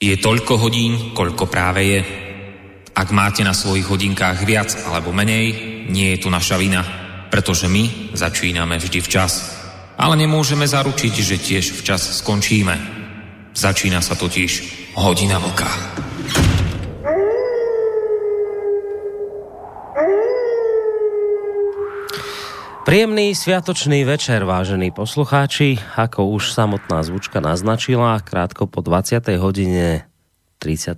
Je toľko hodín, koľko práve je. Ak máte na svojich hodinkách viac alebo menej, nie je to naša vina, pretože my začíname vždy včas. Ale nemôžeme zaručiť, že tiež včas skončíme. Začína sa totiž hodina vlka. Príjemný sviatočný večer, vážení poslucháči. Ako už samotná zvučka naznačila, krátko po 20:30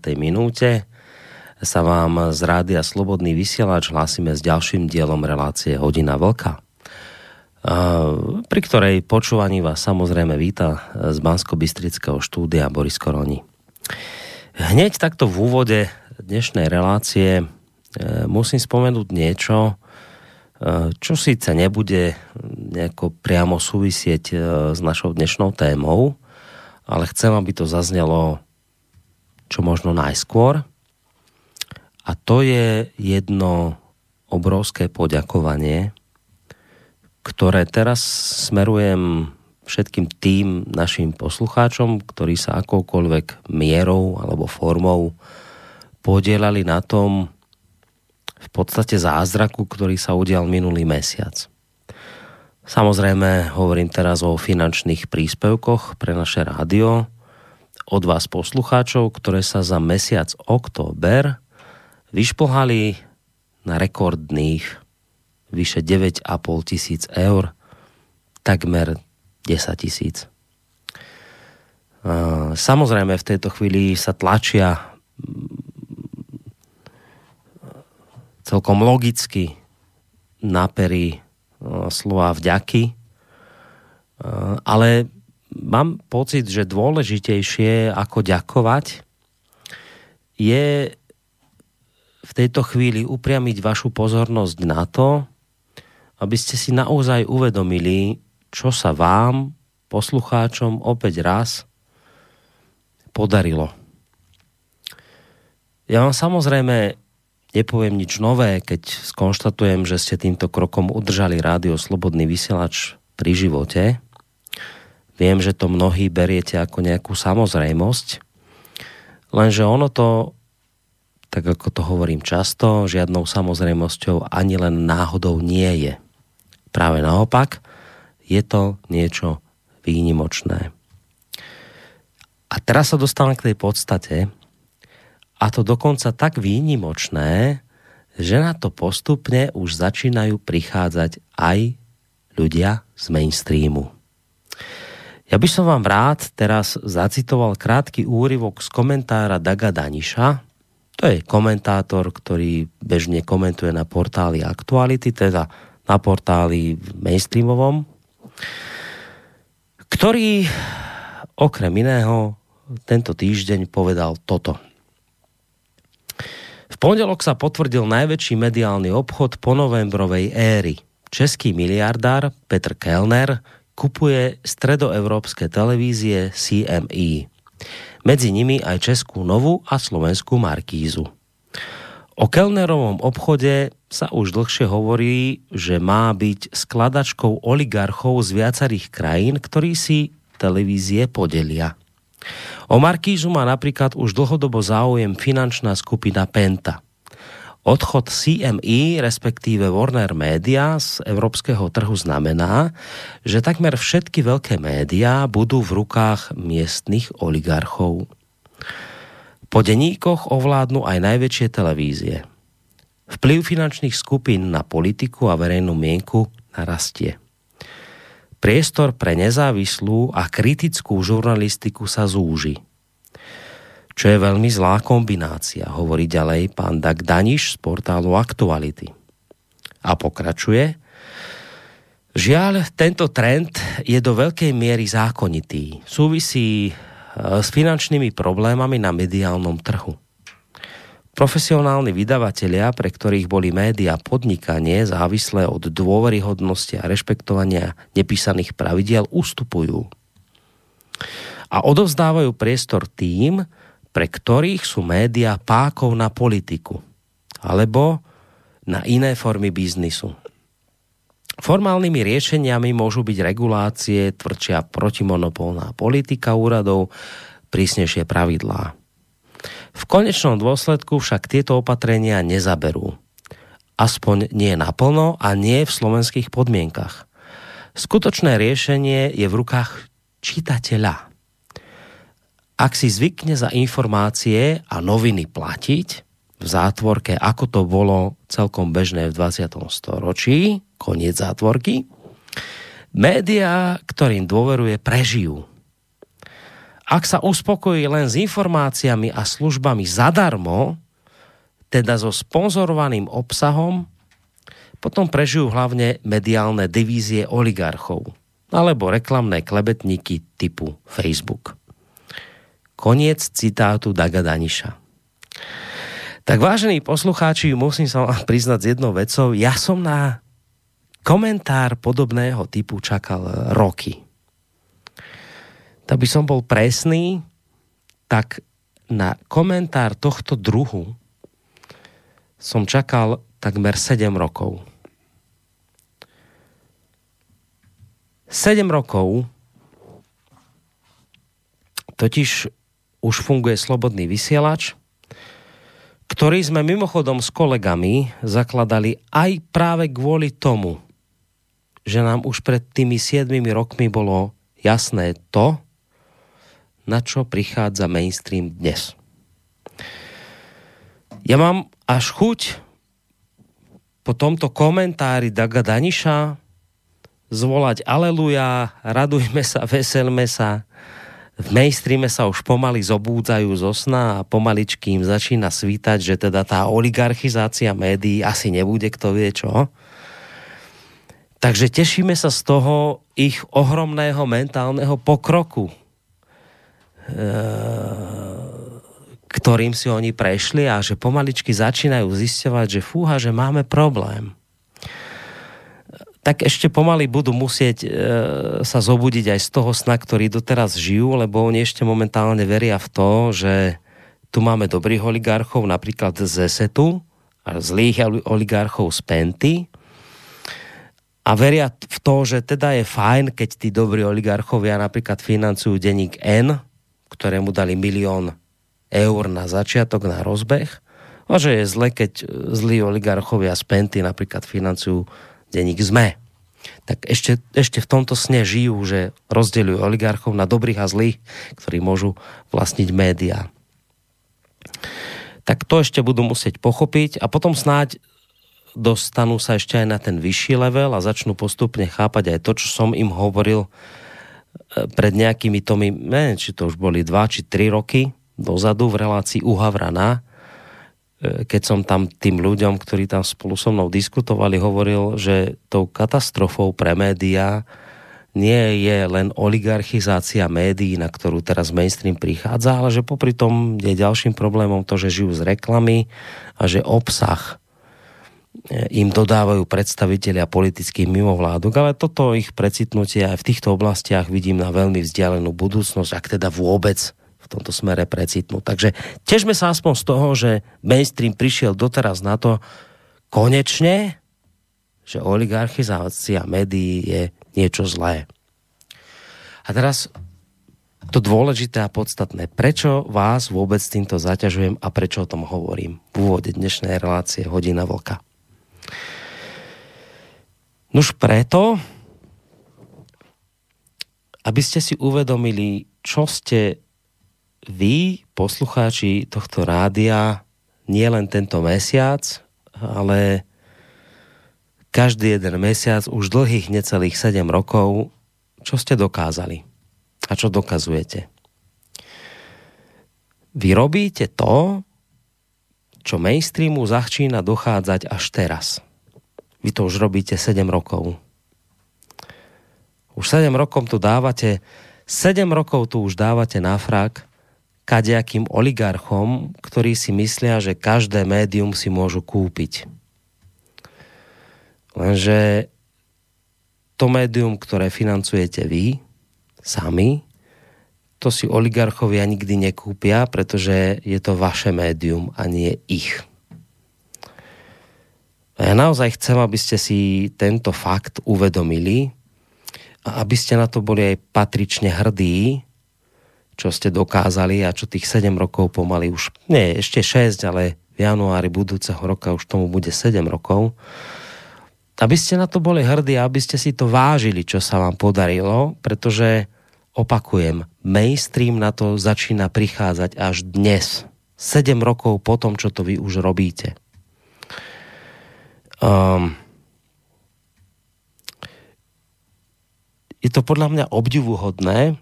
sa vám z rádia Slobodný vysielač hlásime s ďalším dielom relácie Hodina vlka, pri ktorej počúvaní vás samozrejme víta z Bansko-Bystrického štúdia Boris Koroni. Hneď takto v úvode dnešnej relácie musím spomenúť niečo, čo síce nebude nejako priamo súvisieť s našou dnešnou témou, ale chcem, aby to zaznelo čo možno najskôr. A to je jedno obrovské poďakovanie, ktoré teraz smerujem všetkým tým našim poslucháčom, ktorí sa akoukoľvek mierou alebo formou podielali na tom, v podstate zázraku, ktorý sa udial minulý mesiac. Samozrejme, hovorím teraz o finančných príspevkoch pre naše rádio od vás poslucháčov, ktoré sa za mesiac október vyšplhali na rekordných vyše 9,5 tisíc eur, takmer 10 tisíc. Samozrejme, v tejto chvíli sa tlačia celkom logicky na pery slova vďaky, ale mám pocit, že dôležitejšie ako ďakovať je v tejto chvíli upriamiť vašu pozornosť na to, aby ste si naozaj uvedomili, čo sa vám, poslucháčom, opäť raz podarilo. Ja vám samozrejme nepoviem nič nové, keď skonštatujem, že ste týmto krokom udržali rádio Slobodný vysielač pri živote. Viem, že to mnohí beriete ako nejakú samozrejmosť, lenže ono to, tak ako to hovorím často, žiadnou samozrejmosťou ani len náhodou nie je. Práve naopak, je to niečo výnimočné. A teraz sa dostávam k tej podstate, a to dokonca tak výnimočné, že na to postupne už začínajú prichádzať aj ľudia z mainstreamu. Ja by som vám rád teraz zacitoval krátky úryvok z komentára Daga Daniša. To je komentátor, ktorý bežne komentuje na portáli Aktuality, teda na portáli mainstreamovom, ktorý okrem iného tento týždeň povedal toto. V pondelok sa potvrdil najväčší mediálny obchod po novembrovej éry. Český miliardár Petr Kellner kupuje stredoeurópske televízie CME. Medzi nimi aj Českú Novu a Slovenskú Markízu. O Kellnerovom obchode sa už dlhšie hovorí, že má byť skladačkou oligarchov z viacerých krajín, ktorí si televízie podelia. O Markízu má napríklad už dlhodobo záujem finančná skupina Penta. Odchod CME, respektíve Warner Media z európskeho trhu znamená, že takmer všetky veľké médiá budú v rukách miestnych oligarchov. Po denníkoch ovládnu aj najväčšie televízie. Vplyv finančných skupín na politiku a verejnú mienku narastie. Priestor pre nezávislú a kritickú žurnalistiku sa zúži. Čo je veľmi zlá kombinácia, hovorí ďalej pán Dag Daniš z portálu Aktuality. A pokračuje. Žiaľ, tento trend je do veľkej miery zákonitý. Súvisí s finančnými problémami na mediálnom trhu. Profesionálni vydavatelia, pre ktorých boli médiá podnikanie závislé od dôveryhodnosti a rešpektovania nepísaných pravidiel, ustupujú a odovzdávajú priestor tým, pre ktorých sú médiá pákov na politiku alebo na iné formy biznisu. Formálnymi riešeniami môžu byť regulácie, tvrdšia protimonopolná politika úradov, prísnejšie pravidlá. V konečnom dôsledku však tieto opatrenia nezaberú. Aspoň nie naplno a nie v slovenských podmienkach. Skutočné riešenie je v rukách čitateľa. Ak si zvykne za informácie a noviny platiť, v zátvorke, ako to bolo celkom bežné v 20. storočí, koniec zátvorky, médiá, ktorým dôveruje, prežijú. Ak sa uspokojí len s informáciami a službami zadarmo, teda so sponzorovaným obsahom, potom prežijú hlavne mediálne divízie oligarchov alebo reklamné klebetníky typu Facebook. Koniec citátu Daga Daniša. Tak vážení poslucháči, musím sa vám priznať s jednou vecou. Ja som na komentár podobného typu čakal roky. Aby som bol presný, tak na komentár tohto druhu som čakal takmer 7 rokov. 7 rokov totiž už funguje Slobodný vysielač, ktorý sme mimochodom s kolegami zakladali aj práve kvôli tomu, že nám už pred tými 7 rokmi bolo jasné to, na čo prichádza mainstream dnes. Ja mám až chuť po tomto komentári Daga Daniša zvolať aleluja, radujme sa, veselme sa. V mainstreame sa už pomaly zobúdzajú zo sna a pomaličky im začína svítať, že teda tá oligarchizácia médií asi nebude, kto vie čo. Takže tešíme sa z toho ich ohromného mentálneho pokroku, ktorým si oni prešli a že pomaličky začínajú zisťovať, že fúha, že máme problém. Tak ešte pomaly budú musieť sa zobudiť aj z toho sna, ktorý doteraz žijú, lebo oni ešte momentálne veria v to, že tu máme dobrých oligarchov napríklad z ESETu a zlých oligarchov z Penty a veria v to, že teda je fajn, keď tí dobrí oligarchovia napríklad financujú denník N, ktorému dali 1 000 000 eur na začiatok, na rozbeh. A že je zle, keď zlí oligarchovia z Penty napríklad financujú denník Sme. Tak ešte v tomto sne žijú, že rozdeľujú oligarchov na dobrých a zlých, ktorí môžu vlastniť médiá. Tak to ešte budú musieť pochopiť a potom snáď dostanú sa ešte aj na ten vyšší level a začnú postupne chápať aj to, čo som im hovoril pred nejakými tomi, neviem, či to už boli 2 či 3 roky dozadu v relácii u Havrana, keď som tam tým ľuďom, ktorí tam spolu so mnou diskutovali, hovoril, že tou katastrofou pre médiá nie je len oligarchizácia médií, na ktorú teraz mainstream prichádza, ale že popri tom je ďalším problémom to, že žijú z reklamy a že obsah im dodávajú predstavitelia politických mimovládok, ale toto ich precitnutie aj v týchto oblastiach vidím na veľmi vzdialenú budúcnosť, ak teda vôbec v tomto smere precitnú. Takže tešme sa aspoň z toho, že mainstream prišiel doteraz na to konečne, že oligarchizácia médií je niečo zlé. A teraz to dôležité a podstatné. Prečo vás vôbec týmto zaťažujem a prečo o tom hovorím v úvode dnešnej relácie Hodina vlka? Nuž preto, aby ste si uvedomili, čo ste vy, poslucháči tohto rádia, nie len tento mesiac, ale každý jeden mesiac, už dlhých necelých 7 rokov, čo ste dokázali a čo dokazujete. Vy robíte to, čo mainstreamu začína dochádzať až teraz. Vy to už robíte 7 rokov. Už 7 rokov tu dávate, 7 rokov tu už dávate na frak kadejakým oligarchom, ktorí si myslia, že každé médium si môžu kúpiť. Lenže to médium, ktoré financujete vy sami, to si oligarchovia nikdy nekúpia, pretože je to vaše médium a nie ich. A ja naozaj chcem, aby ste si tento fakt uvedomili a aby ste na to boli aj patrične hrdí, čo ste dokázali a čo tých 7 rokov pomaly už, nie, ešte 6, ale v januári budúceho roka už tomu bude 7 rokov. Aby ste na to boli hrdí a aby ste si to vážili, čo sa vám podarilo, pretože, opakujem, mainstream na to začína prichádzať až dnes. 7 rokov po tom, čo to vy už robíte. Je to podľa mňa obdivuhodné,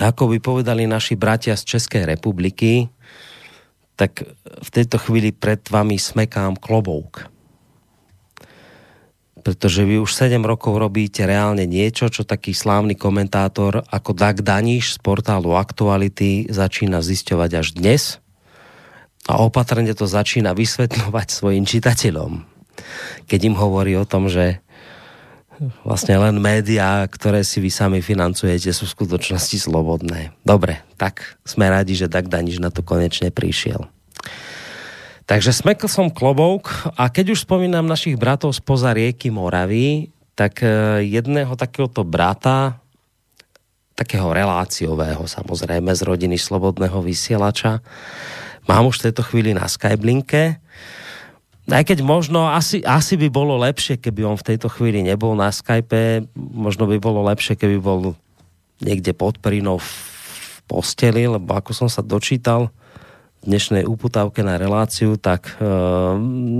ako by povedali naši bratia z Českej republiky, tak v tejto chvíli pred vami smekám klobouk. Pretože vy už 7 rokov robíte reálne niečo, čo taký slávny komentátor ako Dag Daniš z portálu Aktuality začína zisťovať až dnes a opatrne to začína vysvetľovať svojim čitateľom. Keď im hovorí o tom, že vlastne len médiá, ktoré si vy sami financujete, sú v skutočnosti slobodné. Dobre, tak sme radi, že Dag Daniš na to konečne prišiel. Takže smekl som klobouk a keď už spomínam našich bratov spoza rieky Moravy, tak jedného takéhoto brata, takého reláciového samozrejme z rodiny Slobodného vysielača, mám už v tejto chvíli na Skype linke. Aj keď možno, asi by bolo lepšie, keby on v tejto chvíli nebol na Skype, možno by bolo lepšie, keby bol niekde pod prínou v posteli, lebo ako som sa dočítal v dnešnej uputávke na reláciu, tak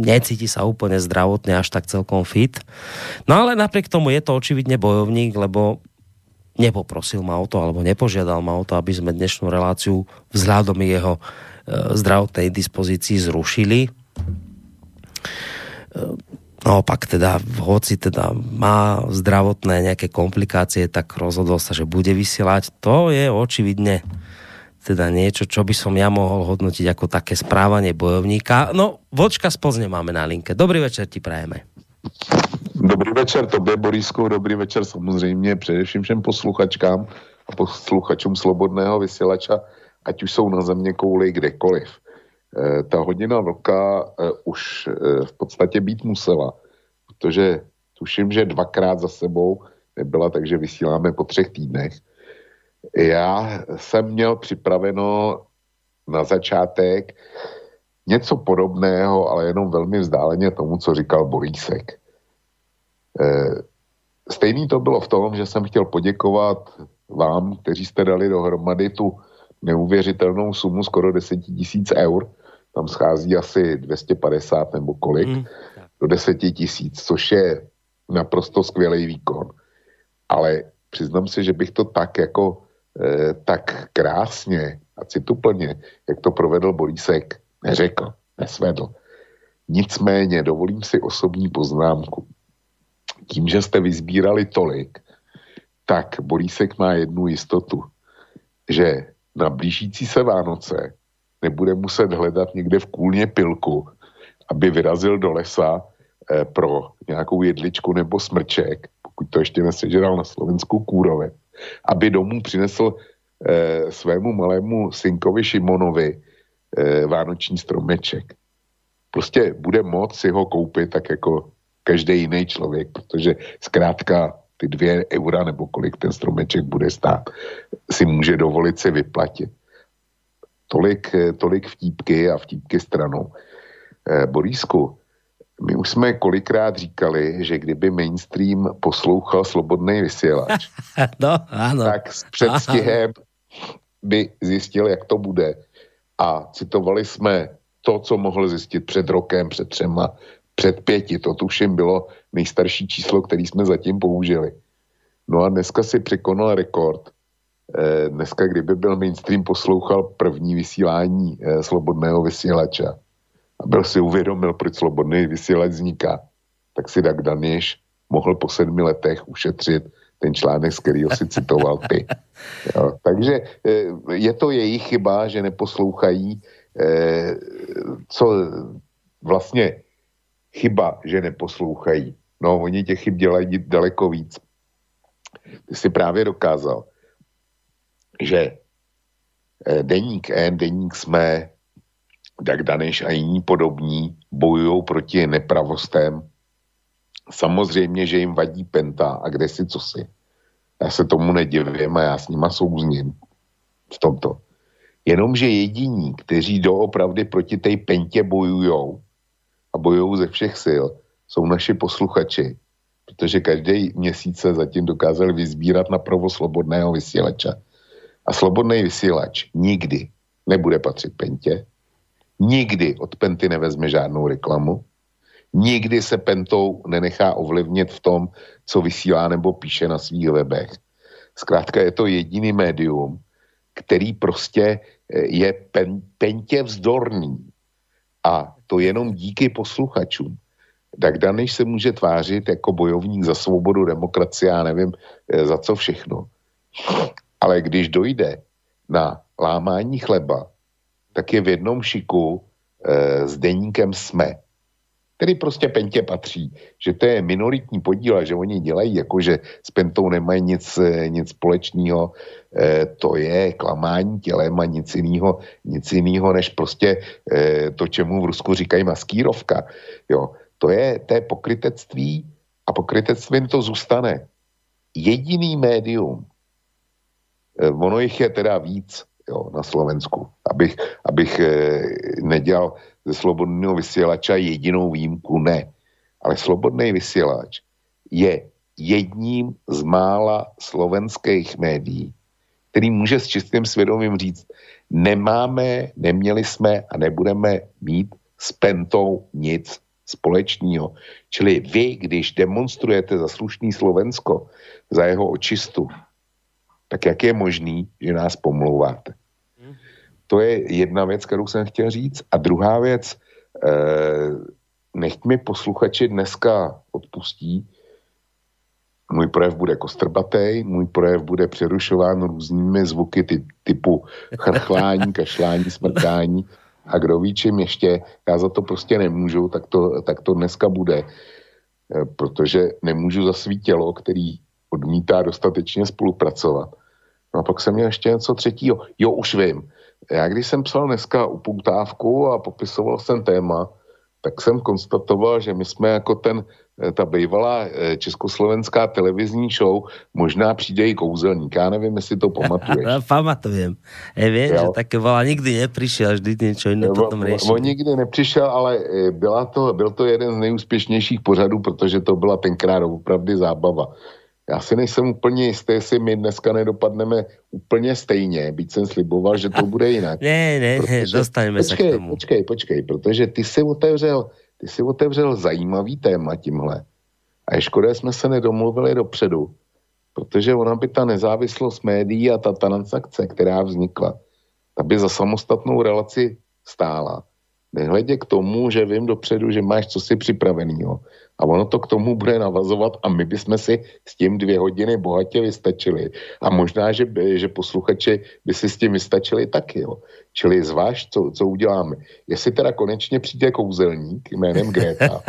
necíti sa úplne zdravotne až tak celkom fit. No ale napriek tomu je to očividne bojovník, lebo nepoprosil ma o to, alebo nepožiadal ma o to, aby sme dnešnú reláciu vzhľadom jeho zdravotnej dispozícii zrušili. Naopak teda, hoci teda má zdravotné nejaké komplikácie, tak rozhodol sa, že bude vysielať. To je očividne teda niečo, čo by som ja mohol hodnotiť ako také správanie bojovníka. No, Vočka z Plzne máme na linke. Dobrý večer ti prajeme. Dobrý večer tobě, Borisku, dobrý večer samozřejmě především všem posluchačkám a posluchačům Slobodného vysielača, ať už jsou na země kouli kdekoliv. Ta hodina vlka už v podstatě být musela, protože tuším, že dvakrát za sebou nebyla, takže vysíláme po 3 týdnech. Já jsem měl připraveno na začátek něco podobného, ale jenom velmi vzdáleně tomu, co říkal Borísek. Stejný to bylo v tom, že jsem chtěl poděkovat vám, kteří jste dali dohromady tu neuvěřitelnou sumu skoro 10 000 eur, tam schází asi 250 nebo kolik, do 10 000, což je naprosto skvělý výkon. Ale přiznám si, že bych to tak jako tak krásně a cituplně, jak to provedl Borísek, neřekl, nesvedl. Nicméně dovolím si osobní poznámku. Tím, že jste vyzbírali tolik, tak Borísek má jednu jistotu, že na blížící se Vánoce nebude muset hledat někde v kůlně pilku, aby vyrazil do lesa pro nějakou jedličku nebo smrček, pokud to ještě nesežral na Slovensku kůrovec, aby domů přinesl svému malému synkovi Šimonovi vánoční stromeček. Prostě bude moc si ho koupit tak jako každý jiný člověk, protože zkrátka ty 2 eura nebo kolik ten stromeček bude stát, si může dovolit si vyplatit. Tolik vtípky a vtípky stranou. Borísku, my už jsme kolikrát říkali, že kdyby mainstream poslouchal Slobodný vysielač, no, ano, tak s předstihem by zjistil, jak to bude. A citovali jsme to, co mohl zjistit před rokem, před 3, před 5, to tuším bylo nejstarší číslo, který jsme zatím použili. No a dneska si překonal rekord. Dneska, kdyby byl mainstream, poslouchal první vysílání Slobodného vysielača a byl si uvědomil, proč Slobodný vysielač vzniká, tak si Dag Daniš mohl po 7 letech ušetřit ten článek, z kterého si citoval ty. Jo, takže je to jejich chyba, že neposlouchají, co vlastně chyba, že neposlouchají. No, oni těch chyb dělají daleko víc. Ty si právě dokázal, že denník N, denník Sme, Dag Daniš a jiní podobní bojují proti nepravostem. Samozřejmě, že jim vadí Penta a kdesi cosi. Já se tomu nedivím a já s nima souzním. v tomto. Jenomže jediní, kteří doopravdy proti tej Pentě bojujou a bojujou ze všech sil, jsou naši posluchači, protože každý měsíc se zatím dokázali vyzbírat na provo Slobodného vysielača. A Slobodný vysielač nikdy nebude patřit Pentě, nikdy od Penty nevezme žádnou reklamu, nikdy se Pentou nenechá ovlivnit v tom, co vysílá nebo píše na svých webech. Zkrátka je to jediný médium, který prostě je Pentě vzdorný. A to jenom díky posluchačům. Dag Daniš se může tvářit jako bojovník za svobodu, demokracii, já nevím za co všechno. Ale když dojde na lámání chleba, tak je v jednom šiku s denníkem Sme. Tedy prostě Pentě patří, že to je minoritní podíl a že oni dělají, jakože s Pentou nemají nic společného, to je klamání tělem a nic jinýho než prostě to, čemu v Rusku říkají maskírovka. Jo. To je pokrytectví a pokrytectvím to zůstane. Jediný médium, ono jich je teda víc, jo, na Slovensku, abych nedělal ze Slobodného vysielača jedinou výjimku, ne. Ale Slobodný vysielač je jedním z mála slovenských médií, který může s čistým svědomím říct, nemáme, neměli jsme a nebudeme mít s Pentou nic společného. Čili vy, když demonstrujete za slušný Slovensko, za jeho očistu, tak jak je možný, že nás pomlouváte? To je jedna věc, kterou jsem chtěl říct. A druhá věc, nechť mi posluchači dneska odpustí, můj projev bude kostrbatej, můj projev bude přerušován různými zvuky typu chrchlání, kašlání, smrkání a kdo ví čím ještě. Já za to prostě nemůžu, tak to dneska bude, protože nemůžu za svý tělo, který odmítá dostatečně spolupracovat. No a pak jsem měl ještě něco třetího. Jo, už vím. Já když jsem psal dneska upoutávku a popisoval jsem téma, tak jsem konstatoval, že my jsme jako ta bývalá československá televizní show, možná přijde i kouzelník. Já nevím, jestli to pamatuješ. Pamatujem. Vím, že také volá, nikdy nepřišel, vždy něco jiného potom řešil. On nikdy nepřišel, ale byl to jeden z nejúspěšnějších pořadů, protože to byla tenkrát opravdu zábava. Já si nejsem úplně jistý, jestli my dneska nedopadneme úplně stejně, byť jsem sliboval, že to bude jinak. Ne, dostaneme se k tomu. Počkej, protože ty jsi otevřel zajímavý téma tímhle. A je škoda, jsme se nedomluvili dopředu, protože ona by ta nezávislost médií a ta transakce, která vznikla, ta by za samostatnou relaci stála. Nehledě k tomu, že vím dopředu, že máš cosi připravenýho. A ono to k tomu bude navazovat a my bychom si s tím 2 hodiny bohatě vystačili. A možná, že posluchači by si s tím vystačili taky. Jo. Čili zváž, co uděláme. Jestli teda konečně přijde kouzelník jménem Greta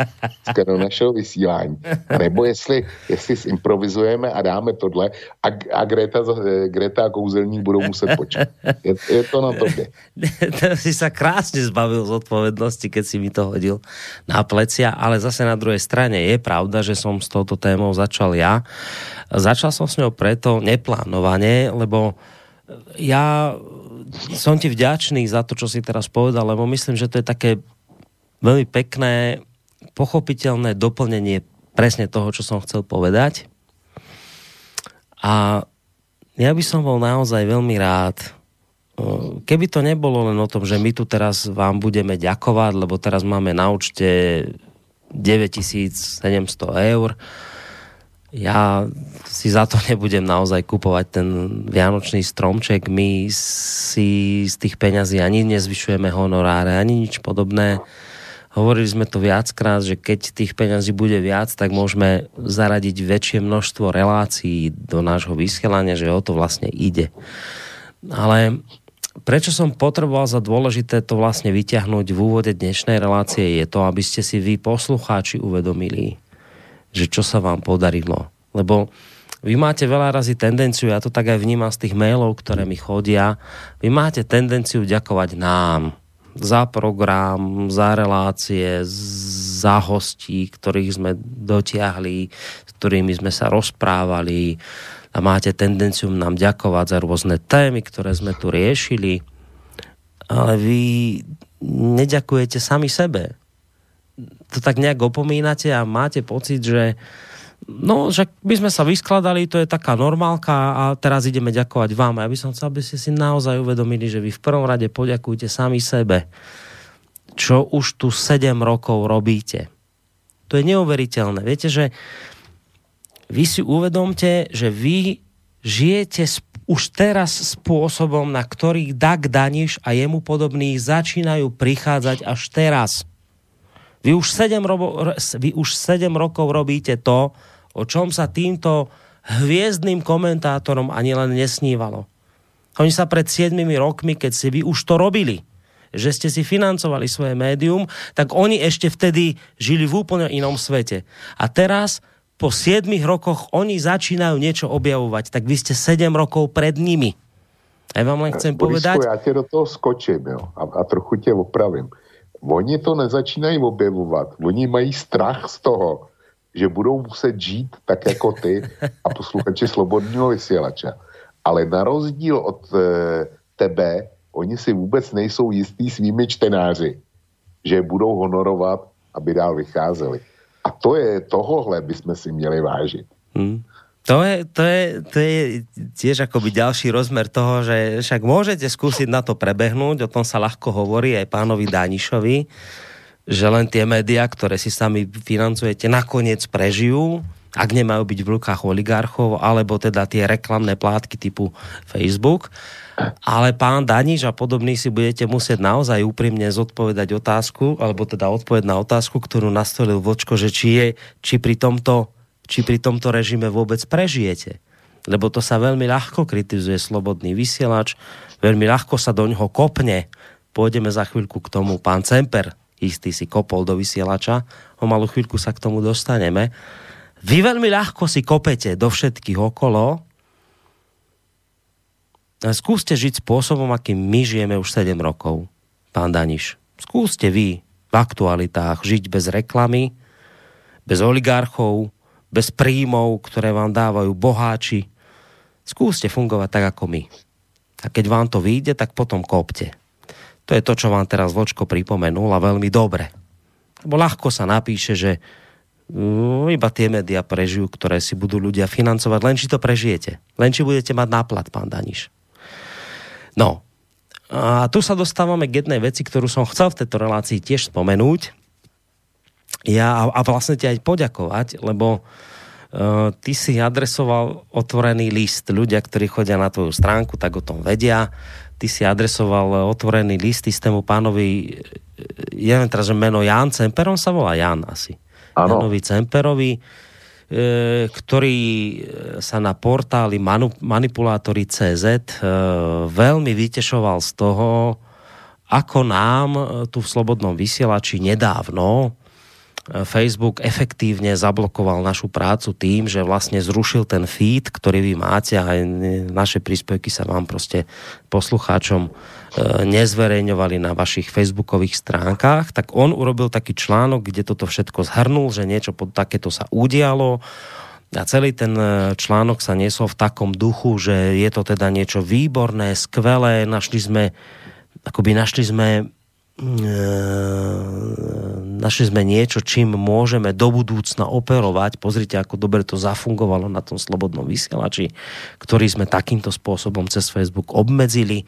do našeho vysílání, nebo jestli zimprovizujeme a dáme tohle a Greta a kouzelník budou muset počkat. Je to na tobě. To si sa krásně zbavil z odpovednosti, keď si mi to hodil na plecia, ale zase na druhej strane je pravda, že som s touto témou začal ja. Začal som s ňou preto neplánovane, lebo ja som ti vďačný za to, čo si teraz povedal, lebo myslím, že to je také veľmi pekné, pochopiteľné doplnenie presne toho, čo som chcel povedať. A ja by som bol naozaj veľmi rád, keby to nebolo len o tom, že my tu teraz vám budeme ďakovať, lebo teraz máme na účte 9 700 €. Ja si za to nebudem naozaj kupovať ten vianočný stromček. My si z tých peňazí ani nezvyšujeme honoráre, ani nič podobné. Hovorili sme to viackrát, že keď tých peňazí bude viac, tak môžeme zaradiť väčšie množstvo relácií do nášho vysielania, že o to vlastne ide. Ale prečo som potreboval za dôležité to vlastne vyťahnuť v úvode dnešnej relácie, je to, aby ste si vy poslucháči uvedomili, že čo sa vám podarilo. Lebo vy máte veľa razy tendenciu, ja to tak aj vnímam z tých mailov, ktoré mi chodia, vy máte tendenciu ďakovať nám za program, za relácie, za hostí, ktorých sme dotiahli, s ktorými sme sa rozprávali, a máte tendenciu nám ďakovať za rôzne témy, ktoré sme tu riešili, ale vy neďakujete sami sebe. To tak nejak opomínate a máte pocit, že no, že my sme sa vyskladali, to je taká normálka a teraz ideme ďakovať vám. Ja by som chcel, aby ste si naozaj uvedomili, že vy v prvom rade poďakujete sami sebe, čo už tu 7 rokov robíte. To je neuveriteľné. Viete, že vy si uvedomte, že vy žijete už teraz spôsobom, na ktorý Dag Daniš a jemu podobní začínajú prichádzať až teraz. Vy už 7 rokov robíte to, o čom sa týmto hviezdnym komentátorom ani len nesnívalo. Oni sa pred 7 rokmi, keď si vy už to robili, že ste si financovali svoje médium, tak oni ešte vtedy žili v úplne inom svete. A teraz, po 7 rokoch, oni začínajú niečo objavovať. Tak vy ste 7 rokov pred nimi. A ja vám len chcem povedať... Borisko, ja te do toho skočím, jo, a trochu te opravím. Oni to nezačínají objevovat. Oni mají strach z toho, že budou muset žít tak jako ty a posluchači Slobodného vysielača. Ale na rozdíl od tebe, oni si vůbec nejsou jistí svými čtenáři, že budou honorovat, aby dál vycházeli. A to je tohohle, bychom si měli vážit. To je tiež akoby ďalší rozmer toho, že však môžete skúsiť na to prebehnúť, o tom sa ľahko hovorí aj pánovi Danišovi, že len tie médiá, ktoré si sami financujete, nakoniec prežijú, ak nemajú byť v rukách oligarchov, alebo teda tie reklamné plátky typu Facebook. Ale pán Daniš a podobný si budete musieť naozaj úprimne zodpovedať otázku, alebo teda odpoveď na otázku, ktorú nastolil Vočko, že či pri tomto režime vôbec prežijete. Lebo to sa veľmi ľahko kritizuje Slobodný vysielač, veľmi ľahko sa do ňoho kopne. Pôjdeme za chvíľku k tomu. Pán Cemper istý si kopol do vysielača, o malú chvíľku sa k tomu dostaneme. Vy veľmi ľahko si kopete do všetkých okolo. Skúste žiť spôsobom, akým my žijeme už 7 rokov, pán Daniš. Skúste vy v aktualitách žiť bez reklamy, bez oligarchov, bez príjmov, ktoré vám dávajú boháči. Skúste fungovať tak, ako my. A keď vám to vyjde, tak potom kopte. To je to, čo vám teraz Vočko pripomenul a veľmi dobre. Lebo ľahko sa napíše, že iba tie médiá prežijú, ktoré si budú ľudia financovať, len či to prežijete. Len či budete mať náplat, pán Daniš. No. A tu sa dostávame k jednej veci, ktorú som chcel v tejto relácii tiež spomenúť. Ja a vlastne ti aj poďakovať, lebo ty si adresoval otvorený list. Ľudia, ktorí chodia na tvoju stránku, tak o tom vedia. Ty si adresoval otvorený list istému pánovi, ja neviem teraz, že meno Ján Cemper, on sa volá Ján asi. Áno. Jánovi Cemperovi, ktorý sa na portáli Manipulátoři.cz veľmi vytešoval z toho, ako nám tu v Slobodnom vysielači nedávno Facebook efektívne zablokoval našu prácu tým, že vlastne zrušil ten feed, ktorý vy máte a naše príspevky sa vám proste poslucháčom nezverejňovali na vašich facebookových stránkach. Tak on urobil taký článok, kde toto všetko zhrnul, že niečo pod takéto sa udialo a celý ten článok sa niesol v takom duchu, že je to teda niečo výborné, skvelé, našli sme niečo, čím môžeme do budúcna operovať. Pozrite, ako dobre to zafungovalo na tom Slobodnom vysielači, ktorý sme takýmto spôsobom cez Facebook obmedzili.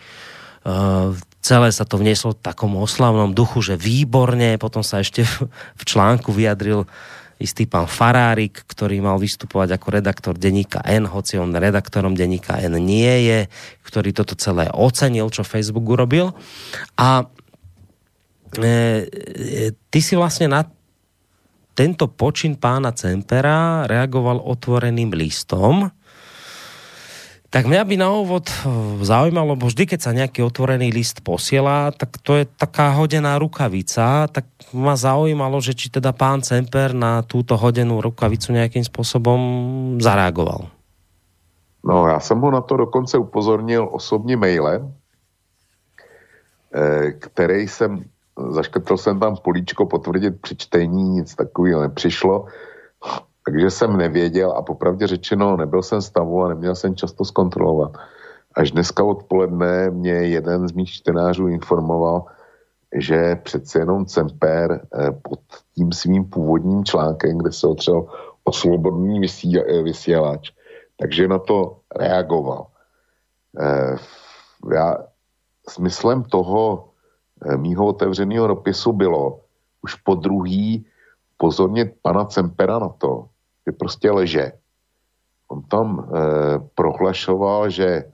Celé sa to vnieslo v takom oslavnom duchu, že výborne. Potom sa ešte v článku vyjadril istý pán Farárik, ktorý mal vystupovať ako redaktor denníka N, hoci on redaktorom denníka N nie je, ktorý toto celé ocenil, čo Facebook urobil. A ty si vlastne na tento počin pána Cempera reagoval otvoreným listom. Tak mňa by na úvod zaujímalo, bo vždy, keď sa nejaký otvorený list posiela, tak to je taká hodená rukavica, tak ma zaujímalo, že či teda pán Cemper na túto hodenú rukavicu nejakým spôsobom zareagoval. No, ja som ho na to dokonce upozornil osobne mailem, který jsem zaškrtl jsem tam políčko potvrdit při čtení, nic takového nepřišlo. Takže jsem nevěděl a popravdě řečeno nebyl jsem v stavu a neměl jsem často zkontrolovat. Až dneska odpoledne mě jeden z mých čtenářů informoval, že přece jenom Cemper pod tím svým původním článkem, kde se otřel o Slobodný vysielač, takže na to reagoval. Já smyslem toho mýho otevřeného dopisu bylo už po druhý pozornit pana Cempera na to, že prostě leže. On tam prohlašoval, že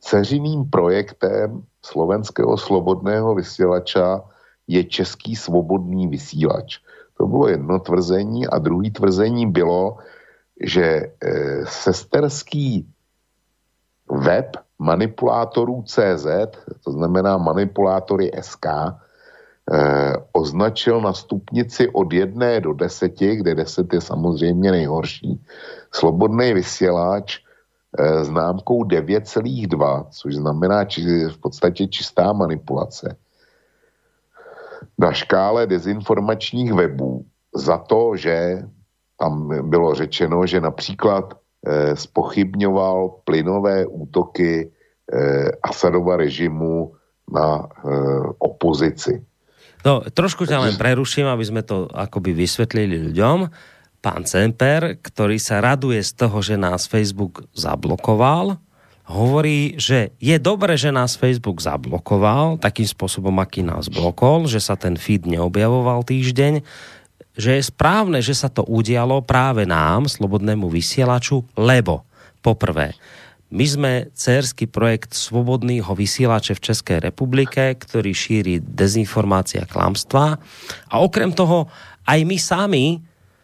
dceřiným projektem slovenského slobodného vysielača je Český svobodný vysílač. To bylo jedno tvrzení a druhý tvrzení bylo, že sesterský web Manipulátorů.cz, to znamená Manipulátory.sk, označil na stupnici od 1 do 10, kde 10 je samozřejmě nejhorší, Slobodný vysílač známkou 9,2, což znamená v podstatě čistá manipulace. Na škále dezinformačních webů za to, že tam bylo řečeno, že například spochybňoval plynové útoky Asadova režimu na opozici. No, trošku ťa len preruším, aby sme to akoby vysvetlili ľuďom. Pán Cemper, ktorý sa raduje z toho, že nás Facebook zablokoval, hovorí, že je dobré, že nás Facebook zablokoval takým spôsobom, aký nás blokol, že sa ten feed neobjavoval týždeň, že je správne, že sa to udialo práve nám, Slobodnému vysielaču, lebo poprvé, my sme dcérsky projekt Slobodného vysielača v Českej republike, ktorý šíri dezinformácia a klamstvá. A okrem toho, aj my sami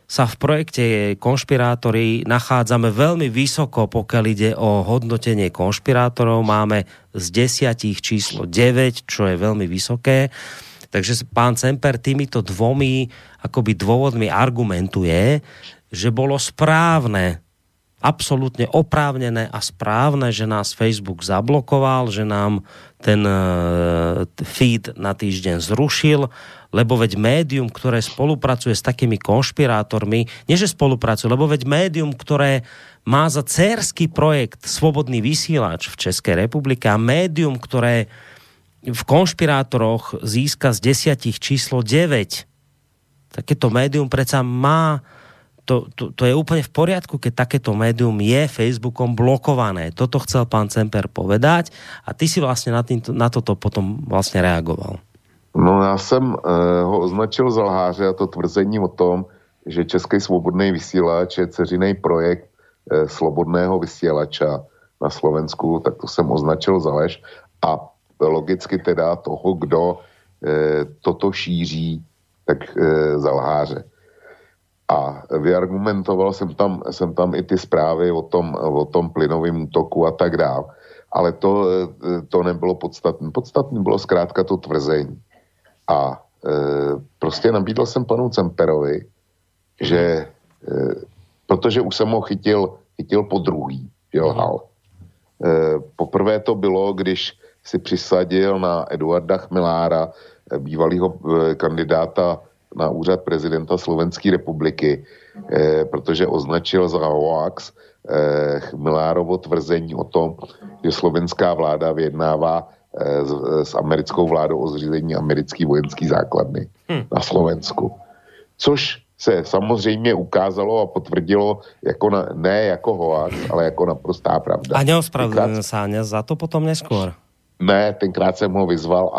sa v projekte Konšpirátori nachádzame veľmi vysoko, pokiaľ ide o hodnotenie konšpirátorov. Máme z 10 číslo 9, čo je veľmi vysoké. Takže pán Cemper týmito dvomi akoby dôvodmi argumentuje, že bolo správne, absolútne oprávnené a správne, že nás Facebook zablokoval, že nám ten feed na týždeň zrušil, lebo veď médium, ktoré spolupracuje s takými konšpirátormi, nie že spolupracuje, lebo veď médium, ktoré má za dcérsky projekt Slobodný vysielač v Českej republike a médium, ktoré v konšpirátoroch získa z 10 číslo 9, takéto médium predsa má. To je úplne v poriadku, keď takéto médium je Facebookom blokované. Toto chcel pán Cemper povedať a ty si vlastne na toto potom vlastne reagoval. No ja som ho označil za lháře a to tvrzení o tom, že Český svobodný vysílač je dceřiný projekt slobodného vysielača na Slovensku, tak to som označil za lež a logicky teda toho, kdo toto šíří, tak za lháře. A vyargumentoval jsem tam i ty zprávy o tom plynovém útoku a tak dál. Ale to nebylo podstatné. Podstatné bylo zkrátka to tvrzení. A prostě nabídl jsem panu Cemperovi, že protože už jsem ho chytil po druhý, že lhal. Poprvé to bylo, když si přisadil na Eduarda Chmelára, bývalého kandidáta na úřad prezidenta Slovenské republiky, protože označil za hoax Chmelárovo tvrzení o tom, že slovenská vláda vyjednává s americkou vládou o zřízení americké vojenské základny na Slovensku. Což se samozřejmě ukázalo a potvrdilo jako ne jako hoax, ale jako naprostá pravda. A neospravedlnil se za to potom neskôr? Ne, tenkrát jsem ho vyzval,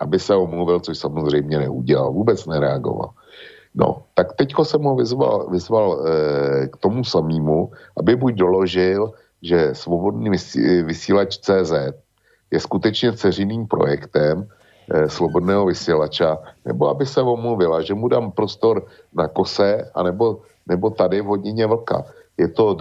aby se omluvil, což samozřejmě neudělal, vůbec nereagoval. No, tak teďko jsem ho vyzval k tomu samému, aby buď doložil, že Svobodný vysílač.cz je skutečně dceřiným projektem Slobodného vysílača, nebo aby se omluvila, že mu dám prostor na Kose, anebo tady v Hodině vlka. Je to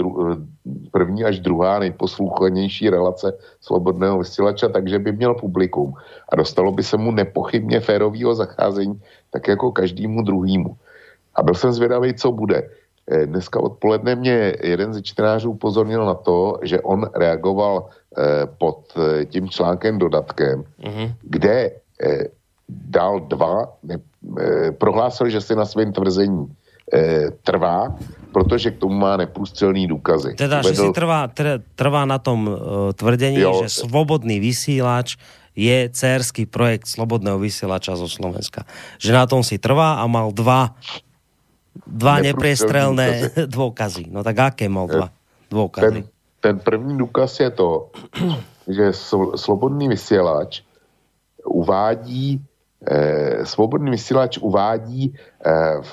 první až druhá nejposlouchanější relace Slobodného vysílača, takže by měl publikum. A dostalo by se mu nepochybně férového zacházení, tak jako každému druhýmu. A byl jsem zvědavý, co bude. Dneska odpoledne mě jeden ze čtenářů upozornil na to, že on reagoval pod tím článkem dodatkem, kde dal dva, prohlásil, že si na svém tvrzení trvá, protože k tomu má neprůstřelný důkazy. Teda, že si trvá na tom tvrdení, jo, že Slobodný vysielač je dcérsky projekt Slobodného vysielača zo Slovenska. Že na tom si trvá a mal dva nepriestrelné dôkazy. No tak aké mal dva dôkazy? Ten první důkaz je to, že Slobodný vysielač uvádí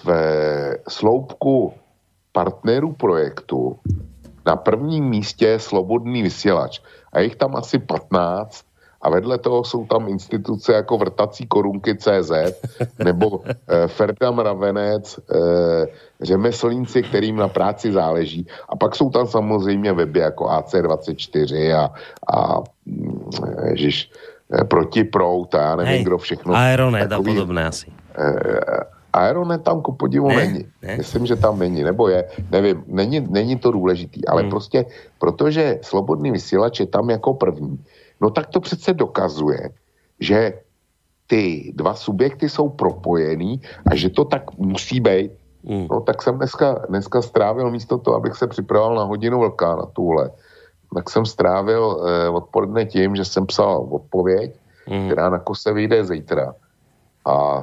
v sloupku partnerů projektu na prvním místě Slobodný vysielač. A jich tam asi 15 a vedle toho jsou tam instituce jako vrtací korunky.cz nebo Ferda Mravenec, řemeslníci, kterým na práci záleží. A pak jsou tam samozřejmě weby jako AC24 a ježiš, Protiproud a já nevím, kdo všechno. Aeronet a podobné asi. Aeronet tam ku podivu není. Ne? Myslím, že tam není, nebo je, nevím, není to důležitý, ale prostě, protože Slobodný vysílač je tam jako první, no tak to přece dokazuje, že ty dva subjekty jsou propojený a že to tak musí být. No tak jsem dneska strávil místo toho, abych se připravoval na hodinu vlka, na tuhle, tak jsem strávil odpoledne tím, že jsem psal odpověď, která na Kose vyjde zítra. A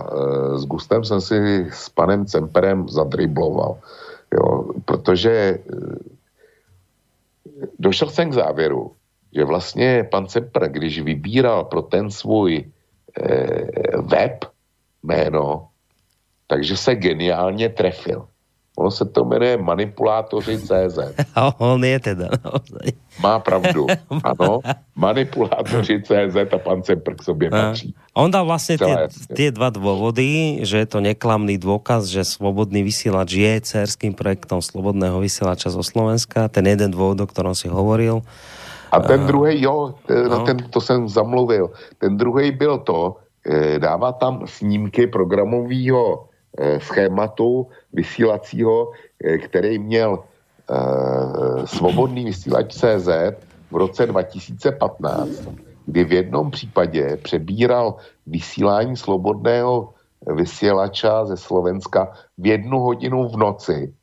s Gustem jsem si s panem Cemperem zadribloval. Jo, protože došel jsem k závěru, že vlastně pan Cemper, když vybíral pro ten svůj web jméno, takže se geniálně trefil. Ono se to jmenuje Manipulátoři.cz. A on je teda naozaj. Má pravdu, ano. Manipulátoři.cz a pan Cemper k sobě patří. On dal vlastne tie dva dôvody, že je to neklamný dôkaz, že Slobodný vysielač je dcérským projektom Slobodného vysielača zo Slovenska. Ten jeden dôvod, o ktorom si hovoril. A ten druhý, to jsem zamluvil. Ten druhý byl to, dává tam snímky programového schématu vysílacího, který měl Slobodný vysílač.cz v roce 2015, kdy v jednom případě přebíral vysílání Slobodného vysielača ze Slovenska v 1 hodinu v noci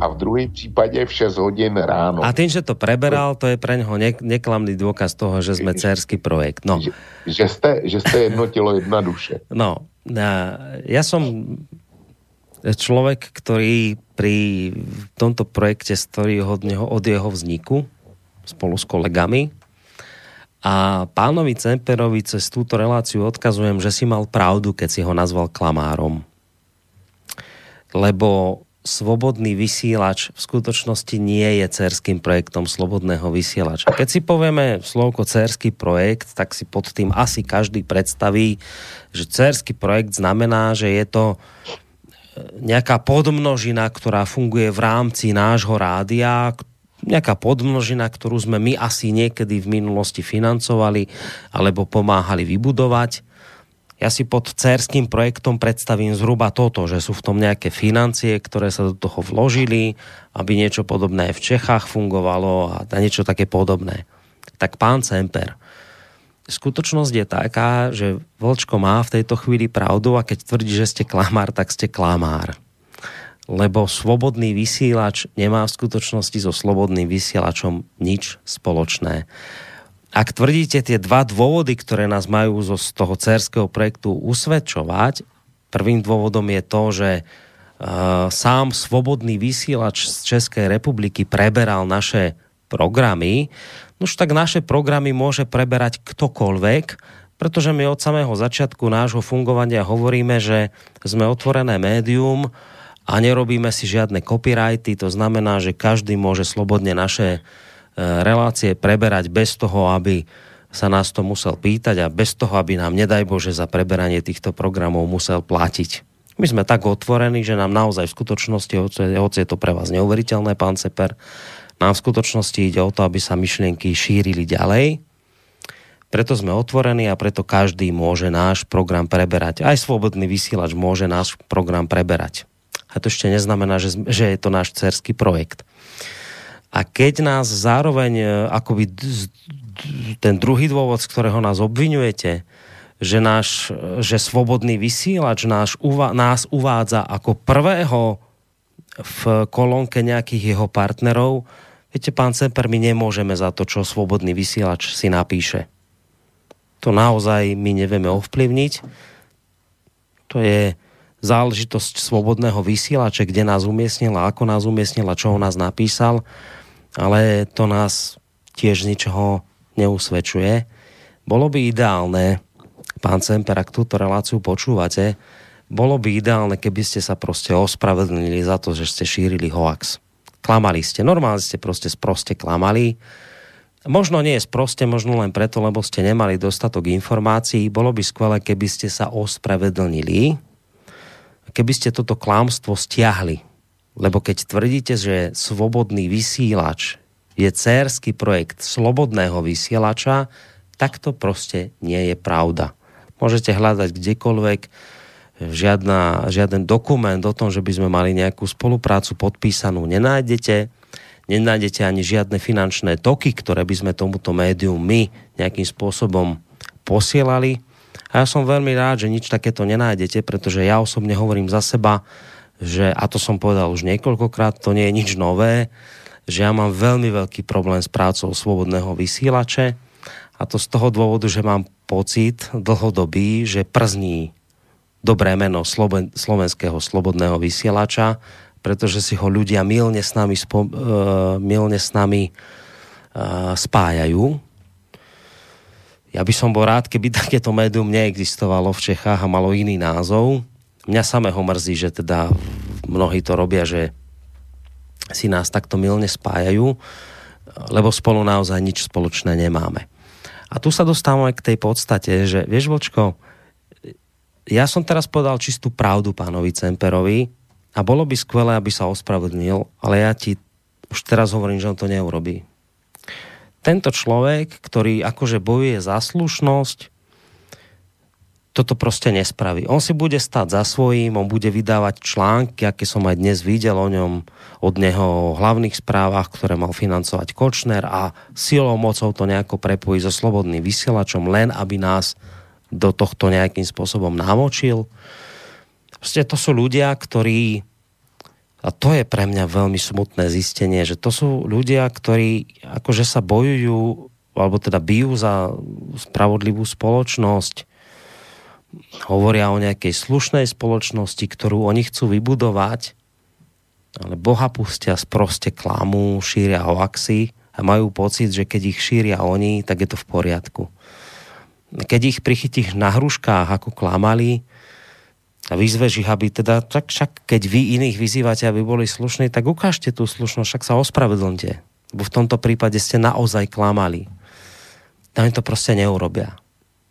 a v druhém případě v 6 hodin ráno. A tím, že to preberal, to je pre něho neklamný důkaz toho, že jsme dcerský projekt. No. Že jste jedno tělo, jedna duše. No, já jsem človek, ktorý pri tomto projekte stojí od jeho vzniku spolu s kolegami. A pánovi Cemperovi cez túto reláciu odkazujem, že si mal pravdu, keď si ho nazval klamárom. Lebo Slobodný vysielač v skutočnosti nie je dcérským projektom Slobodného vysielača. Keď si povieme slovko dcérsky projekt, tak si pod tým asi každý predstaví, že dcérsky projekt znamená, že je to nejaká podmnožina, ktorá funguje v rámci nášho rádia, nejaká podmnožina, ktorú sme my asi niekedy v minulosti financovali alebo pomáhali vybudovať. Ja si pod dcérským projektom predstavím zhruba toto, že sú v tom nejaké financie, ktoré sa do toho vložili, aby niečo podobné v Čechách fungovalo a niečo také podobné. Tak pán Cemper, skutočnosť je taká, že Vlčko má v tejto chvíli pravdu a keď tvrdí, že ste klamár, tak ste klamár. Lebo Slobodný vysielač nemá v skutočnosti so Slobodným vysielačom nič spoločné. Ak tvrdíte tie dva dôvody, ktoré nás majú z toho dcérskeho projektu usvedčovať, prvým dôvodom je to, že sám Slobodný vysielač z Českej republiky preberal naše programy, už tak naše programy môže preberať ktokoľvek, pretože my od samého začiatku nášho fungovania hovoríme, že sme otvorené médium a nerobíme si žiadne copyrighty, to znamená, že každý môže slobodne naše relácie preberať bez toho, aby sa nás to musel pýtať a bez toho, aby nám, nedaj Bože, za preberanie týchto programov musel platiť. My sme tak otvorení, že nám naozaj v skutočnosti, hoci je to pre vás neuveriteľné, pán Cemper, nám v skutočnosti ide o to, aby sa myšlienky šírili ďalej. Preto sme otvorení a preto každý môže náš program preberať. Aj Slobodný vysielač môže náš program preberať. A to ešte neznamená, že je to náš dcerský projekt. A keď nás zároveň, akoby ten druhý dôvod, z ktorého nás obviňujete, že Slobodný vysielač nás uvádza ako prvého v kolónke nejakých jeho partnerov. Viete, pán Cemper, my nemôžeme za to, čo Slobodný vysielač si napíše. To naozaj my nevieme ovplyvniť. To je záležitosť Slobodného vysielača, kde nás umiestnila, ako nás umiestnila, čo o nás napísal, ale to nás tiež ničoho neusvedčuje. Bolo by ideálne, pán Cemper, ak túto reláciu počúvate, bolo by ideálne, keby ste sa proste ospravedlnili za to, že ste šírili hoax. Klamali ste. Normálne ste proste klamali. Možno nie sproste, možno len preto, lebo ste nemali dostatok informácií. Bolo by skvelé, keby ste sa ospravedlnili, keby ste toto klamstvo stiahli. Lebo keď tvrdíte, že Slobodný vysielač je dcérsky projekt Slobodného vysielača, tak to proste nie je pravda. Môžete hľadať kdekoľvek, žiaden dokument o tom, že by sme mali nejakú spoluprácu podpísanú, nenájdete. Nenájdete ani žiadne finančné toky, ktoré by sme tomuto médiu my nejakým spôsobom posielali. A ja som veľmi rád, že nič takéto nenájdete, pretože ja osobne hovorím za seba, že, a to som povedal už niekoľkokrát, to nie je nič nové, že ja mám veľmi veľký problém s prácou Slobodného vysielače, a to z toho dôvodu, že mám pocit dlhodobý, že przní dobré meno slovenského Slobodného vysielača, pretože si ho ľudia mylne s nami spájajú. Ja by som bol rád, keby takéto médium neexistovalo v Čechách a malo iný názov. Mňa samého mrzí, že teda mnohí to robia, že si nás takto mylne spájajú, lebo spolu naozaj nič spoločné nemáme. A tu sa dostávame k tej podstate, že vieš, Vočko, ja som teraz povedal čistú pravdu pánovi Cemperovi a bolo by skvelé, aby sa ospravedlnil, ale ja ti už teraz hovorím, že on to neurobí. Tento človek, ktorý akože bojuje za slušnosť, toto proste nespraví. On si bude stáť za svojím, on bude vydávať články, aké som aj dnes videl o ňom, od neho o hlavných správach, ktoré mal financovať Kočner, a silou mocou to nejako prepojí so Slobodným vysielačom, len aby nás do tohto nejakým spôsobom namočil. Proste to sú ľudia, ktorí, a to je pre mňa veľmi smutné zistenie, že to sú ľudia, ktorí akože sa bojujú, alebo teda bijú za spravodlivú spoločnosť, hovoria o nejakej slušnej spoločnosti, ktorú oni chcú vybudovať, ale boha pustia sproste klamu, šíria hoaxy a majú pocit, že keď ich šíria oni, tak je to v poriadku. Keď ich prichytíš na hruškách, ako klamali, a vyzveš ich, aby teda, tak však keď vy iných vyzývate, aby boli slušní, tak ukážte tú slušnosť, však sa ospravedlňte. Lebo v tomto prípade ste naozaj klamali. A oni to proste neurobia.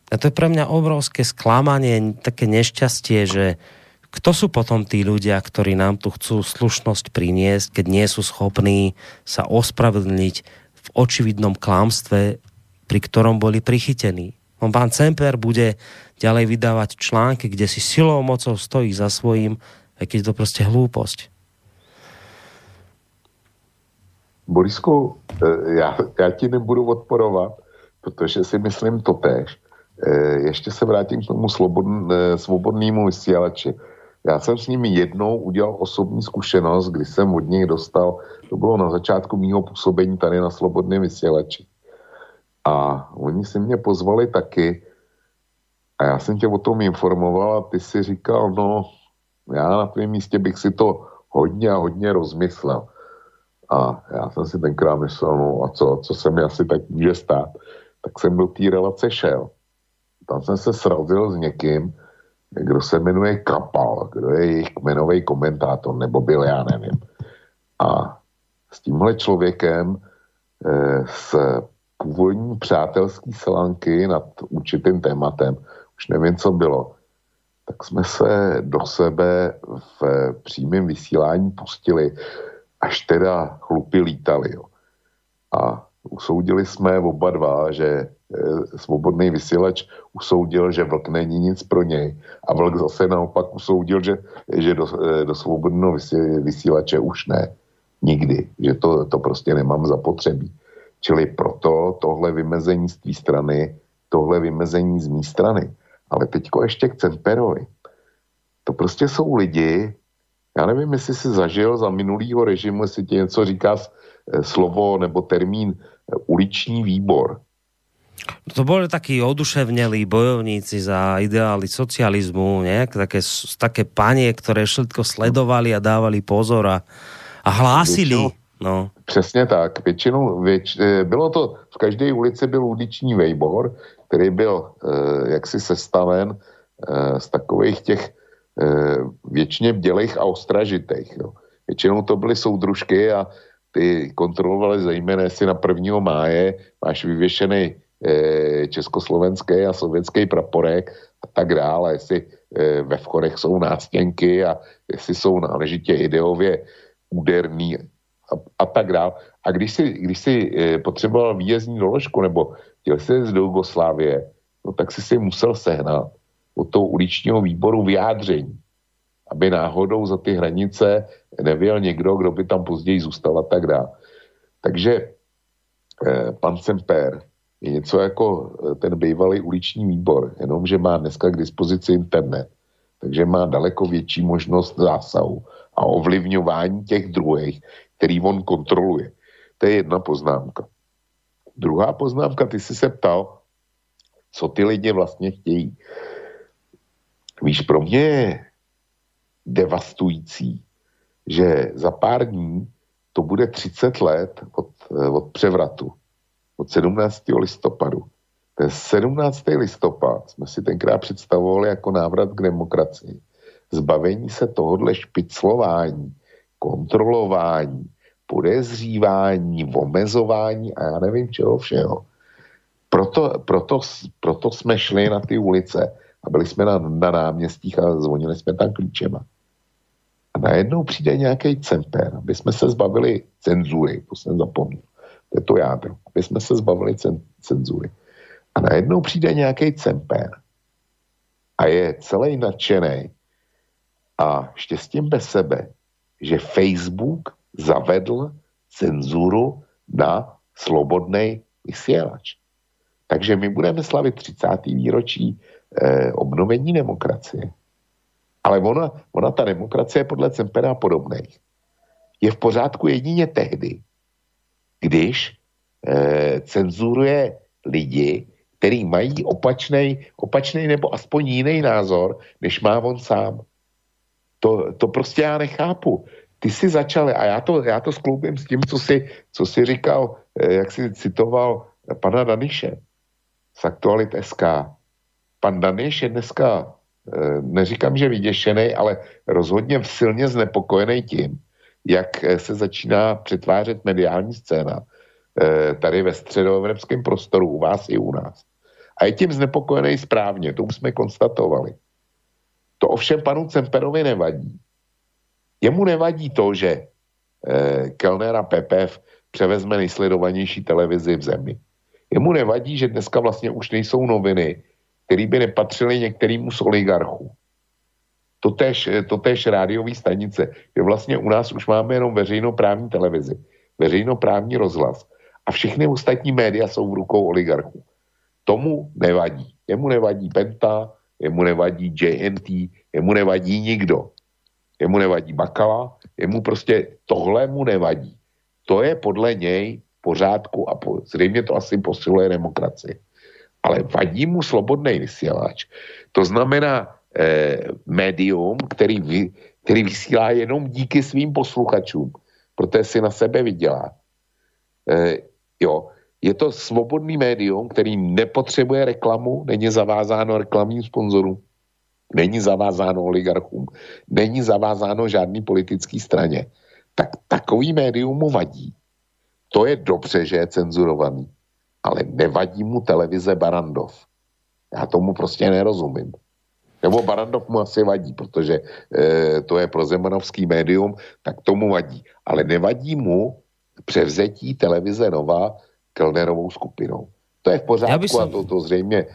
A to je pre mňa obrovské sklamanie, také nešťastie, že kto sú potom tí ľudia, ktorí nám tu chcú slušnosť priniesť, keď nie sú schopní sa ospravedlniť v očividnom klamstve, pri ktorom boli prichytení. On, pán Cemper, bude ďalej vydávať články, kde si silou mocou stojí za svojím, aj keď je to proste hlúposť. Borisku, já ti nebudu odporovat, protože si myslím to též. Ještě se vrátím k tomu Slobodnému vysielači. Já jsem s nimi jednou udělal osobní zkušenost, kdy jsem od nich dostal, to bylo na začátku mýho působení tady na Slobodném vysielači. A oni si mě pozvali taky a já jsem tě o tom informoval a ty si říkal, no já na tvém místě bych si to hodně a hodně rozmyslel. A já jsem si tenkrát myslel, no a co se mi asi tak může stát. Tak jsem do té relace šel. Tam jsem se srazil s někým, kdo se jmenuje Kapal, kdo je jejich kmenový komentátor, nebo byl, já nevím. A s tímhle člověkem se původní přátelský slanky nad určitým tématem, už nevím, co bylo, tak jsme se do sebe v přímém vysílání pustili, až teda chlupy lítali. Jo. A usoudili jsme oba dva, že Slobodný vysielač usoudil, že Vlk není nic pro něj, a Vlk zase naopak usoudil, že do Slobodného vysílače už ne. Nikdy. Že to prostě nemám zapotřebí. Čili proto tohle vymezení z té strany, tohle vymezení z mé strany. Ale teďko ještě k Cemperovi. To prostě jsou lidi, Já nevím, jestli jsi zažil za minulýho režimu, jestli ti něco říká slovo nebo termín uliční výbor. To boli takí oduševnelí bojovníci za ideály socializmu, také panie, ktoré všetko sledovali a dávali pozor a hlásili. No. Přesně tak. Bylo to, v každé ulici byl uliční výbor, který byl jaksi sestaven z takových těch věčně bdělých a ostražitých. Jo. Většinou to byly soudružky a ty kontrolovali zejména, jestli na 1. máje máš vyvěšený československý a sovětský praporek a tak dále, jestli ve vchodech jsou nástěnky a jestli jsou náležitě ideově úderný a tak dále. A když si potřeboval výjezdní doložku nebo chtěl jsi z Jugoslávie, no tak si musel sehnat od toho uličního výboru vyjádření, aby náhodou za ty hranice nevěl někdo, kdo by tam později zůstal a tak dále. Takže pan Cemper je něco jako ten bývalý uliční výbor, jenomže má dneska k dispozici internet, takže má daleko větší možnost zásahu a ovlivňování těch druhých, který on kontroluje. To je jedna poznámka. Druhá poznámka, ty jsi se ptal, co ty lidi vlastně chtějí. Víš, pro mě je devastující, že za pár dní to bude 30 let od převratu, od 17. listopadu. Ten 17. listopad jsme si tenkrát představovali jako návrat k demokracii. Zbavení se tohodle špiclování, kontrolování, podezřívání, omezování a já nevím čeho všeho. Proto jsme šli na ty ulice a byli jsme na náměstích a zvonili jsme tam klíčema. A najednou přijde nějaký Cemper, aby jsme se zbavili cenzury, to jsem zapomněl. To je to jádro. My jsme se zbavili cenzury. A najednou přijde nějaký Cemper a je celý nadšený a štěstím bez sebe, že Facebook zavedl cenzuru na Slobodný vysielač. Takže my budeme slavit 30. výročí obnovení demokracie. Ale ona ta demokracie podle Cempera podobných je v pořádku jedině tehdy, když cenzuruje lidi, který mají opačnej nebo aspoň jiný názor, než má on sám. To prostě já nechápu. Ty jsi začal, a já to skloubím s tím, co jsi říkal, jak jsi citoval pana Daniše z Aktualit SK. Pan Daniš je dneska, neříkám, že vyděšený, ale rozhodně silně znepokojený tím, jak se začíná přetvářet mediální scéna tady ve středoevropském prostoru, u vás i u nás. A je tím znepokojený správně, to už jsme konstatovali. To ovšem panu Cemperovi nevadí. Jemu nevadí to, že Kellner a PPF převezme nejsledovanější televizi v zemi. Jemu nevadí, že dneska vlastně už nejsou noviny, které by nepatřily některému z oligarchů. Totéž rádiové stanice, že vlastně u nás už máme jenom veřejnoprávní televizi, veřejnoprávní rozhlas a všechny ostatní média jsou v rukou oligarchů. Tomu nevadí. Jemu nevadí Penta, jemu nevadí JNT, jemu nevadí nikdo. Jemu nevadí Bakala, jemu prostě tohle mu nevadí. To je podle něj v pořádku a zřejmě to asi posiluje demokracii. Ale vadí mu Slobodný vysielač. To znamená médium, který vysílá jenom díky svým posluchačům, protože si na sebe vydělá. Je to svobodný médium, který nepotřebuje reklamu, není zavázáno reklamním sponzorům, není zavázáno oligarchům, není zavázáno žádný politický straně. Tak takový médium mu vadí. To je dobře, že je cenzurovaný, ale nevadí mu televize Barrandov. Já tomu prostě nerozumím. Nebo Barrandov mu asi vadí, protože to je pro zemanovský médium, tak tomu vadí. Ale nevadí mu převzetí televize Nova Kellnerovou skupinou. To je v pořádku a to zřejmě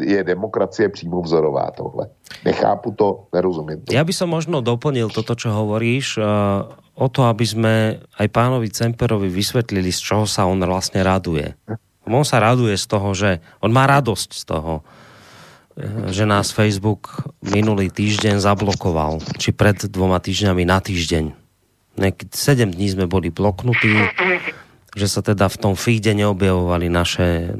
je demokracie přímo vzorová tohle. Nechápu to, nerozumím to. Ja by som možno doplnil toto, čo hovoríš, o to, aby sme aj pánovi Cemperovi vysvetlili, z čoho sa on vlastne raduje. On sa raduje z toho, že on má radosť z toho, že nás Facebook minulý týždeň zablokoval. Či pred 2 týždňami na týždeň. 7 dní sme boli bloknutí, že sa teda v tom feede neobjavovali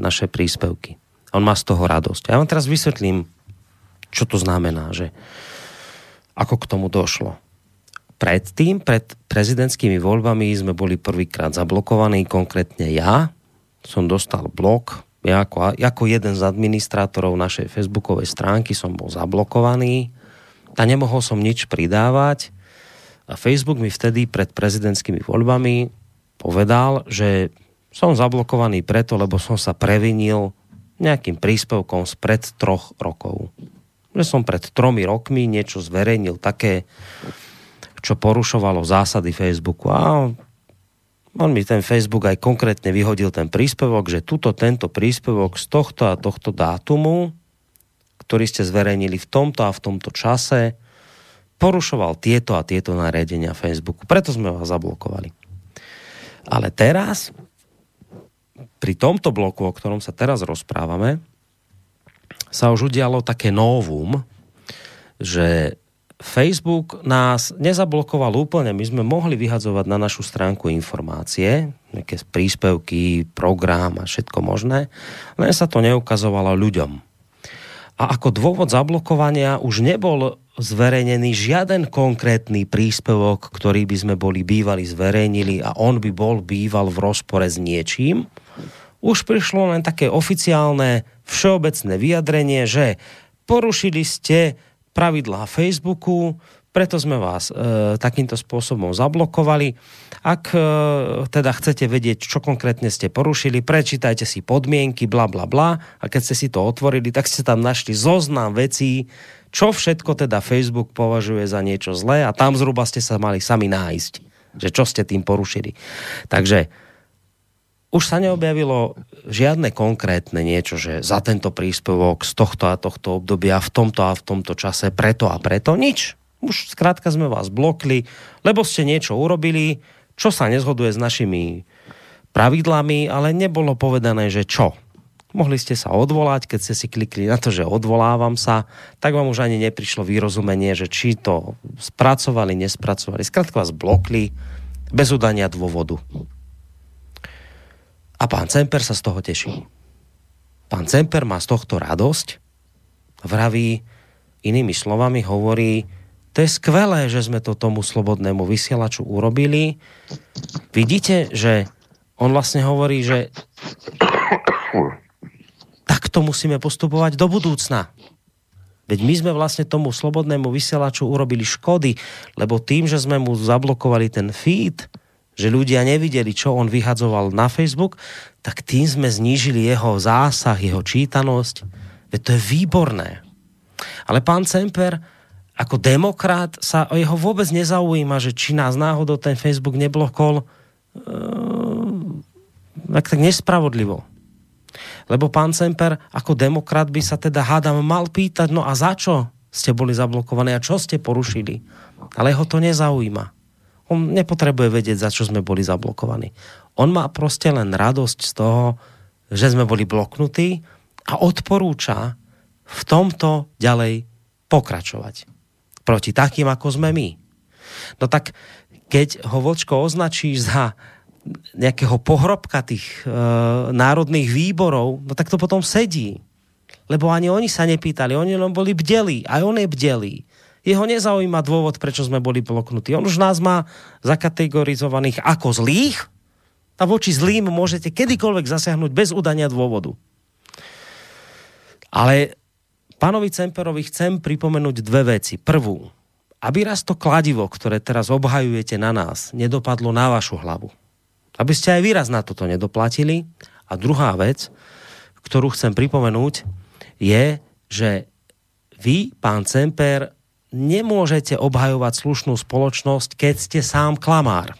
naše príspevky. On má z toho radosť. Ja vám teraz vysvetlím, čo to znamená, že ako k tomu došlo. Predtým, pred prezidentskými voľbami sme boli prvýkrát zablokovaní, konkrétne ja som dostal blok, ja ako jeden z administrátorov našej facebookovej stránky som bol zablokovaný a nemohol som nič pridávať a Facebook mi vtedy pred prezidentskými voľbami povedal, že som zablokovaný preto, lebo som sa previnil nejakým príspevkom spred 3 rokov. Že som pred 3 rokmi niečo zverejnil také, čo porušovalo zásady Facebooku. A on mi ten Facebook aj konkrétne vyhodil ten príspevok, že tento príspevok z tohto a tohto dátumu, ktorý ste zverejnili v tomto a v tomto čase, porušoval tieto a tieto nariadenia Facebooku. Preto sme vás zablokovali. Ale teraz, pri tomto bloku, o ktorom sa teraz rozprávame, sa už udialo také novum, že Facebook nás nezablokoval úplne. My sme mohli vyhadzovať na našu stránku informácie, nejaké príspevky, program a všetko možné, len sa to neukazovalo ľuďom. A ako dôvod zablokovania už nebol zverejnený žiaden konkrétny príspevok, ktorý by sme boli bývali zverejnili a on by bol býval v rozpore s niečím. Už prišlo len také oficiálne všeobecné vyjadrenie, že porušili ste pravidlá Facebooku, preto sme vás takýmto spôsobom zablokovali. Ak teda chcete vedieť, čo konkrétne ste porušili, prečítajte si podmienky, bla, bla, bla. A keď ste si to otvorili, tak ste tam našli zoznam vecí, čo všetko teda Facebook považuje za niečo zlé a tam zhruba ste sa mali sami nájsť, že čo ste tým porušili. Takže už sa neobjavilo žiadne konkrétne niečo, že za tento príspevok z tohto a tohto obdobia, v tomto a v tomto čase, preto a preto, nič. Už skrátka sme vás blokli, lebo ste niečo urobili, čo sa nezhoduje s našimi pravidlami, ale nebolo povedané, že čo. Mohli ste sa odvolať, keď ste si klikli na to, že odvolávam sa, tak vám už ani neprišlo vyrozumenie, že či to spracovali, nespracovali. Skrátka vás blokli bez udania dôvodu. A pán Cemper sa z toho teší. Pán Cemper má z tohto radosť, vraví, inými slovami hovorí, to je skvelé, že sme to tomu slobodnému vysielaču urobili. Vidíte, že on vlastne hovorí, že takto musíme postupovať do budúcna. Veď my sme vlastne tomu slobodnému vysielaču urobili škody, lebo tým, že sme mu zablokovali ten feed, že ľudia nevideli, čo on vyhadzoval na Facebook, tak tým sme znížili jeho zásah, jeho čítanosť. Veď to je výborné. Ale pán Cemper ako demokrat sa o jeho vôbec nezaujíma, že či nás náhodou ten Facebook neblokol tak nespravodlivo. Lebo pán Cemper ako demokrat by sa teda hádam mal pýtať, no a za čo ste boli zablokovaní a čo ste porušili. Ale ho to nezaujíma. On nepotrebuje vedieť, za čo sme boli zablokovaní. On má proste len radosť z toho, že sme boli bloknutí a odporúča v tomto ďalej pokračovať. Proti takým, ako sme my. No tak, keď ho Vočko označí za nejakého pohrobka tých národných výborov, no tak to potom sedí. Lebo ani oni sa nepýtali, oni len boli bdelí, aj on je bdelí. Jeho nezaujíma dôvod, prečo sme boli bloknutí. On už nás má zakategorizovaných ako zlých a voči zlým môžete kedykoľvek zasiahnuť bez udania dôvodu. Ale pánovi Cemperovi chcem pripomenúť 2 veci. Prvú, aby raz to kladivo, ktoré teraz obhajujete na nás, nedopadlo na vašu hlavu. Aby ste aj vy raz na toto nedoplatili. A druhá vec, ktorú chcem pripomenúť, je, že vy, pán Cemper, nemôžete obhajovať slušnú spoločnosť, keď ste sám klamár.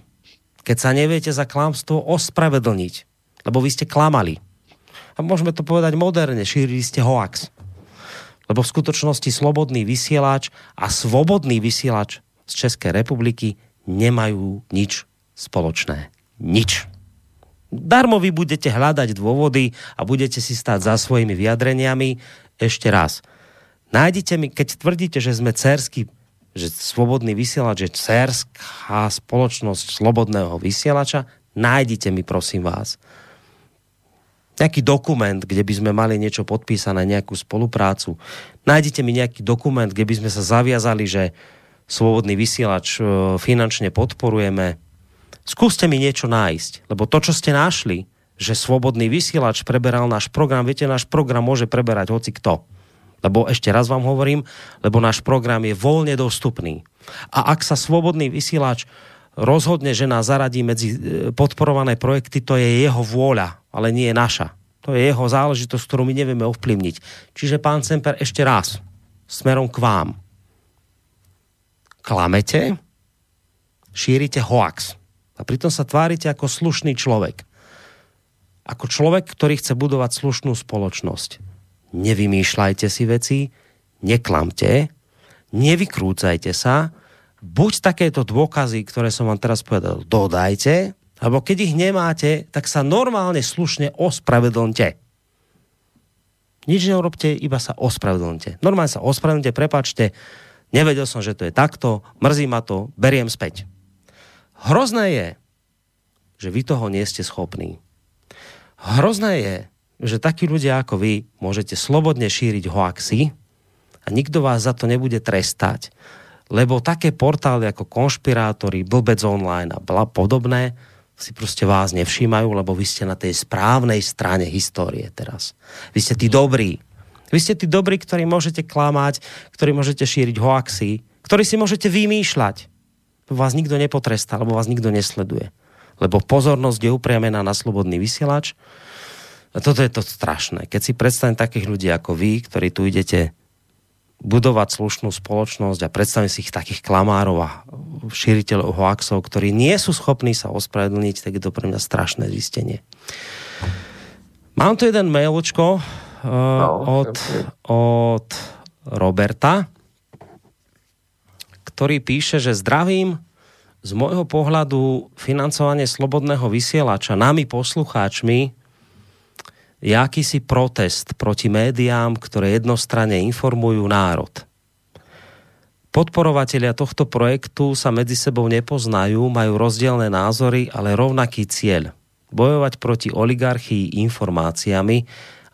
Keď sa neviete za klamstvo ospravedlniť, lebo vy ste klamali. A môžeme to povedať moderne, šírili ste hoax. Lebo v skutočnosti slobodný vysielač a svobodný vysielač z Českej republiky nemajú nič spoločné. Nič. Darmo vy budete hľadať dôvody a budete si stáť za svojimi vyjadreniami. Ešte raz. Nájdite mi, keď tvrdíte, že sme dcérsky, že Slobodný vysielač je dcerská spoločnosť Slobodného vysielača, nájdite mi, prosím vás, nejaký dokument, kde by sme mali niečo podpísané, nejakú spoluprácu. Nájdite mi nejaký dokument, kde by sme sa zaviazali, že Slobodný vysielač finančne podporujeme. Skúste mi niečo nájsť, lebo to, čo ste našli, že Slobodný vysielač preberal náš program, viete, náš program môže preberať hoci kto. Lebo ešte raz vám hovorím, lebo náš program je voľne dostupný. A ak sa Slobodný vysielač rozhodne, že nás zaradí medzi podporované projekty, to je jeho vôľa, ale nie je naša. To je jeho záležitosť, ktorú my nevieme ovplyvniť. Čiže pán Cemper, ešte raz, smerom k vám. Klamete, šírite hoax. A pritom sa tvárite ako slušný človek. Ako človek, ktorý chce budovať slušnú spoločnosť. Nevymýšľajte si veci, neklamte, nevykrúcajte sa, buď takéto dôkazy, ktoré som vám teraz povedal, dodajte, alebo keď ich nemáte, tak sa normálne slušne ospravedlňte. Nič neurobte, iba sa ospravedlňte. Normálne sa ospravedlňte, prepáčte, nevedel som, že to je takto, mrzí ma to, beriem späť. Hrozné je, že vy toho nie ste schopní. Hrozné je, že takí ľudia ako vy môžete slobodne šíriť hoaxy a nikto vás za to nebude trestať, lebo také portály ako Konšpirátori, Blbec online a podobné si proste vás nevšímajú, lebo vy ste na tej správnej strane histórie teraz. Vy ste tí dobrí. Vy ste tí dobrí, ktorí môžete klamať, ktorí môžete šíriť hoaxy, ktorí si môžete vymýšľať. Vás nikto nepotrestá, lebo vás nikto nesleduje. Lebo pozornosť je upriamená na Slobodný vysielač. A toto je to strašné. Keď si predstavím takých ľudí ako vy, ktorí tu idete budovať slušnú spoločnosť a predstavím si ich takých klamárov a šíriteľov hoaxov, ktorí nie sú schopní sa ospravedlniť, tak je to pre mňa strašné zistenie. Mám tu jeden mail, Vočko, od Roberta, ktorý píše, že zdravím. Z môjho pohľadu financovanie Slobodného vysielača nami poslucháčmi je akýsi protest proti médiám, ktoré jednostranne informujú národ. Podporovatelia tohto projektu sa medzi sebou nepoznajú, majú rozdielne názory, ale rovnaký cieľ. Bojovať proti oligarchii informáciami,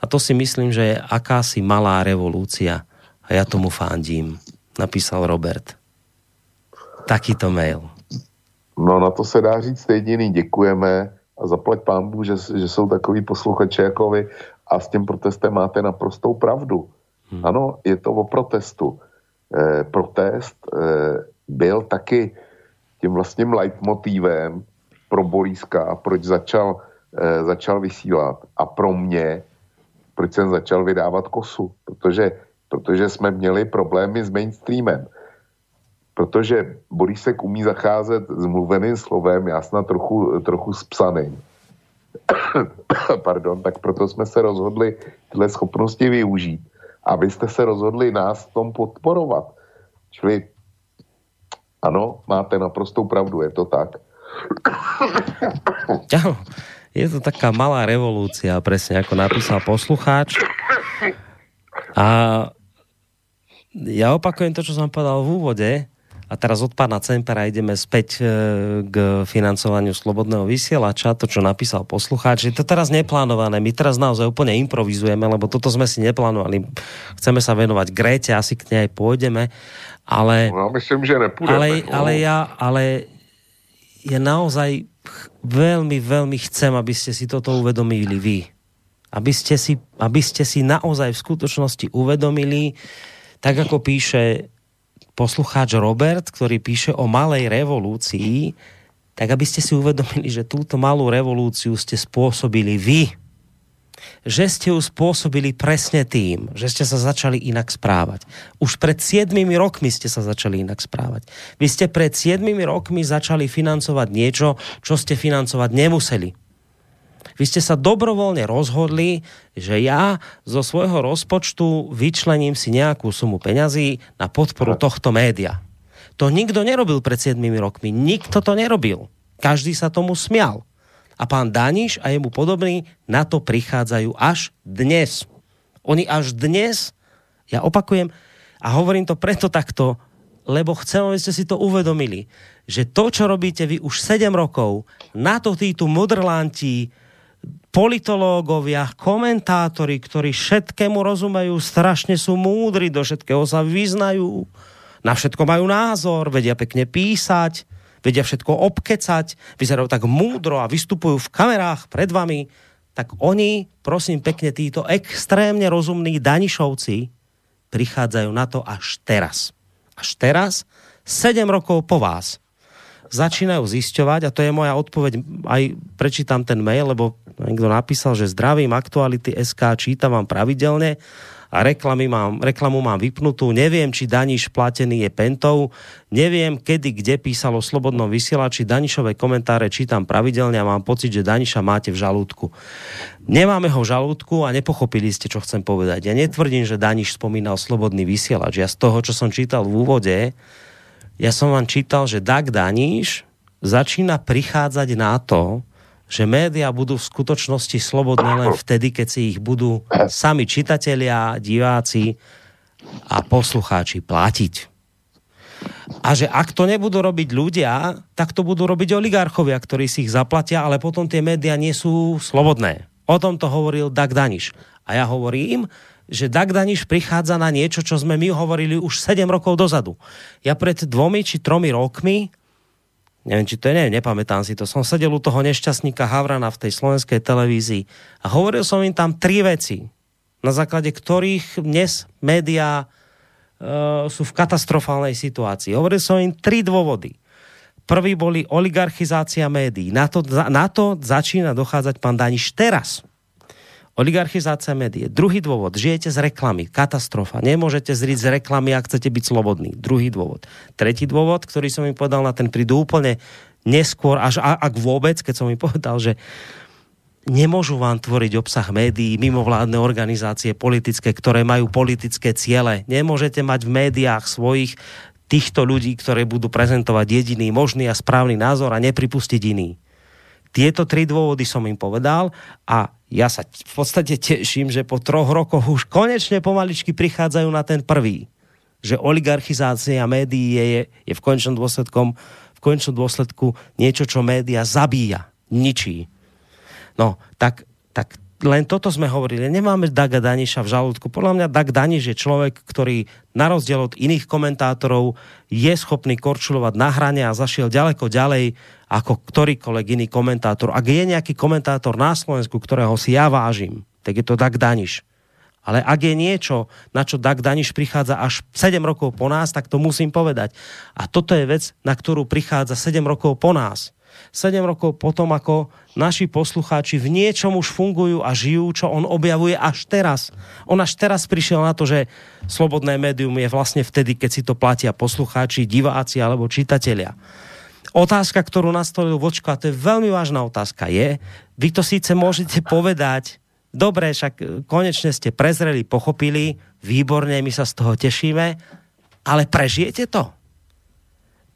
a to si myslím, že je akási malá revolúcia. A ja tomu fandím, napísal Robert. Takýto mail. No, na to se dá říct jediný, děkujeme. A zaplať pánbu, že jsou takový posluchači jako vy a s tím protestem máte naprostou pravdu. Ano, je to o protestu. Protest byl taky tím vlastním leitmotivem pro Boríska, proč začal vysílat. A pro mě, proč jsem začal vydávat Kosu. Protože jsme měli problémy s mainstreamem. Protože Borísek umí zacházet s mluveným slovem, já snad trochu s psaným. Pardon, tak proto jsme se rozhodli tyhle schopnosti využít. A vy jste se rozhodli nás v tom podporovat. Čili ano, máte naprostou pravdu, je to tak. Je to taká malá revolúcia, presne ako napísal poslucháč. A ja opakujem to, čo som povedal v úvode. A teraz od pána Cempera ideme späť k financovaniu Slobodného vysielača, to, čo napísal poslucháč. Je to teraz neplánované, my teraz naozaj úplne improvizujeme, lebo toto sme si neplánovali. Chceme sa venovať Grete, asi k nej pôjdeme, ale... No, myslím, že nepôjdeme. Ale ja naozaj veľmi, veľmi chcem, aby ste si toto uvedomili vy. Aby ste si naozaj v skutočnosti uvedomili, tak ako píše poslucháč Robert, ktorý píše o malej revolúcii, tak aby ste si uvedomili, že túto malú revolúciu ste spôsobili vy. Že ste ju spôsobili presne tým, že ste sa začali inak správať. Už pred 7 rokmi ste sa začali inak správať. Vy ste pred 7 rokmi začali financovať niečo, čo ste financovať nemuseli. Vy ste sa dobrovoľne rozhodli, že ja zo svojho rozpočtu vyčlením si nejakú sumu peňazí na podporu tohto média. To nikto nerobil pred 7 rokmi. Nikto to nerobil. Každý sa tomu smial. A pán Daniš a jemu podobný na to prichádzajú až dnes. Oni až dnes Ja opakujem a hovorím to preto takto, lebo chcem, aby ste si to uvedomili, že to, čo robíte vy už 7 rokov, na to títo modrlanti, politológovia, komentátori, ktorí všetkému rozumejú, strašne sú múdri, do všetkého sa vyznajú, na všetko majú názor, vedia pekne písať, vedia všetko obkecať, vyzerajú tak múdro a vystupujú v kamerách pred vami, tak oni, prosím pekne, títo extrémne rozumní Danišovci prichádzajú na to až teraz. Až teraz, 7 rokov po vás, začínajú zisťovať, a to je moja odpoveď, aj prečítam ten mail, lebo niekto napísal, že zdravím Aktuality.sk, čítam vám pravidelne a reklamu mám vypnutú, neviem, či Daniš platený je Pentou, neviem, kedy, kde písalo o Slobodnom vysielači, Danišové komentáre čítam pravidelne a mám pocit, že Daniša máte v žalúdku. Nemáme ho v žalúdku a nepochopili ste, čo chcem povedať. Ja netvrdím, že Daniš spomínal Slobodný vysielač. Ja z toho, čo som čítal v úvode, ja som vám čítal, že Dag Daniš začína prichádzať na to, že médiá budú v skutočnosti slobodné len vtedy, keď si ich budú sami čitatelia, diváci a poslucháči platiť. A že ak to nebudú robiť ľudia, tak to budú robiť oligarchovia, ktorí si ich zaplatia, ale potom tie médiá nie sú slobodné. O tom to hovoril Dag Daniš. A ja hovorím, že Dag Daniš prichádza na niečo, čo sme my hovorili už 7 rokov dozadu. Ja pred 2 či 3 rokmi, neviem, či to je, nepamätám si to, som sedel u toho nešťastníka Havrana v tej slovenskej televízii a hovoril som im tam 3 veci, na základe ktorých dnes médiá sú v katastrofálnej situácii. Hovoril som im 3 dôvody. Prvý boli oligarchizácia médií. Na to začína dochádzať pán Daniš teraz. Oligarchizácia médií. Druhý dôvod. Žijete z reklamy. Katastrofa. Nemôžete zriť z reklamy, ak chcete byť slobodní. Druhý dôvod. Tretí dôvod, ktorý som im povedal, na ten prídu úplne neskôr, až ak vôbec, keď som im povedal, že nemôžu vám tvoriť obsah médií, mimovládne organizácie politické, ktoré majú politické ciele. Nemôžete mať v médiách svojich týchto ľudí, ktoré budú prezentovať jediný možný a správny názor a nepripustiť iný. Tieto 3 dôvody som im povedal a ja sa v podstate teším, že po 3 rokoch už konečne pomaličky prichádzajú na ten prvý. Že oligarchizácia médií je v konečnom dôsledku niečo, čo média zabíja, ničí. No, tak len toto sme hovorili. Nemáme Daga Daniša v žalúdku. Podľa mňa Dag Daniš je človek, ktorý na rozdiel od iných komentátorov je schopný korčulovať na hrane a zašiel ďaleko ďalej ako ktorýkoľvek iný komentátor. Ak je nejaký komentátor na Slovensku, ktorého si ja vážim, tak je to Dag Daniš. Ale ak je niečo, na čo Dag Daniš prichádza až 7 rokov po nás, tak to musím povedať. A toto je vec, na ktorú prichádza 7 rokov po nás. 7 rokov potom, ako naši poslucháči v niečom už fungujú a žijú, čo on objavuje až teraz. On až teraz prišiel na to, že slobodné médium je vlastne vtedy, keď si to platia poslucháči, diváci alebo čitatelia. Otázka, ktorú nastolil Vočka, to je veľmi vážna otázka, je, vy to síce môžete povedať, dobre, však konečne ste prezreli, pochopili, výborne, my sa z toho tešíme, ale prežijete to?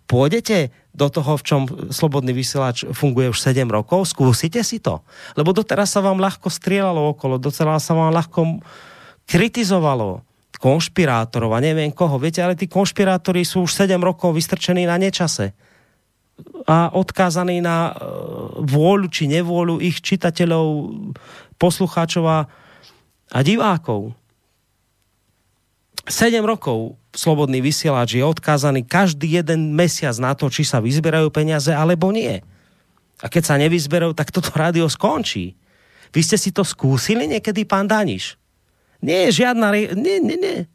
Pôjdete do toho, v čom Slobodný vysielač funguje už 7 rokov, skúsite si to? Lebo doteraz sa vám ľahko strieľalo okolo, doteraz sa vám ľahko kritizovalo konšpirátorov a neviem koho, viete, ale tí konšpirátori sú už 7 rokov vystrčení na nečase a odkázaní na vôľu či nevôľu ich čitateľov, poslucháčov a divákov. 7 rokov Slobodný vysielač je odkázaný každý jeden mesiac na to, či sa vyzberajú peniaze alebo nie. A keď sa nevyzberajú, tak toto rádio skončí. Vy ste si to skúsili niekedy, pán Daniš? Nie je žiadna...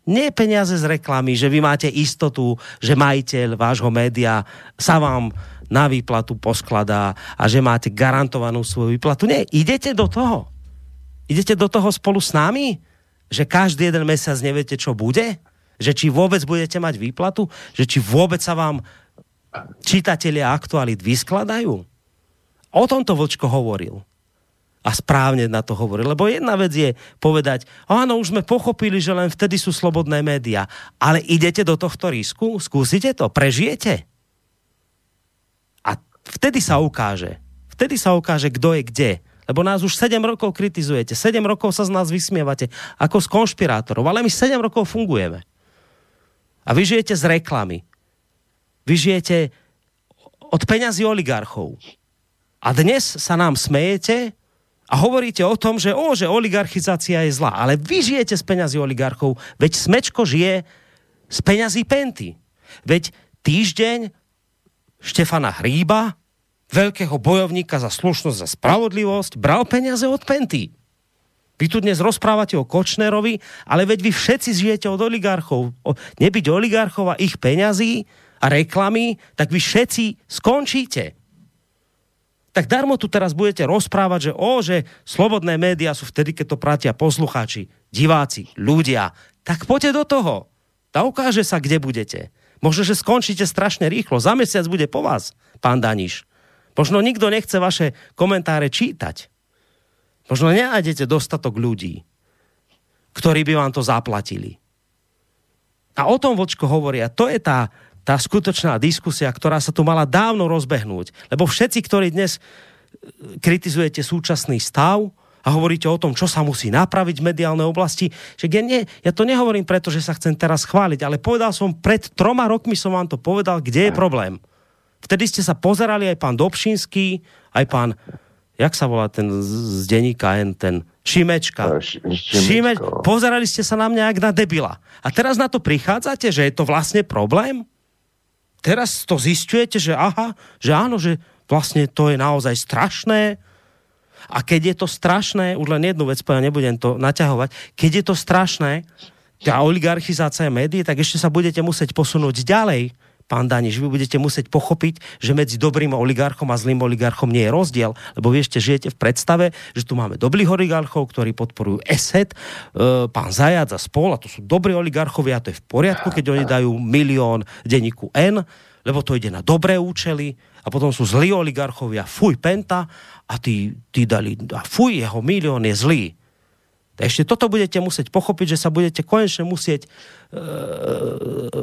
Nie je peniaze z reklamy, že vy máte istotu, že majiteľ vášho média sa vám na výplatu poskladá a že máte garantovanú svoju výplatu. Nie, idete do toho. Idete do toho spolu s nami? Že každý jeden mesiac neviete, čo bude? Že či vôbec budete mať výplatu? Že či vôbec sa vám čitatelia Aktualit vyskladajú? O tomto Vlčko hovoril. A správne na to hovorí. Lebo jedna vec je povedať, áno, už sme pochopili, že len vtedy sú slobodné médiá. Ale idete do tohto risku? Skúsite to? Prežijete? A vtedy sa ukáže. Kto je kde. Lebo nás už 7 rokov kritizujete. 7 rokov sa z nás vysmievate ako z konšpirátorov. Ale my 7 rokov fungujeme. A vy žijete z reklamy. Vy žijete od peňazí oligarchov. A dnes sa nám smejete a hovoríte o tom, že oligarchizácia je zlá. Ale vy žijete z peňazí oligarchov. Veď Smečko žije z peňazí Penty. Veď Týždeň Štefana Hríba, veľkého bojovníka za slušnosť, za spravodlivosť, bral peniaze od Penty. Vy tu dnes rozprávate o Kočnerovi, ale veď vy všetci žijete od oligarchov. Nebyť oligarchov a ich peňazí a reklamy, tak vy všetci skončíte. Tak darmo tu teraz budete rozprávať, že slobodné médiá sú vtedy, keď to pratia poslucháči, diváci, ľudia. Tak poďte do toho. Tá ukáže sa, kde budete. Možno, že skončíte strašne rýchlo. Za mesiac bude po vás, pán Daniš. Možno nikto nechce vaše komentáre čítať. Možno nenájdete dostatok ľudí, ktorí by vám to zaplatili. A o tom Vočko hovorí. A to je tá skutočná diskusia, ktorá sa tu mala dávno rozbehnúť. Lebo všetci, ktorí dnes kritizujete súčasný stav a hovoríte o tom, čo sa musí napraviť v mediálnej oblasti. Ja to nehovorím preto, že sa chcem teraz chváliť, ale povedal som, pred 3 rokmi som vám to povedal, kde je problém. Vtedy ste sa pozerali aj pán Dobšinský, aj pán, jak sa volá ten z denníka N, ten Šimečka. Pozerali ste sa na mňa jak na debila. A teraz na to prichádzate, že je to vlastne problém? Teraz to zisťujete, že vlastne to je naozaj strašné. A keď je to strašné, už len jednu vec povedať, nebudem to naťahovať, keď je to strašné, tá oligarchizácia médií, tak ešte sa budete musieť posunúť ďalej, pán Daniš, vy budete musieť pochopiť, že medzi dobrým oligarchom a zlým oligarchom nie je rozdiel, lebo vy ešte žijete v predstave, že tu máme dobrých oligarchov, ktorí podporujú ESET, pán Zajac a spol, a to sú dobrí oligarchovia, a to je v poriadku, keď oni dajú 1 000 000 denníku N, lebo to ide na dobré účely, a potom sú zlí oligarchovia, fuj Penta, a tí dali, a fuj, jeho 1 000 000 je zlý. Ešte toto budete musieť pochopiť, že sa budete konečne musieť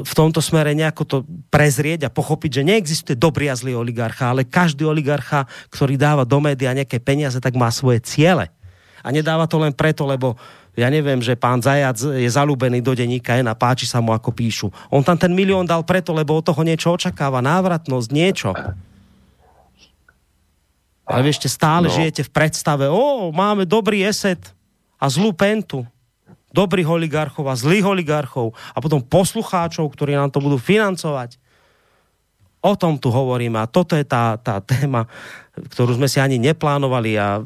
v tomto smere nejako to prezrieť a pochopiť, že neexistuje dobrý a zlý oligarcha, ale každý oligarcha, ktorý dáva do média nejaké peniaze, tak má svoje ciele. A nedáva to len preto, lebo ja neviem, že pán Zajac je zalúbený do denníka N a páči sa mu, ako píšu. On tam ten 1 000 000 dal preto, lebo od toho niečo očakáva, návratnosť, niečo. Ale vy ešte stále žijete v predstave, máme dobrý ESET a zlú Pentu, dobrých oligarchov a zlých oligarchov a potom poslucháčov, ktorí nám to budú financovať. O tom tu hovoríme a toto je tá téma, ktorú sme si ani neplánovali a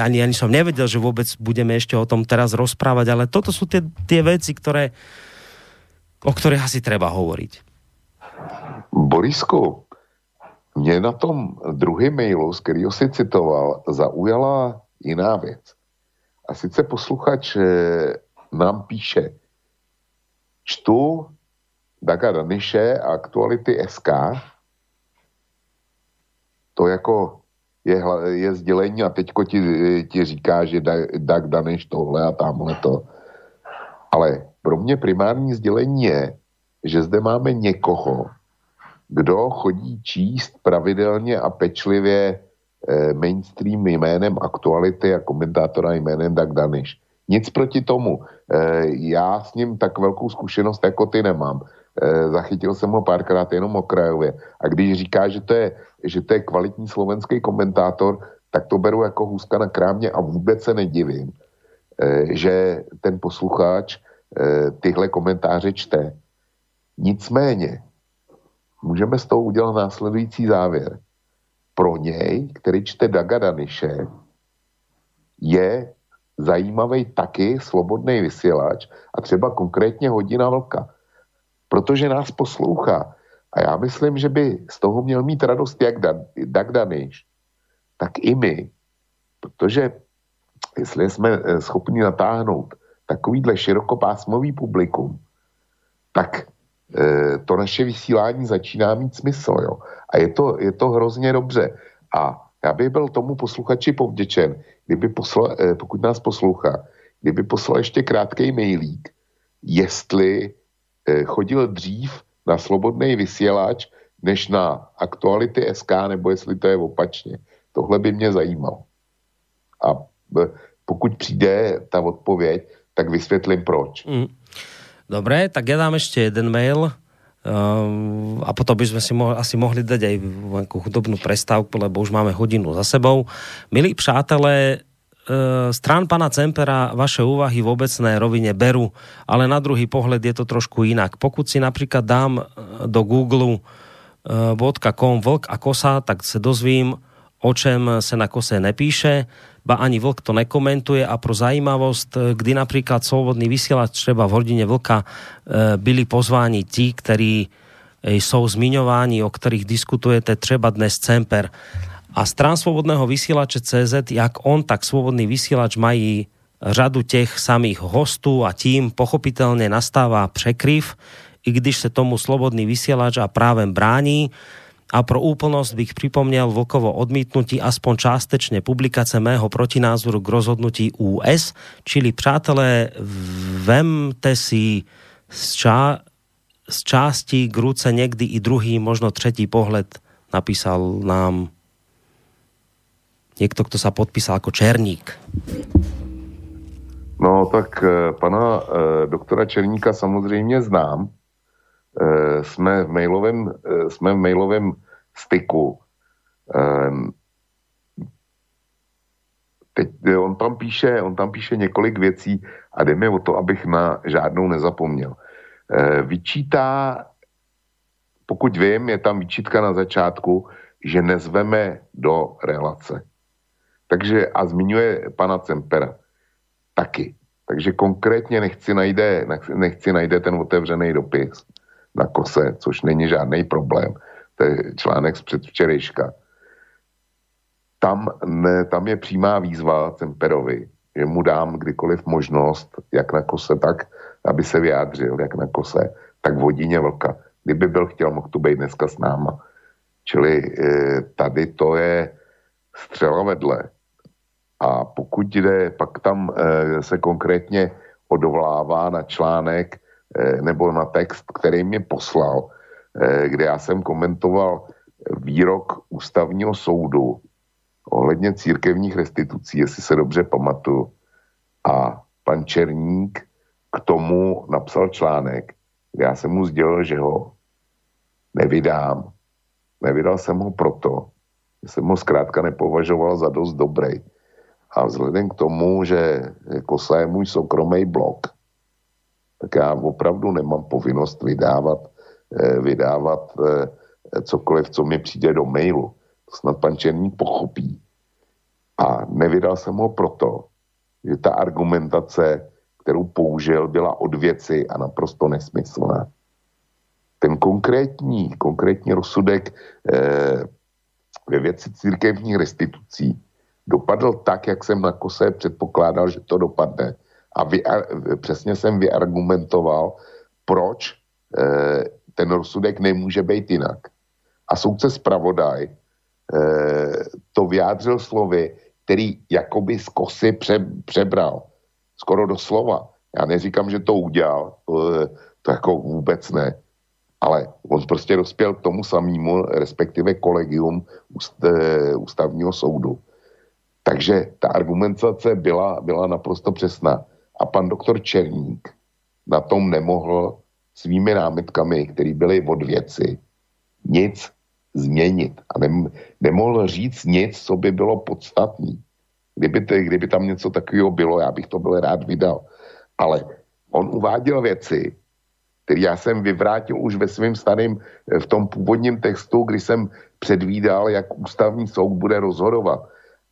ani som nevedel, že vôbec budeme ešte o tom teraz rozprávať, ale toto sú tie veci, o ktorých asi treba hovoriť. Borisku, mne na tom druhý mailu, z kterého si citoval, zaujala jiná věc. A sice posluchač nám píše: čtu Daga Daniše a Aktuality SK. To jako je sdělení a teďko ti říká, že Dag Daniš tohle a tamhle to. Ale pro mě primární sdělení je, že zde máme někoho, kdo chodí číst pravidelně a pečlivě mainstream jménem Aktuality a komentátora jménem Dag Daniš. Nic proti tomu. Já s ním tak velkou zkušenost jako ty nemám. Zachytil jsem ho párkrát jenom okrajově. A když říká, že to je kvalitní slovenský komentátor, tak to beru jako hůzka na krámě a vůbec se nedivím, že ten posluchač tyhle komentáře čte. Nicméně můžeme z toho udělat následující závěr. Pro něj, který čte Daga Daniše, je zajímavý taky Slobodný vysielač a třeba konkrétně Hodina vlka. Protože nás poslouchá. A já myslím, že by z toho měl mít radost jak Dag Daniš, tak i my. Protože jestli jsme schopni natáhnout takovýhle širokopásmový publikum, tak to naše vysílání začíná mít smysl. Jo? A je to hrozně dobře. A já bych byl tomu posluchači povděčen, pokud nás poslouchá, kdyby poslal ještě krátkej mailík, jestli chodil dřív na Slobodný vysielač, než na Aktuality.sk, nebo jestli to je opačně. Tohle by mě zajímalo. A pokud přijde ta odpověď, tak vysvětlím proč. Dobre, tak ja dám ešte jeden mail a potom by sme si asi mohli dať aj nejakú chudobnú prestávku, lebo už máme hodinu za sebou. Milí přátelé, strán pana Cempera vaše úvahy v obecnej rovine berú, ale na druhý pohľad je to trošku inak. Pokud si napríklad dám do Google .com vlk a kosa, tak sa dozvím, o čem sa na kose nepíše, ba ani vlk to nekomentuje. A pro zajímavosť, kdy napríklad Slobodný vysielač třeba v Hodine vlka byli pozváni tí, ktorí sú zmiňováni, o ktorých diskutujete, třeba dnes Cemper. A strán Svobodného vysielače CZ, jak on, tak Svobodný vysielač mají řadu těch samých hostů a tím pochopitelně nastává překryv, i když se tomu Slobodný vysielač a právem brání. A pro úplnosť bych pripomnel Vlkovo odmítnutí aspoň částečne publikace mého protinázoru k rozhodnutí US, čili přátelé, vemte si z části k ruce niekdy i druhý, možno tretí pohled, napísal nám niekto, kto sa podpísal ako Černík. No tak pana doktora Černíka samozrejme znám. Jsme v mailovém styku. Teď on tam píše několik věcí a jde mi o to, abych na žádnou nezapomněl. Vyčítá, pokud vím, je tam vyčítka na začátku, že nezveme do relace. Takže a zmiňuje pana Cempera taky. Takže konkrétně nechci najde ten otevřený dopis na kose, což není žádný problém. To je článek z předvčerejška. Tam je přímá výzva Cemperovi, že mu dám kdykoliv možnost, jak na kose, tak, aby se vyjádřil, jak na kose, tak v Hodině vlka. Kdyby byl chtěl, mohl tu být dneska s náma. Čili tady to je střela vedle. A pokud jde, pak tam se konkrétně odvolává na článek nebo na text, který mě poslal, kde já jsem komentoval výrok ústavního soudu ohledně církevních restitucí, jestli se dobře pamatuju. A pan Černík k tomu napsal článek, kde já jsem mu sdělil, že ho nevydám. Nevydal jsem ho proto, že jsem ho zkrátka nepovažoval za dost dobrý. A vzhledem k tomu, že Kosa je můj soukromý blog, tak já opravdu nemám povinnost vydávat cokoliv, co mi přijde do mailu. To snad pan Černík pochopí. A nevydal jsem ho proto, že ta argumentace, kterou použil, byla od věci a naprosto nesmyslná. Ten konkrétní rozsudek ve věci církevních restitucí dopadl tak, jak jsem na kose předpokládal, že to dopadne. A přesně jsem vyargumentoval, proč ten rozsudek nemůže být jinak. A soudce zpravodaj to vyjádřil slovy, který jakoby z kosy přebral. Skoro doslova. Já neříkám, že to udělal, to jako vůbec ne. Ale on prostě dospěl k tomu samému, respektive kolegium ústavního soudu. Takže ta argumentace byla naprosto přesná. A pan doktor Černík na tom nemohl svými námitkami, které byly od věci, nic změnit. A nemohl říct nic, co by bylo podstatné. Kdyby tam něco takového bylo, já bych to byl rád vydal. Ale on uváděl věci, které já jsem vyvrátil už ve svým starým, v tom původním textu, kdy jsem předvídal, jak ústavní soud bude rozhodovat.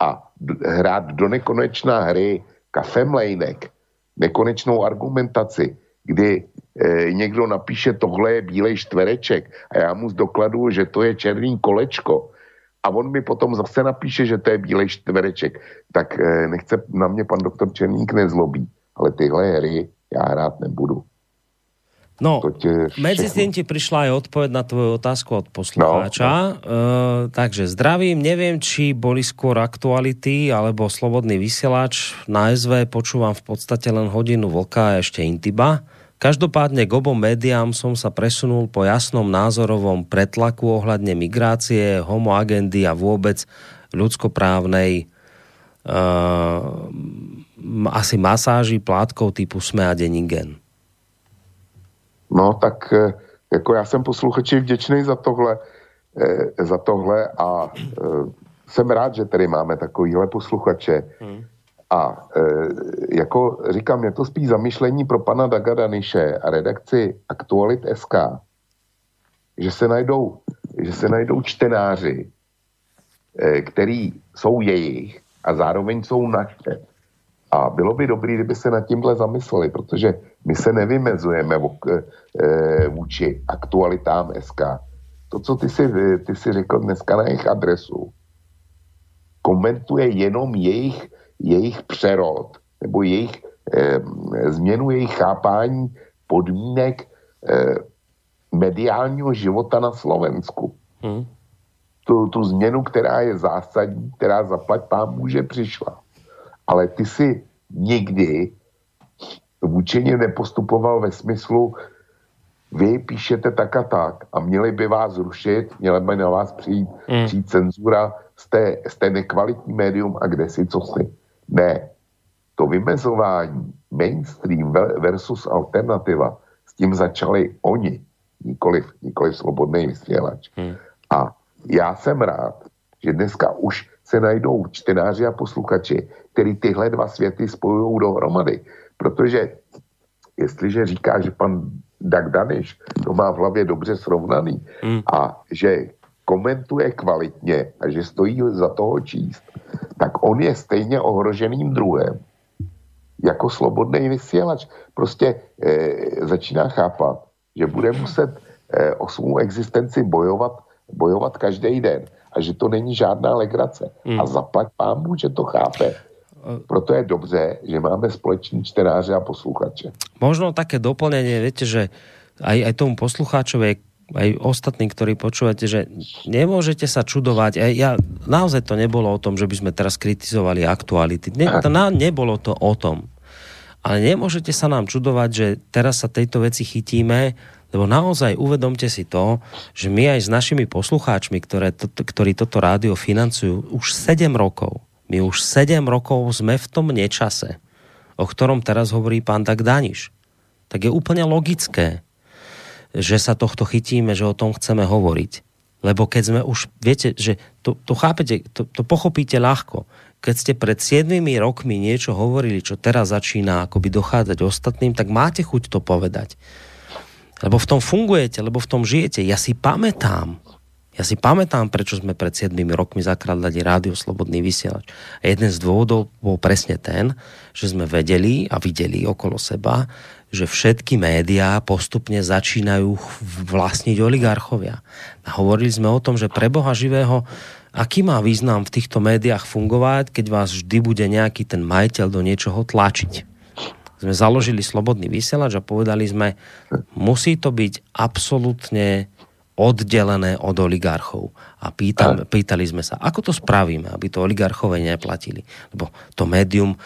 A hrát do nekonečná hry kafemlejnek, nekonečnou argumentaci, kdy někdo napíše, tohle je bílej čtvereček a já mu zdokladuju, že to je černý kolečko a on mi potom zase napíše, že to je bílej čtvereček, tak nechce na mě pan doktor Černík nezlobí, ale tyhle hry já hrát nebudu. No, medzi tým ti prišla aj odpoveď na tvoju otázku od poslucháča. Takže zdravím, neviem, či boli skôr aktuality alebo slobodný vysielač. Na SV počúvam v podstate len hodinu vlka a ešte intiba. Každopádne k obom médiám som sa presunul po jasnom názorovom pretlaku ohľadne migrácie, homoagendy a vôbec ľudskoprávnej asi masáži plátkov typu SME a denník N. No tak jako já jsem posluchači vděčný za tohle a jsem rád, že tady máme takovýhle posluchače. A jako říkám, je to spíš zamyšlení pro pana Daga Daniše a redakci Aktualit.sk, že se najdou čtenáři, který jsou jejich a zároveň jsou naše. A bylo by dobré, kdyby se nad tímhle zamysleli, protože my se nevymezujeme vůči aktualitám SK. To, co ty si řekl dneska na jejich adresu, komentuje jenom jejich přerod nebo jejich změnu jejich chápání podmínek mediálního života na Slovensku. Tu změnu, která je zásadní, která zaplať pámbu, že přišla. Ale ty si nikdy vůči nim nepostupoval ve smyslu, vy píšete tak a tak a měli by vás zrušit, měla by na vás přijít cenzura, jste nekvalitní médium a kde si, co si. Ne. To vymezování mainstream versus alternativa, s tím začali oni, nikoliv Slobodný vysielač. A já jsem rád, že dneska už se najdou čtenáři a posluchači, který tyhle dva světy spojují dohromady. Protože jestliže říká, že pan Dag Daniš to má v hlavě dobře srovnaný a že komentuje kvalitně a že stojí za toho číst, tak on je stejně ohroženým druhem jako Slobodný vysielač. Prostě začíná chápat, že bude muset o svou existenci bojovat každý den. A že to není žádná legrace. A zaplať pámbu, že to chápe. Proto je dobře, že máme společný čtenáře a posluchače. Možno také doplnenie, viete, že aj tomu poslucháčovi, aj ostatní, ktorí počúvate, že nemôžete sa čudovať. Ja, naozaj to nebolo o tom, že by sme teraz kritizovali aktuality. Nebolo to o tom. Ale nemôžete sa nám čudovať, že teraz sa tejto veci chytíme, lebo naozaj uvedomte si to, že my aj s našimi poslucháčmi, ktorí toto rádio financujú už 7 rokov, my už 7 rokov sme v tom nečase, o ktorom teraz hovorí pán Dag Daniš. Tak je úplne logické, že sa tohto chytíme, že o tom chceme hovoriť. Lebo keď sme už, viete, že to chápete, to pochopíte ľahko. Keď ste pred 7 rokmi niečo hovorili, čo teraz začína akoby dochádzať ostatným, tak máte chuť to povedať. Lebo v tom fungujete, lebo v tom žijete. Ja si pamätám, prečo sme pred 7 rokmi zakladali rádio Slobodný vysielač. A jeden z dôvodov bol presne ten, že sme vedeli a videli okolo seba, že všetky médiá postupne začínajú vlastniť oligarchovia. A hovorili sme o tom, že pre Boha živého, aký má význam v týchto médiách fungovať, keď vás vždy bude nejaký ten majiteľ do niečoho tlačiť. Sme založili Slobodný vysielač a povedali sme, musí to byť absolútne oddelené od oligarchov. A pýtali sme sa, ako to spravíme, aby to oligarchové neplatili. Lebo to médium,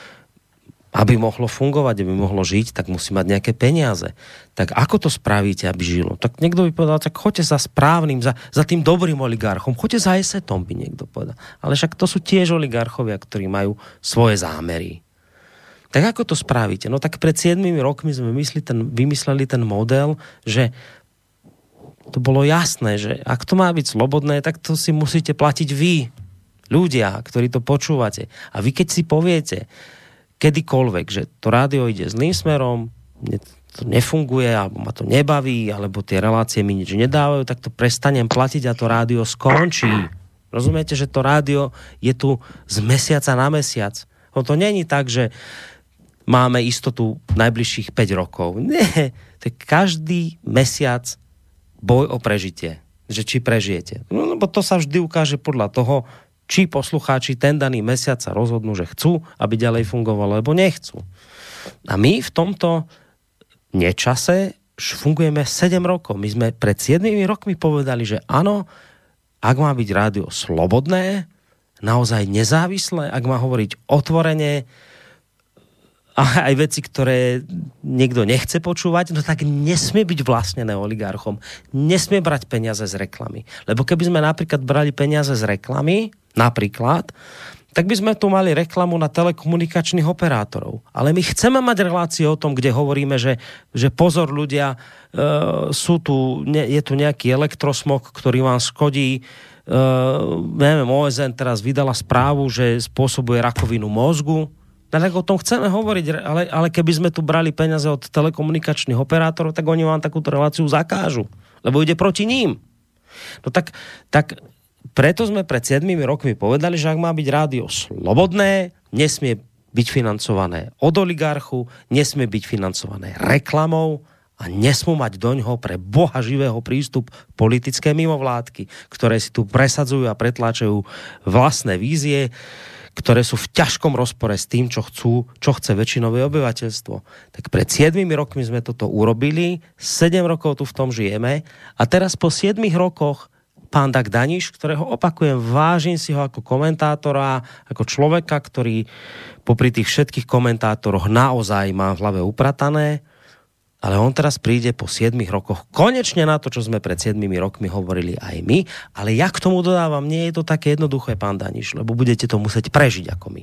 aby mohlo fungovať, aby mohlo žiť, tak musí mať nejaké peniaze. Tak ako to spravíte, aby žilo? Tak niekto by povedal, tak choďte za správnym, za tým dobrým oligarchom, choďte za esetom, by niekto povedal. Ale však to sú tiež oligarchovia, ktorí majú svoje zámery. Tak ako to spravíte? No tak pred 7 rokmi sme vymysleli ten model, že to bolo jasné, že ak to má byť slobodné, tak to si musíte platiť vy, ľudia, ktorí to počúvate. A vy keď si poviete kedykoľvek, že to rádio ide zlým smerom, to nefunguje, alebo ma to nebaví, alebo tie relácie mi nič nedávajú, tak to prestanem platiť a to rádio skončí. Rozumiete, že to rádio je tu z mesiaca na mesiac. No to není tak, že máme istotu najbližších 5 rokov. Nie, to je každý mesiac boj o prežitie. Že či prežijete. No lebo to sa vždy ukáže podľa toho, či poslucháči ten daný mesiac sa rozhodnú, že chcú, aby ďalej fungovalo, alebo nechcú. A my v tomto nečase fungujeme 7 rokov. My sme pred 7 rokmi povedali, že áno, ak má byť rádio slobodné, naozaj nezávislé, ak má hovoriť otvorene a aj veci, ktoré niekto nechce počúvať, no tak nesmie byť vlastnené oligarchom. Nesmie brať peniaze z reklamy. Lebo keby sme napríklad brali peniaze z reklamy, napríklad, tak by sme tu mali reklamu na telekomunikačných operátorov. Ale my chceme mať relácie o tom, kde hovoríme, že pozor ľudia, je tu nejaký elektrosmog, ktorý vám škodí. Neviem, OSN teraz vydala správu, že spôsobuje rakovinu mozgu. No tak o tom chceme hovoriť, ale keby sme tu brali peniaze od telekomunikačných operátorov, tak oni vám takúto reláciu zakážu, lebo ide proti ním. No tak preto sme pred 7 rokmi povedali, že ak má byť rádio slobodné, nesmie byť financované od oligarchu, nesmie byť financované reklamou a nesmú mať doňho pre boha živého prístup politické mimovládky, ktoré si tu presadzujú a pretláčajú vlastné vízie, ktoré sú v ťažkom rozpore s tým, čo chce väčšinové obyvateľstvo. Tak pred 7 rokmi sme toto urobili, 7 rokov tu v tom žijeme a teraz po 7 rokoch pán Dag Daniš, ktorého opakujem, vážim si ho ako komentátora, ako človeka, ktorý popri tých všetkých komentátoroch naozaj má v hlave upratané, ale on teraz príde po 7 rokoch konečne na to, čo sme pred 7 rokmi hovorili aj my, ale ja k tomu dodávam, nie je to také jednoduché, pán Daniš, lebo budete to musieť prežiť ako my.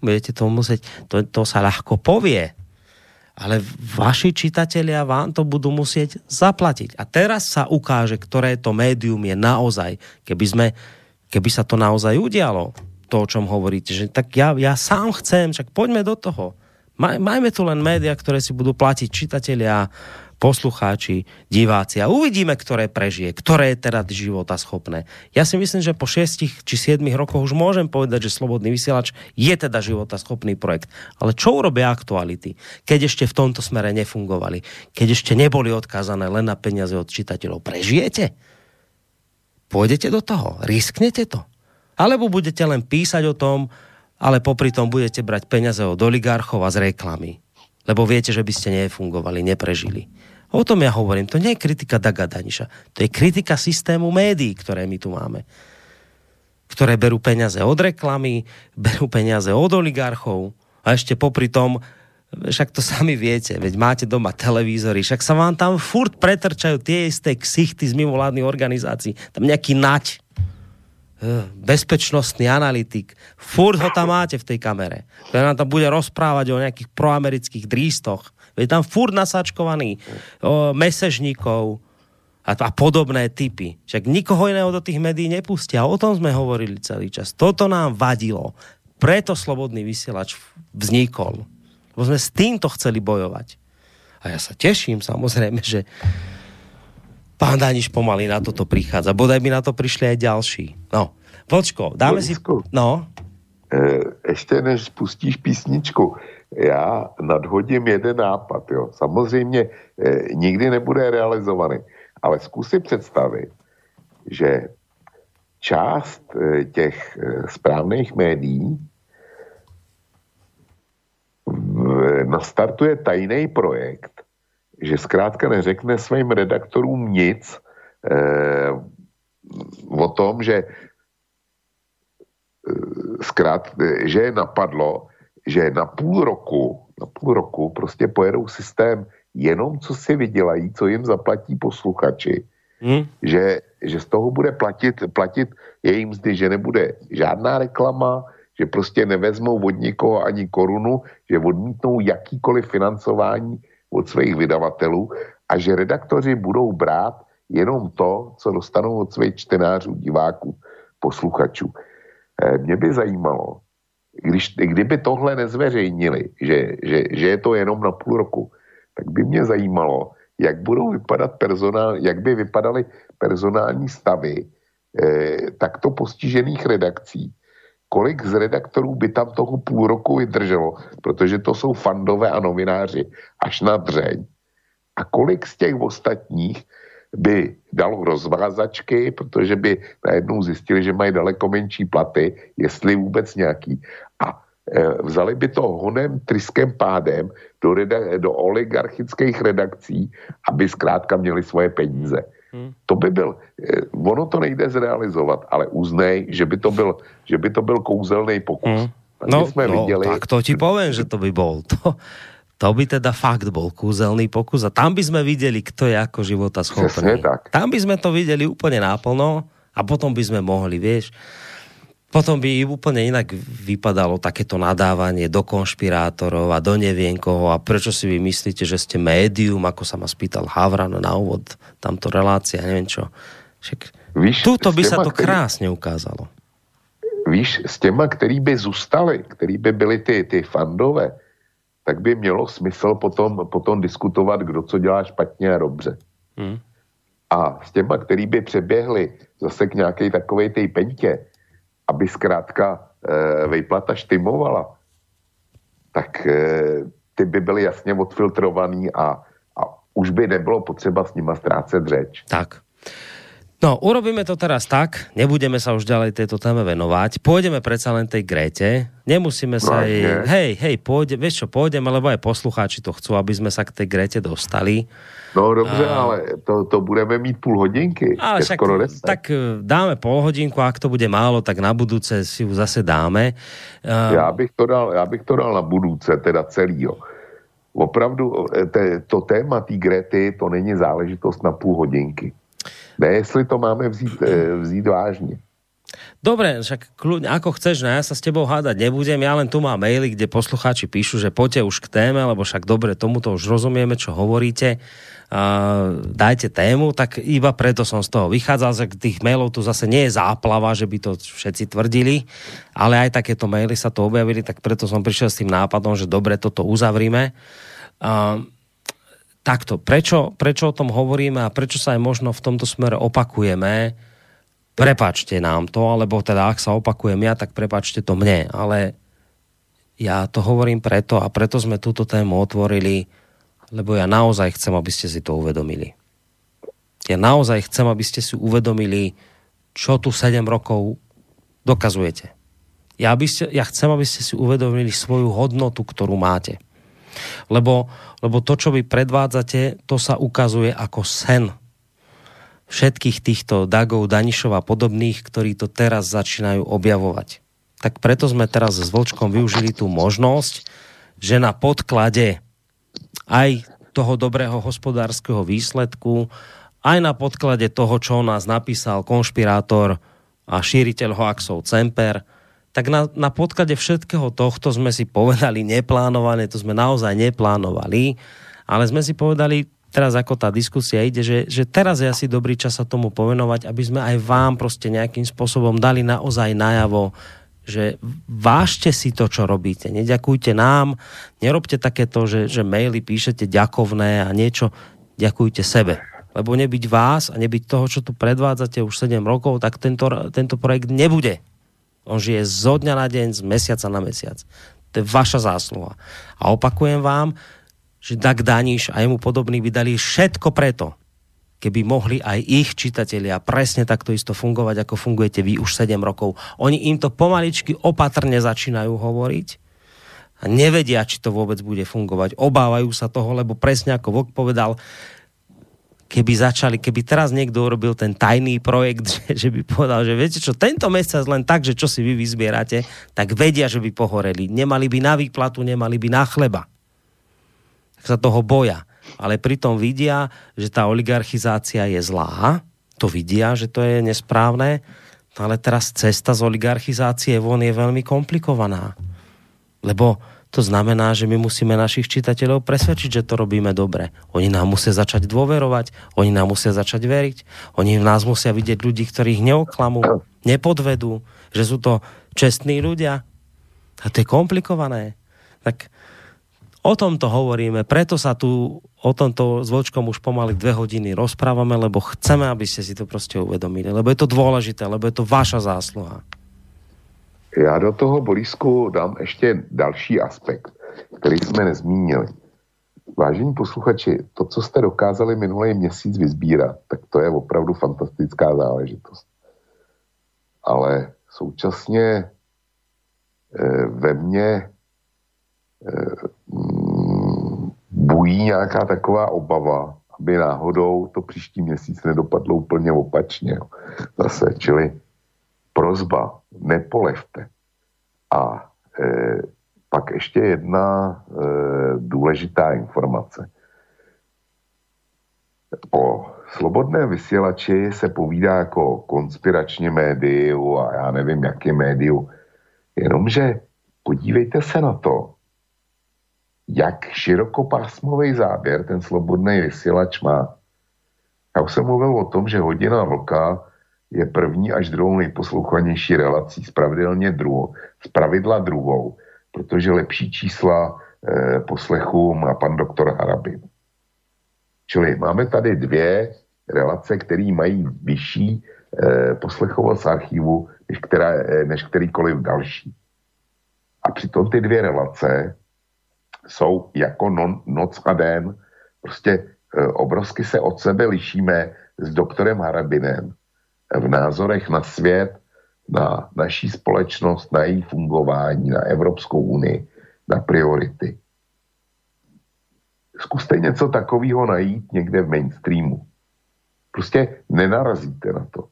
Budete to musieť, to sa ľahko povie, ale vaši čitatelia vám to budú musieť zaplatiť. A teraz sa ukáže, ktoré to médium je naozaj, keby sa to naozaj udialo, to, o čom hovoríte, že tak ja sám chcem, však poďme do toho. Majme tu len médiá, ktoré si budú platiť čitatelia, poslucháči, diváci. A uvidíme, ktoré prežije, ktoré je teda života schopné. Ja si myslím, že po 6 či 7 rokoch už môžem povedať, že Slobodný vysielač je teda života schopný projekt. Ale čo urobia aktuality, keď ešte v tomto smere nefungovali? Keď ešte neboli odkázané len na peniaze od čitateľov? Prežijete? Pôjdete do toho? Risknete to? Alebo budete len písať o tom, ale popri tom budete brať peniaze od oligarchov a z reklamy. Lebo viete, že by ste nefungovali, neprežili. O tom ja hovorím. To nie je kritika Daga Daniša. To je kritika systému médií, ktoré my tu máme. Ktoré berú peniaze od reklamy, berú peniaze od oligarchov a ešte popri tom, však to sami viete, veď máte doma televízory, však sa vám tam furt pretrčajú tie isté ksichty z mimovládnych organizácií. Tam nejaký naď bezpečnostný analytik. Furt ho tam máte v tej kamere. Ktorý nám tam bude rozprávať o nejakých proamerických drístoch. Je tam furt nasáčkovaný mesežníkov a podobné typy. Však nikoho iného do tých médií nepustia. O tom sme hovorili celý čas. Toto nám vadilo. Preto Slobodný vysielač vznikol. Lebo sme s týmto chceli bojovať. A ja sa teším samozrejme, že pán Daniš pomaly na toto prichádza. Bodaj by na to prišli aj ďalší. No, Vlčko, dáme Borisku, si... No. Ještě než spustíš písničku, já nadhodím jeden nápad. Jo. Samozřejmě nikdy nebude realizovaný, ale zkus si představit, že část těch správných médií nastartuje tajný projekt, že zkrátka neřekne svým redaktorům nic o tom, že je napadlo, že na půl roku prostě pojedou systém jenom, co si vydělají, co jim zaplatí posluchači, že z toho bude platit její mzdy, že nebude žádná reklama, že prostě nevezmou od nikoho ani korunu, že odmítnou jakýkoliv financování od svých vydavatelů a že redaktoři budou brát jenom to, co dostanou od svých čtenářů, diváků, posluchačů. Mě by zajímalo, kdyby tohle nezveřejnili, že je to jenom na půl roku, tak by mě zajímalo, jak by vypadaly personální stavy takto postižených redakcí. Kolik z redaktorů by tam toho půl roku vydrželo, protože to jsou fandové a novináři až na dřeň. A kolik z těch ostatních by dalo rozvázačky, protože by najednou zjistili, že mají daleko menší platy, jestli vůbec nějaký. A vzali by to honem, tryskem pádem do oligarchických redakcí, aby zkrátka měli svoje peníze. To by byl, ono to nejde zrealizovat, ale uznej, že by to byl kouzelný pokus. Tak to ti poviem, že to by bol. To by teda fakt bol kúzelný pokus a tam by sme videli, kto je ako života schopný. Tam by sme to videli úplne náplno a potom by sme mohli, vieš, Potom by úplne inak vypadalo takéto nadávanie do konšpirátorov a do neviem koho a prečo si vy myslíte, že ste médium, ako sa ma spýtal Havran na úvod, tamto relácia, neviem čo. Však tuto by sa to krásne ukázalo. Víš, s těma, který by zůstali, který by byli ty fandové, tak by mělo smysl potom diskutovat, kdo co dělá špatně a dobře. Hmm. A s těma, který by přeběhli zase k nějakej takovej tej Pentě, aby zkrátka vejplata štymovala, tak ty by byly jasně odfiltrovaný a už by nebylo potřeba s nima ztrácet řeč. Tak. No, urobíme to teraz tak, nebudeme sa už ďalej tejto téme venovať, pôjdeme predsa len tej Grete, nemusíme sa jej... Pôjdeme, lebo aj poslucháči to chcú, aby sme sa k tej Grete dostali. No, dobře, ale to budeme mít půl hodinky. Ale však, skoro tak dáme pol hodinku, ak to bude málo, tak na budúce si ju zase dáme. Já bych to dal na budúce, teda celýho. Opravdu, to téma té Grety, to není záležitost na půl hodinky. Ne, jestli to máme vzít vážne. Dobre, však kľudne, ako chceš, ja sa s tebou hádať nebudem, ja len tu mám maily, kde poslucháči píšu, že poďte už k téme, lebo však dobre, tomuto už rozumieme, čo hovoríte, dajte tému, tak iba preto som z toho vychádzal, že tých mailov tu zase nie je záplava, že by to všetci tvrdili, ale aj takéto maily sa to objavili, tak preto som prišiel s tým nápadom, že dobre, toto uzavrime. Takto, prečo o tom hovoríme a prečo sa aj možno v tomto smere opakujeme, prepáčte nám to, alebo teda ak sa opakujem ja, tak prepáčte to mne, ale ja to hovorím preto a preto sme túto tému otvorili, lebo ja naozaj chcem, aby ste si to uvedomili. Ja naozaj chcem, aby ste si uvedomili, čo tu 7 rokov dokazujete. Ja chcem, aby ste si uvedomili svoju hodnotu, ktorú máte. Lebo to, čo vy predvádzate, to sa ukazuje ako sen všetkých týchto Dagov, Danišov a podobných, ktorí to teraz začínajú objavovať. Tak preto sme teraz s Vlčkom využili tú možnosť, že na podklade aj toho dobrého hospodárskeho výsledku, aj na podklade toho, čo o nás napísal konšpirátor a šíriteľ hoaxov Cemper, tak na podklade všetkého tohto sme si povedali neplánované, to sme naozaj neplánovali, ale sme si povedali, teraz ako tá diskusia ide, že teraz je asi dobrý čas sa tomu povenovať, aby sme aj vám proste nejakým spôsobom dali naozaj najavo, že vážte si to, čo robíte, neďakujte nám, nerobte takéto, že maily píšete ďakovné a niečo, ďakujte sebe. Lebo nebyť vás a nebyť toho, čo tu predvádzate už 7 rokov, tak tento projekt nebude. On žije zo dňa na deň, z mesiaca na mesiac. To je vaša zásluha. A opakujem vám, že Dag Daniš a jemu podobný by dali všetko preto, keby mohli aj ich čitatelia presne takto isto fungovať, ako fungujete vy už 7 rokov. Oni im to pomaličky opatrne začínajú hovoriť a nevedia, či to vôbec bude fungovať. Obávajú sa toho, lebo presne ako Vok povedal, keby teraz niekto urobil ten tajný projekt, že by povedal, že viete čo, tento mesiac len tak, že čo si vy vyzbierate, tak vedia, že by pohoreli. Nemali by na výplatu, nemali by na chleba. Tak sa toho boja. Ale pritom vidia, že tá oligarchizácia je zlá. To vidia, že to je nesprávne. Ale teraz cesta z oligarchizácie von je veľmi komplikovaná. Lebo to znamená, že my musíme našich čitateľov presvedčiť, že to robíme dobre. Oni nám musia začať dôverovať, oni nám musia začať veriť, oni v nás musia vidieť ľudí, ktorých neoklamú, nepodvedú, že sú to čestní ľudia. A to je komplikované. Tak o tomto hovoríme, preto sa tu o tomto s Vočkom už pomaly 2 hodiny rozprávame, lebo chceme, aby ste si to proste uvedomili, lebo je to dôležité, lebo je to vaša zásluha. Já do toho, Borisku, dám ještě další aspekt, který jsme nezmínili. Vážení posluchači, to, co jste dokázali minulý měsíc vyzbírat, tak to je opravdu fantastická záležitost. Ale současně ve mně bují nějaká taková obava, aby náhodou to příští měsíc nedopadlo úplně opačně. Zase, čili prosba, nepolevte. A pak ještě jedna důležitá informace. Po Slobodné vysielači se povídá jako konspiračně médiu a já nevím, jaké médiu. Jenomže podívejte se na to, jak širokopásmový záběr ten Slobodný vysielač má. Já už jsem mluvil o tom, že Hodina vlka je první až druhou nejposlouchanější relací, zpravidla druhou, protože lepší čísla poslechu má pan doktor Harabin. Čili máme tady dvě relace, které mají vyšší poslechovost archivu než kterýkoliv další. A přitom ty dvě relace jsou jako noc a den. Prostě obrovsky se od sebe lišíme s doktorem Harabinem v názorech na svět, na naší společnost, na její fungování, na Evropskou unii, na priority. Zkuste něco takového najít někde v mainstreamu. Prostě nenarazíte na to.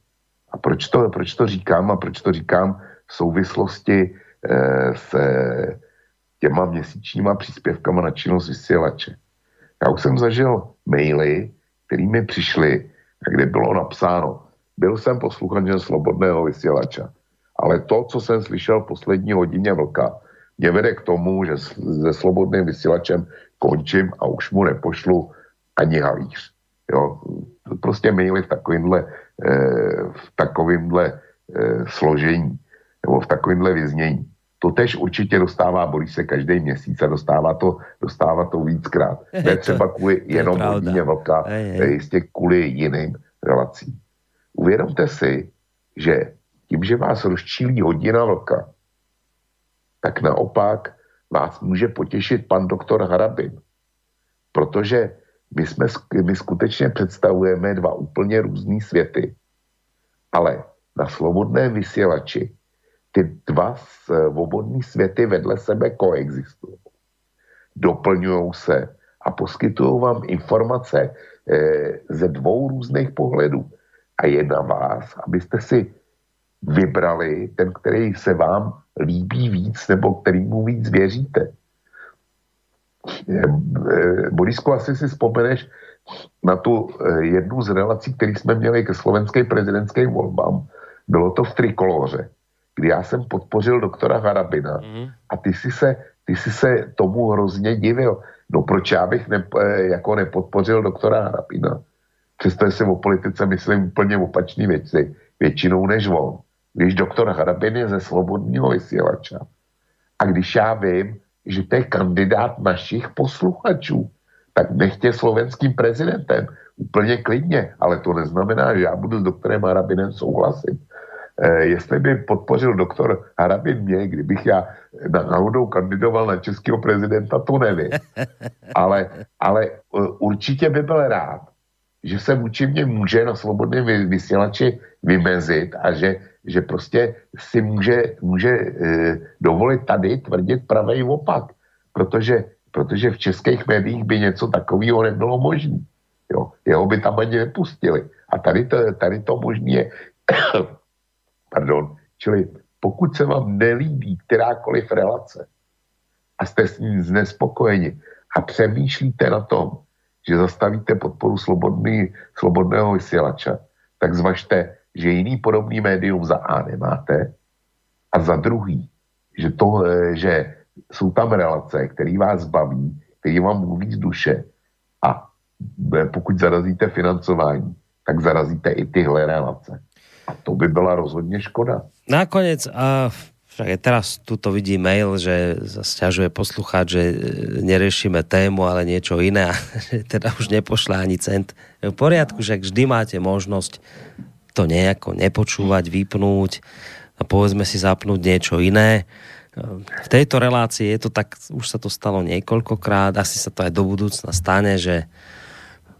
A proč to říkám? A proč to říkám v souvislosti s těma měsíčníma příspěvkama na činnost vysílače? Já už jsem zažil maily, které mi přišly, kde bylo napsáno: byl jsem posluchačem Slobodného vysílača, ale to, co jsem slyšel v poslední Hodině vlka, mě vede k tomu, že se Slobodným vysílačem končím a už mu nepošlu ani halíř. Jo? Prostě maily v takovýmhle složení nebo v takovýmhle vyznění. To tež určitě dostává Borise každý měsíc a dostává to víckrát. Ne třeba kvůli jenom Hodině vlka, jistě kvůli jiným relacím. Uvědomte si, že tím, že vás rozčílí Hodina vlka, tak naopak vás může potěšit pan doktor Harabin. Protože my skutečně představujeme dva úplně různý světy. Ale na Slobodném vysílači ty dva svobodný světy vedle sebe koexistují. Doplňují se a poskytují vám informace ze dvou různých pohledů. A je na vás, abyste si vybrali ten, který se vám líbí víc nebo kterýmu víc věříte. Borisku, asi si vzpomeneš na tu jednu z relací, který jsme měli ke slovenské prezidentským volbám. Bylo to v Trikoloře, kdy já jsem podpořil doktora Harabina a ty jsi se tomu hrozně divil. No proč já bych nepodpořil doktora Harabina? Přestože si o politice myslím úplně opačný věci, většinou než on. Když doktor Harabin je ze Slobodného vysílača a když já vím, že to je kandidát našich posluchačů, tak nechtě slovenským prezidentem, úplně klidně, ale to neznamená, že já budu s doktorem Harabinem souhlasit. Jestli by podpořil doktor Harabin mě, kdybych já náhodou kandidoval na českého prezidenta, to nevím. Ale určitě by byl rád, že se vůči mě může na Slobodném vysílači vymezit a že prostě si může dovolit tady tvrdit pravej opak, protože v českých médiích by něco takového nebylo možné. Jeho by tam ani nepustili. A tady to možný je. Pardon. Čili pokud se vám nelíbí kterákoliv relace a jste s ní znespokojeni a přemýšlíte na tom, že zastavíte podporu Slobodného vysílača, tak zvažte, že jiný podobný médium za A nemáte a za druhý, že jsou tam relace, které vás baví, které vám mluví z duše, a pokud zarazíte financování, tak zarazíte i tyhle relace. A to by byla rozhodně škoda. Nakonec však teraz tuto vidí mail, že sa sťažuje poslucháč, že neriešime tému, ale niečo iné, a teda už nepošla ani cent. V poriadku, že vždy máte možnosť to nejako nepočúvať, vypnúť a povedzme si zapnúť niečo iné. V tejto relácii je to tak, už sa to stalo niekoľkokrát, asi sa to aj do budúcna stane, že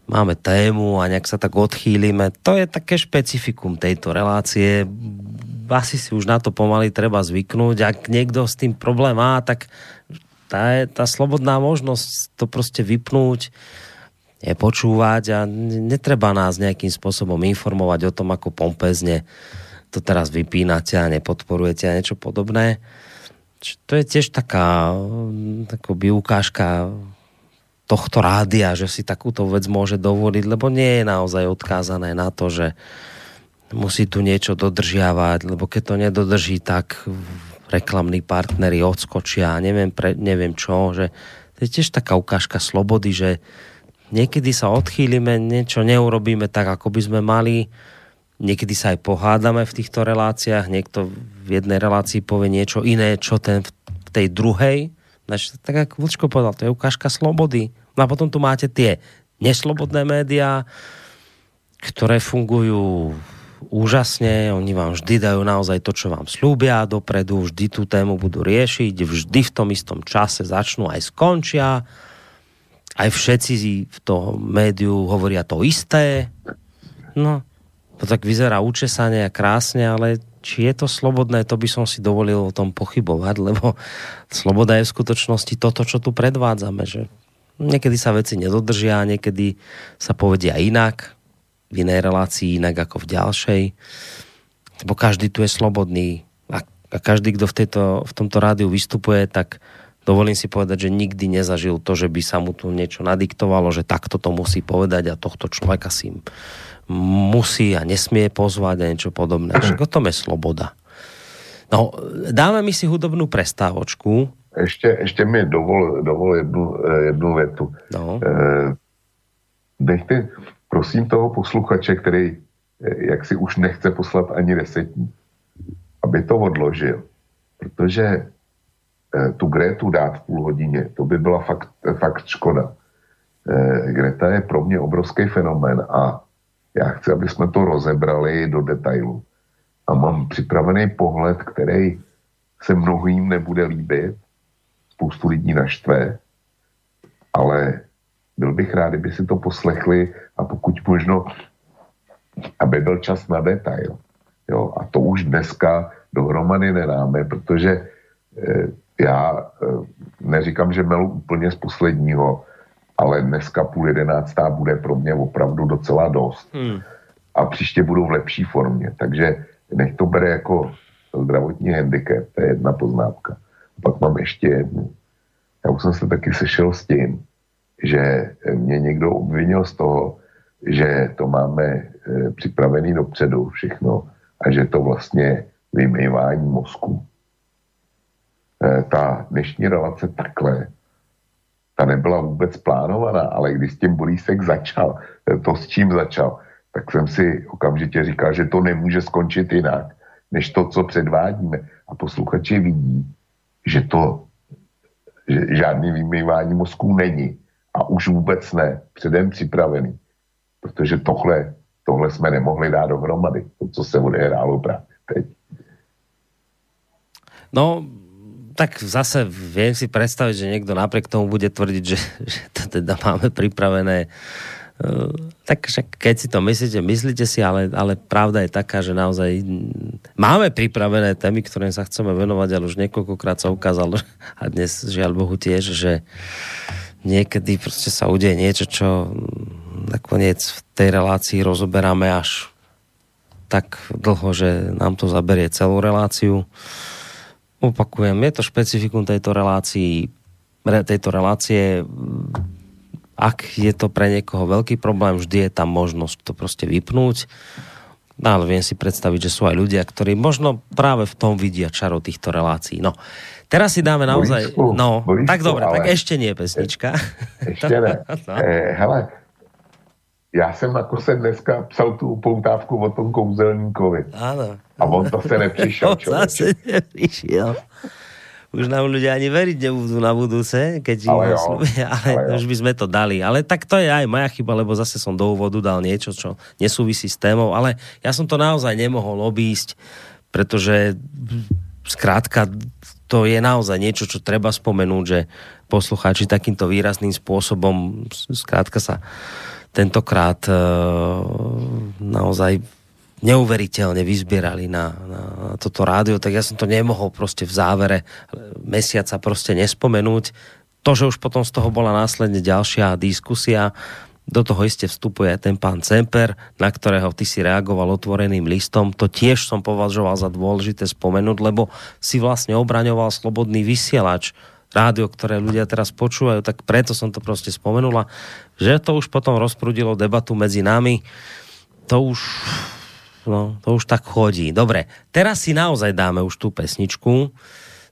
máme tému a nejak sa tak odchýlime. To je také špecifikum tejto relácie. Asi si už na to pomaly treba zvyknúť. Ak niekto s tým problém má, tak tá slobodná možnosť to proste vypnúť, nepočúvať, a netreba nás nejakým spôsobom informovať o tom, ako pompezne to teraz vypínate a nepodporujete a niečo podobné. To je tiež taká ukážka tohto rádia, že si takúto vec môže dovoliť, lebo nie je naozaj odkázané na to, že musí tu niečo dodržiavať, lebo keď to nedodrží, tak reklamní partneri odskočia a neviem čo, že to je tiež taká ukážka slobody, že niekedy sa odchýlime, niečo neurobíme tak, ako by sme mali, niekedy sa aj pohádame v týchto reláciách, niekto v jednej relácii povie niečo iné, čo ten v tej druhej. Znači, tak ako Vlčko povedal, to je ukážka slobody. No a potom tu máte tie neslobodné médiá, ktoré fungujú úžasne, oni vám vždy dajú naozaj to, čo vám sľúbia dopredu, vždy tú tému budú riešiť, vždy v tom istom čase začnú aj skončia, aj všetci v tom médiu hovoria to isté. No, to tak vyzerá účesanie a krásne, ale či je to slobodné, to by som si dovolil o tom pochybovať, lebo sloboda je v skutočnosti toto, čo tu predvádzame, že niekedy sa veci nedodržia, niekedy sa povedia inak, v inej relácii inak ako v ďalšej, lebo každý tu je slobodný a každý, kto v tomto rádiu vystupuje, tak dovolím si povedať, že nikdy nezažil to, že by sa mu tu niečo nadiktovalo, že takto to musí povedať a tohto človeka si musí a nesmie pozvať a niečo podobné. Však o tom je sloboda. No, dáme mi si hudobnú prestávočku. Ešte mi dovol jednu vetu. No. Dejte, prosím, toho posluchače, který jaksi už nechce poslat ani desetní, aby to odložil. Protože tu Gretu dát v půl hodině, to by byla fakt škoda. Greta je pro mě obrovský fenomén a já chci, aby jsme to rozebrali do detailu. A mám připravený pohled, který se mnohým nebude líbit, spoustu lidí naštve, ale byl bych rád, kdyby si to poslechli a pokud možno, aby byl čas na detail. Jo, a to už dneska dohromady nedáme, protože já neříkám, že melu úplně z posledního, ale dneska 11:30 bude pro mě opravdu docela dost. A příště budu v lepší formě. Takže nech to bere jako zdravotní handicap, to je jedna poznámka. A pak mám ještě jednu. Já už jsem se taky sešel s tím, že mě někdo obvinil z toho, že to máme připravený dopředu všechno a že to vlastně vymývání mozku. Ta dnešní relace takhle, ta nebyla vůbec plánovaná, ale když s tím Borísek začal, to s čím začal, tak jsem si okamžitě říkal, že to nemůže skončit jinak, než to, co předvádíme. A posluchači vidí, že to že žádný vymývání mozků není. A už vůbec ne, předem připravený. Protože tohle jsme nemohli dát dohromady, to, co se odehrálo právě teď. No, tak zase viem si predstaviť, že niekto napriek tomu bude tvrdiť, že to teda máme pripravené. Tak keď si to myslíte, ale pravda je taká, že naozaj máme pripravené témy, ktorým sa chceme venovať, ale už niekoľkokrát sa ukázalo a dnes žiaľ Bohu tiež, že niekedy proste sa udeje niečo, čo nakoniec v tej relácii rozoberáme až tak dlho, že nám to zaberie celú reláciu. Opakujem, je to špecifikum tejto relácie. Ak je to pre niekoho veľký problém, vždy je tam možnosť to proste vypnúť. No, ale viem si predstaviť, že sú aj ľudia, ktorí možno práve v tom vidia čaro týchto relácií. No, teraz si dáme naozaj... Borisku, no, Borisku, tak dobre, tak ešte nie pesnička. Ešte ne. No. Hele, já jsem jako se dneska psal tu upoutávku o tom kouzelníkovi. Ano. A on to se nepřišel, člověče. Už nám ľudia ani veriť nebudú na budúce, keď už by sme to dali. Ale tak to je aj moja chyba, lebo zase som do úvodu dal niečo, čo nesúvisí s témou, ale ja som to naozaj nemohol obísť, pretože skrátka to je naozaj niečo, čo treba spomenúť, že poslucháči takýmto výrazným spôsobom skrátka sa tentokrát naozaj neuveriteľne vyzbierali na toto rádio, tak ja som to nemohol proste v závere mesiaca proste nespomenúť. To, že už potom z toho bola následne ďalšia diskusia, do toho iste vstupuje aj ten pán Cemper, na ktorého ty si reagoval otvoreným listom, to tiež som považoval za dôležité spomenúť, lebo si vlastne obraňoval Slobodný vysielač rádio, ktoré ľudia teraz počúvajú, tak preto som to proste spomenula, že to už potom rozprudilo debatu medzi nami. To už tak chodí. Dobre, teraz si naozaj dáme už tú pesničku,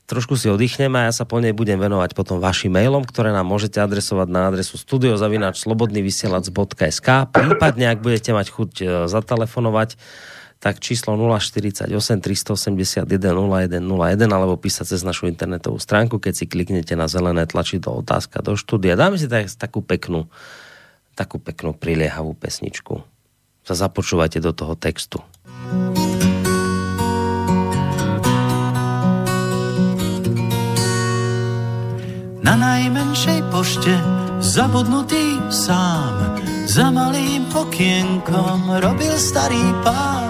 trošku si oddychneme a ja sa po nej budem venovať potom vašim mailom, ktoré nám môžete adresovať na adresu studio@slobodnyvysielac.sk, prípadne ak budete mať chuť zatelefonovať, tak číslo 048 381 0101 alebo písať cez našu internetovú stránku, keď si kliknete na zelené tlačidlo otázka do štúdia. Dáme si takú peknú priliehavú pesničku. Sa započúvajte do toho textu. Na najmenšej pošte zabudnutý sám, za malým okienkom robil starý pán.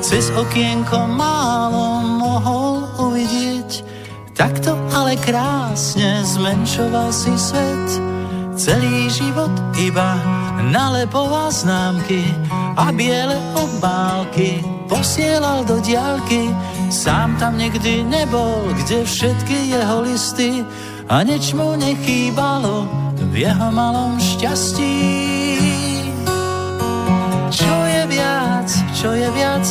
Cez okienko málo mohol uvidieť, takto ale krásne zmenšoval si svet. Celý život iba nalepoval známky a biele obálky posielal do diaľky. Sám tam nikdy nebol, kde všetky jeho listy, a nič mu nechýbalo v jeho malom šťastí. Čo je viac?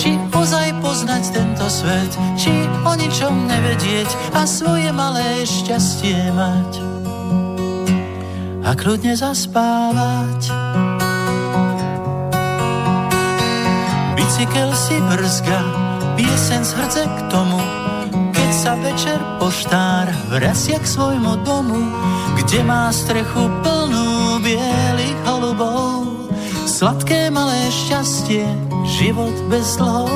Či ozaj poznať tento svet, či o ničom nevedieť a svoje malé šťastie mať a kľudne zaspávať. Bicykel si brzga, pieseň z hrdce k tomu, keď sa večer poštár vracia k svojmu domu, kde má strechu plnú bielých holubov. Sladké malé šťastie, život bez dlhov.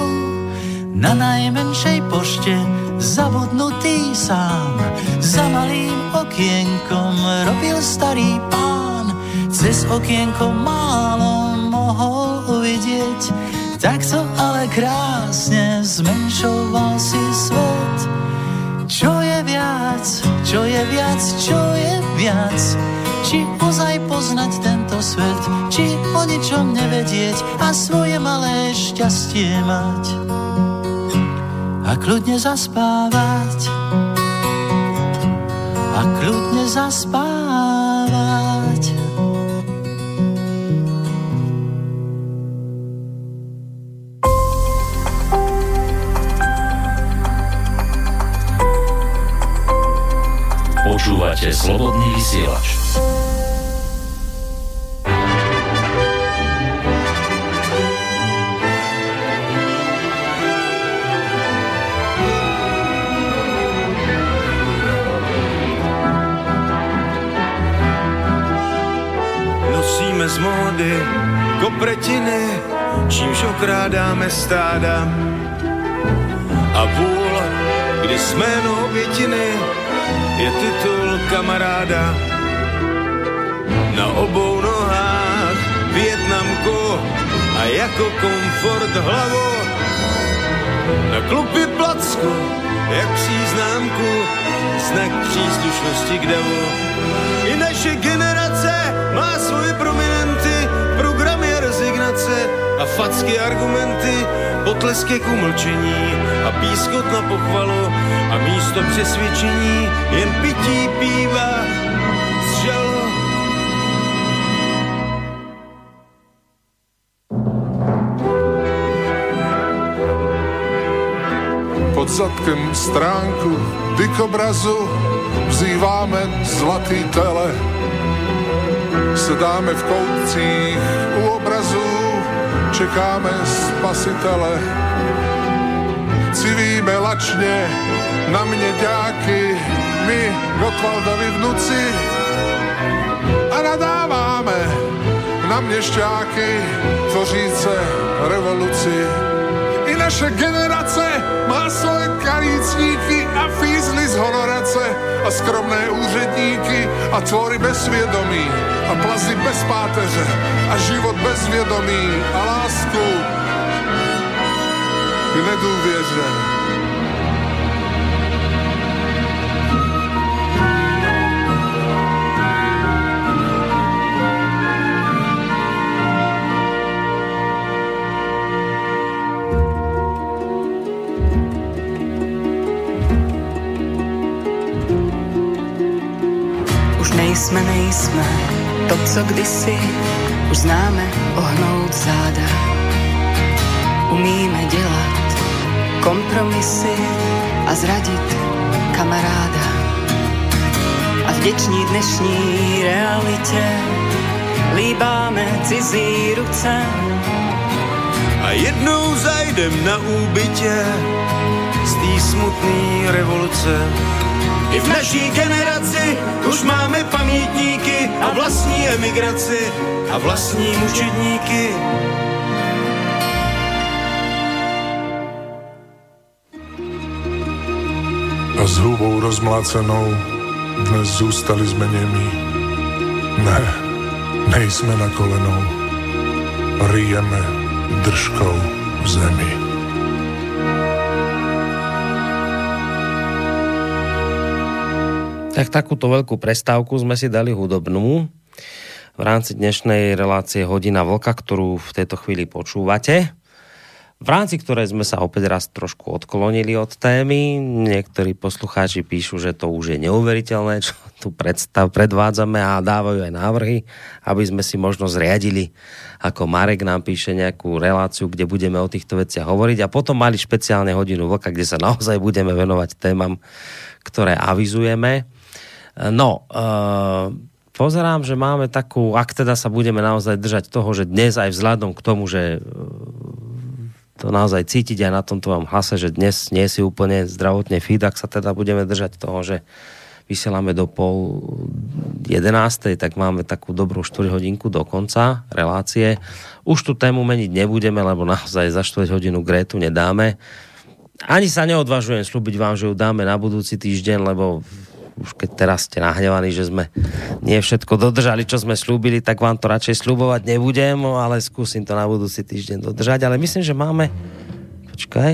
Na najmenšej pošte zabudnutý sám, za malým okienkom robil starý pán. Cez okienko málo mohol uvidieť, takto ale krásne zmenšoval si svet. Čo je viac? Či ozaj poznať tento svet, či o ničom nevedieť a svoje malé šťastie mať a kľudne zaspávať, a kľudne zaspávať. Počúvate Slobodný vysielač. Nosíme z módy kopretiny, čímž okrádáme stáda a půl, kdy jsme jenom obětiny, je titul kamaráda. Na obou nohách Vietnamku a jako komfort hlavu, na klupě placku jak příznámku, znak příslušnosti k davu. I naše generace má svoje prominenty, programy a rezignace a facky argumenty, potlesky k umlčení a pískot na pochvalu a místo přesvědčení jen pití pívá z žalu. Pod zadkem stránku dikobrazu vzýváme zlatý tele, sedáme v koutcích u obrazu, čekáme spasitele. Civíme lačne na mneďáky, my Gotwaldovi vnuci, a nadáváme na mnešťáky tvoříce revoluci. I naše generace má svoje karícníky a fízly z honorace a skromné úředníky a tvory bez svědomí a plazy bez páteře a život bez vědomí a lásku k nedůvěře. už nejsme. To, co kdysi už známe, ohnout záda. Umíme dělat kompromisy a zradit kamaráda. A vděční dnešní realitě líbáme cizí ruce. A jednou zajdem na úbytě z té smutné revoluce. I v naší generaci už máme pamětníky a vlastní emigraci a vlastní mučedníky. A s hubou rozmlácenou dnes zůstali jsme němí. Ne, nejsme na kolenou, ryjeme držkou v zemi. Tak takúto veľkú prestávku sme si dali hudobnú v rámci dnešnej relácie Hodina vlka, ktorú v tejto chvíli počúvate, v rámci ktorej sme sa opäť raz trošku odklonili od témy. Niektorí poslucháči píšu, že to už je neuveriteľné, čo tu predvádzame, a dávajú aj návrhy, aby sme si možno zriadili, ako Marek nám píše, nejakú reláciu, kde budeme o týchto veciach hovoriť, a potom mali špeciálne Hodinu vlka, kde sa naozaj budeme venovať témam, ktoré avizujeme. No, pozerám, že máme takú, ak teda sa budeme naozaj držať toho, že dnes aj vzhľadom k tomu, že to naozaj cítiť aj na tomto vám hlase, že dnes nie si úplne zdravotne fit, ak sa teda budeme držať toho, že vysielame do 10:30, tak máme takú dobrú 4 hodinku do konca relácie. Už tú tému meniť nebudeme, lebo naozaj za 4 hodinu Gretu nedáme. Ani sa neodvážujem slúbiť vám, že ju dáme na budúci týždeň, lebo už keď teraz ste nahnevaní, že sme nie všetko dodržali, čo sme slúbili, tak vám to radšej slúbovať nebudem, ale skúsim to na budúci týždeň dodržať. Ale myslím, že máme... Počkaj,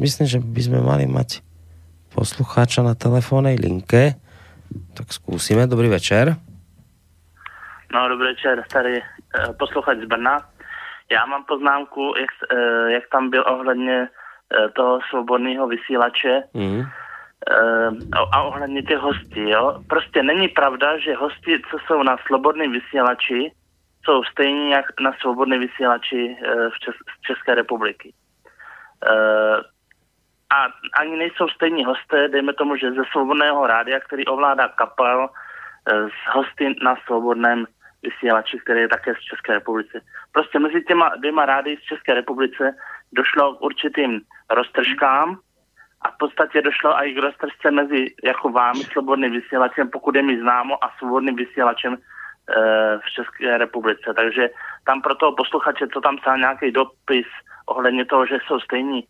myslím, že by sme mali mať poslucháča na telefónnej linke. Tak skúsime. Dobrý večer. No, dobrý večer, starý posluchač z Brna. Já mám poznámku, jak tam byl ohledně toho svobodného vysílače, a ohledně těch hostí, jo. Prostě není pravda, že hosti, co jsou na slobodném vysílači, jsou stejní jak na svobodném vysílači z České republiky. A ani nejsou stejní hosté, dejme tomu, že ze svobodného rádia, který ovládá Kapal, z hosty na svobodném vysílači, který je také z České republice. Prostě mezi těma dvěma rády z České republice došlo k určitým roztržkám a v podstatě došlo i k roztržce mezi jako vámi, slobodným vysílačem, pokud je mi známo, a svobodným vysílačem v České republice. Takže tam pro toho posluchače, co tam psal nějaký dopis ohledně toho, že jsou stejní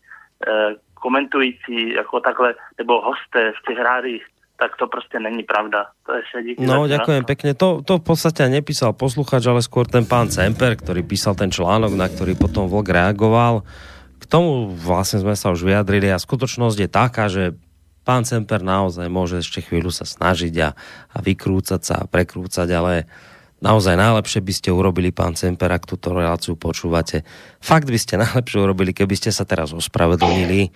komentující jako takhle, nebo hosté v těch rádích, tak to proste není pravda. To je všetko. No, ďakujem pekne. To v podstate nepísal posluchač, ale skôr ten pán Cemper, ktorý písal ten článok, na ktorý potom vlk reagoval. K tomu vlastne sme sa už vyjadrili a skutočnosť je taká, že pán Cemper naozaj môže ešte chvíľu sa snažiť a vykrúcať sa a prekrúcať, ale naozaj najlepšie by ste urobili, pán Cemper, ak túto reláciu počúvate. Fakt by ste najlepšie urobili, keby ste sa teraz ospravedlnili,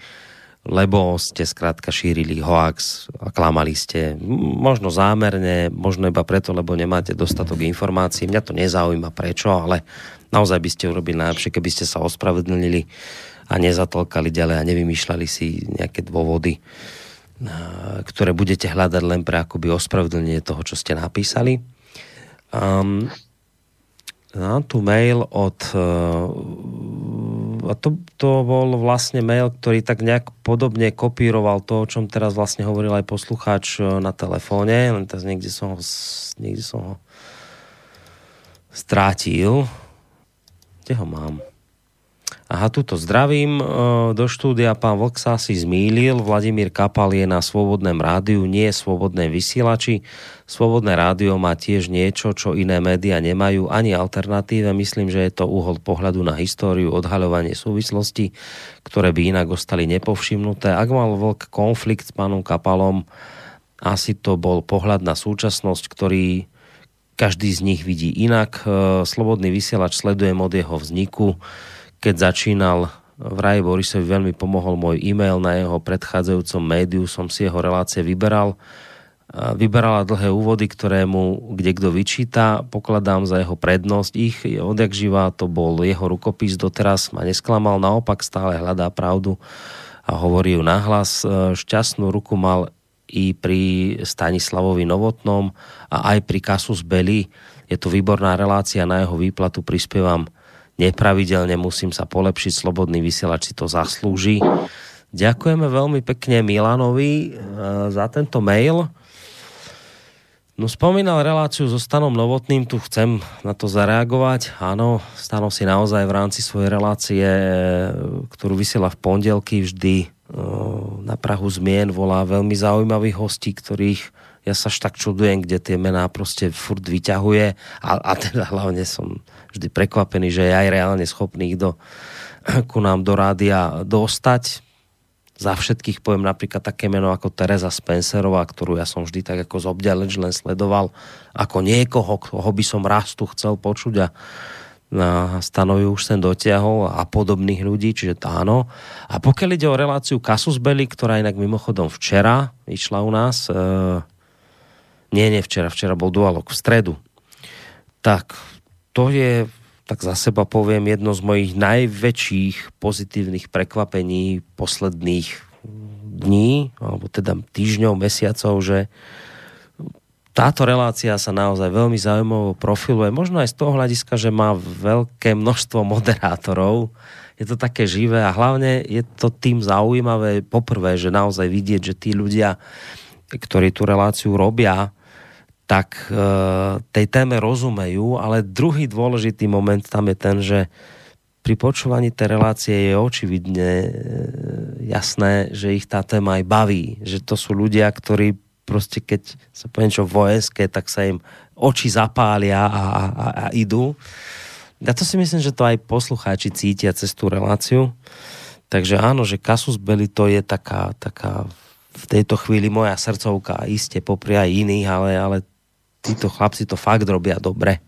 lebo ste skrátka šírili hoax a klamali ste. Možno zámerne, možno iba preto, lebo nemáte dostatok informácií. Mňa to nezaujíma prečo, ale naozaj by ste urobili najlepšie, keby ste sa ospravedlnili a nezatlkali ďalej a nevymýšľali si nejaké dôvody, ktoré budete hľadať len pre akoby ospravedlnenie toho, čo ste napísali. Mám tu mail od... A to bol vlastne mail, ktorý tak nejak podobne kopíroval to, o čom teraz vlastne hovoril aj poslucháč na telefóne, len teraz niekde som ho strátil. Kde ho mám? Aha, tuto zdravím. Do štúdia, pán Vlk sa si zmýlil. Vladimír Kapal je na Slobodnom rádiu, nie Slobodnom vysielači. Slobodné rádio má tiež niečo, čo iné médiá nemajú, ani alternatíve. Myslím, že je to uhol pohľadu na históriu, odhaľovanie súvislostí, ktoré by inak ostali nepovšimnuté. Ak mal Vlk konflikt s pánom Kapalom, asi to bol pohľad na súčasnosť, ktorý každý z nich vidí inak. Slobodný vysielač sledujem od jeho vzniku. Keď začínal, vraj Borisovi veľmi pomohol môj e-mail. Na jeho predchádzajúcom médiu som si jeho relácie vyberal vyberala dlhé úvody, ktoré mu kdekto vyčíta. Pokladám za jeho prednosť. Ich odjakživa to bol jeho rukopis, doteraz ma nesklamal, naopak stále hľadá pravdu a hovorí ju nahlas. Šťastnú ruku mal i pri Stanislavovi Novotnom a aj pri Kasus Belli. Je to výborná relácia, na jeho výplatu prispievam nepravidelne, musím sa polepšiť, Slobodný vysielač si to zaslúži. Ďakujeme veľmi pekne Milanovi za tento mail. No, spomínal reláciu so Stanom Novotným, tu chcem na to zareagovať. Áno, Stano si naozaj v rámci svojej relácie, ktorú vysiela v pondelky, vždy na prahu zmien volá veľmi zaujímavých hostí, ktorých ja sa až tak čudujem, kde tie mená proste furt vyťahuje. A teda hlavne som vždy prekvapený, že je aj reálne schopný ku nám do rádia dostať. Za všetkých poviem napríklad také meno ako Teresa Spencerová, ktorú ja som vždy tak ako z obďaleč len sledoval ako niekoho, koho by som raz tu chcel počuť, a Stanoju už sem dotiahol a podobných ľudí, čiže áno. A pokiaľ ide o reláciu Kasus Belli, ktorá inak mimochodom včera išla u nás, včera bol dualog v stredu, tak to je, tak za seba poviem, jedno z mojich najväčších pozitívnych prekvapení posledných dní, alebo teda týždňov, mesiacov, že táto relácia sa naozaj veľmi zaujímavo profiluje. Možno aj z toho hľadiska, že má veľké množstvo moderátorov. Je to také živé a hlavne je to tým zaujímavé, poprvé, že naozaj vidieť, že tí ľudia, ktorí tú reláciu robia, tak tej téme rozumejú, ale druhý dôležitý moment tam je ten, že pri počúvaní tej relácie je očividne jasné, že ich tá téma aj baví, že to sú ľudia, ktorí proste, keď sa povie niečo vojenské, tak sa im oči zapália a idú. Ja to si myslím, že to aj poslucháči cítia cez tú reláciu. Takže áno, že Kasus Belli, to je taká v tejto chvíli moja srdcovka, iste popri aj iných, ale títo chlapci to fakt robia dobre.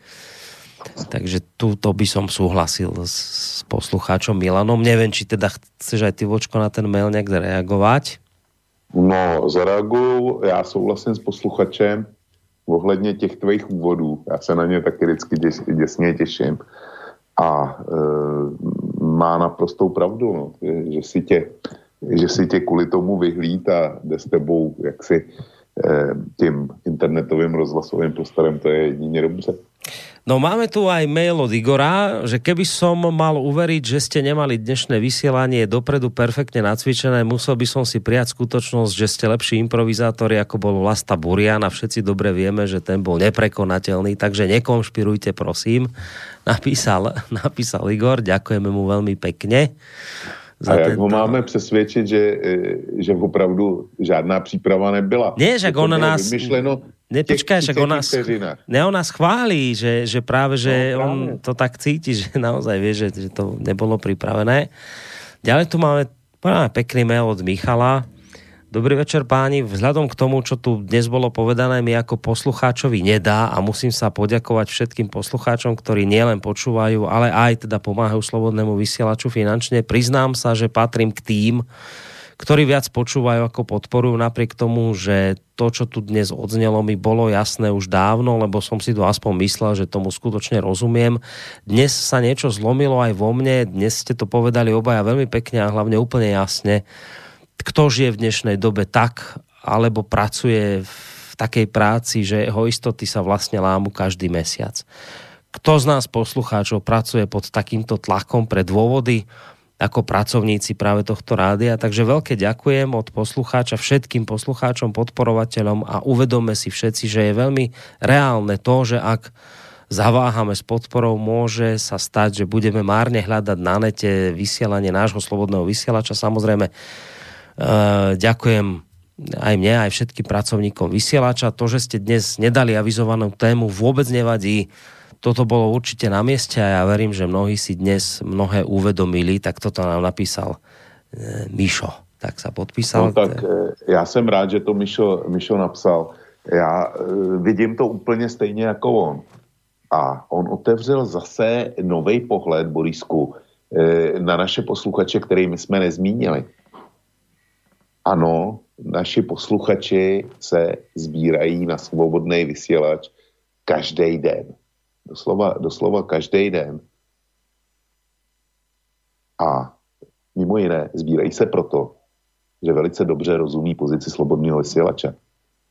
Takže túto by som súhlasil s poslucháčom Milanom. Neviem, či teda chceš aj ty, Vočko, na ten mail nejak zareagovať? No, zareaguju. Já souhlasím s posluchačem ohledně těch tvých úvodů. Já se na ně taky vždycky děsně těším. A má naprostou pravdu, no, že si tě kvůli tomu vyhlíd a jde s tebou jaksi tím internetovým rozhlasovým prostorem, to je jedině dobře. No, máme tu aj mail od Igora, že keby som mal uveriť, že ste nemali dnešné vysielanie dopredu perfektne nacvičené, musel by som si prijať skutočnosť, že ste lepší improvizátori, ako bol Vlasta Burian, a všetci dobre vieme, že ten bol neprekonateľný, takže nekonšpirujte, prosím. Napísal Igor, ďakujeme mu veľmi pekne. A jak ho máme přesvědčit, že opravdu žádná příprava nebyla? Ne, že on nás... Nepočkaj, však on nás chválí, že práve, že no, on to tak cíti, že naozaj vie, že to nebolo pripravené. Ďalej tu máme pekný mail od Michala. Dobrý večer, páni. Vzhľadom k tomu, čo tu dnes bolo povedané, mi ako poslucháčovi nedá a musím sa poďakovať všetkým poslucháčom, ktorí nielen počúvajú, ale aj teda pomáhajú Slobodnému vysielaču finančne. Priznám sa, že patrím k tým, ktorí viac počúvajú ako podporujú, napriek tomu, že to, čo tu dnes odznelo, mi bolo jasné už dávno, lebo som si to aspoň myslel, že tomu skutočne rozumiem. Dnes sa niečo zlomilo aj vo mne, dnes ste to povedali obaja veľmi pekne a hlavne úplne jasne. Kto žije v dnešnej dobe tak, alebo pracuje v takej práci, že jeho istoty sa vlastne lámu každý mesiac. Kto z nás poslucháčov pracuje pod takýmto tlakom pre dôvody, ako pracovníci práve tohto rádia. Takže veľké ďakujem od poslucháča všetkým poslucháčom, podporovateľom a uvedome si všetci, že je veľmi reálne to, že ak zaváhame s podporou, môže sa stať, že budeme márne hľadať na nete vysielanie nášho Slobodného vysielača. Samozrejme, ďakujem aj mne, aj všetkým pracovníkom vysielača. To, že ste dnes nedali avizovanú tému, vôbec nevadí. Toto bolo určite na mieste a ja verím, že mnohí si dnes mnohé uvedomili, tak toto nám napísal Mišo. Tak sa podpísal. No tak ja som rád, že to Mišo napsal. Ja vidím to úplne stejne ako on. A on otevřel zase nový pohled, Borisku, na naše posluchače, který my jsme nezmínili. Ano, naši posluchači se sbírají na Slobodný vysielač každý den. Doslova každý den. A mimo jiné sbírají se proto, že velice dobře rozumí pozici Slobodného vysielača.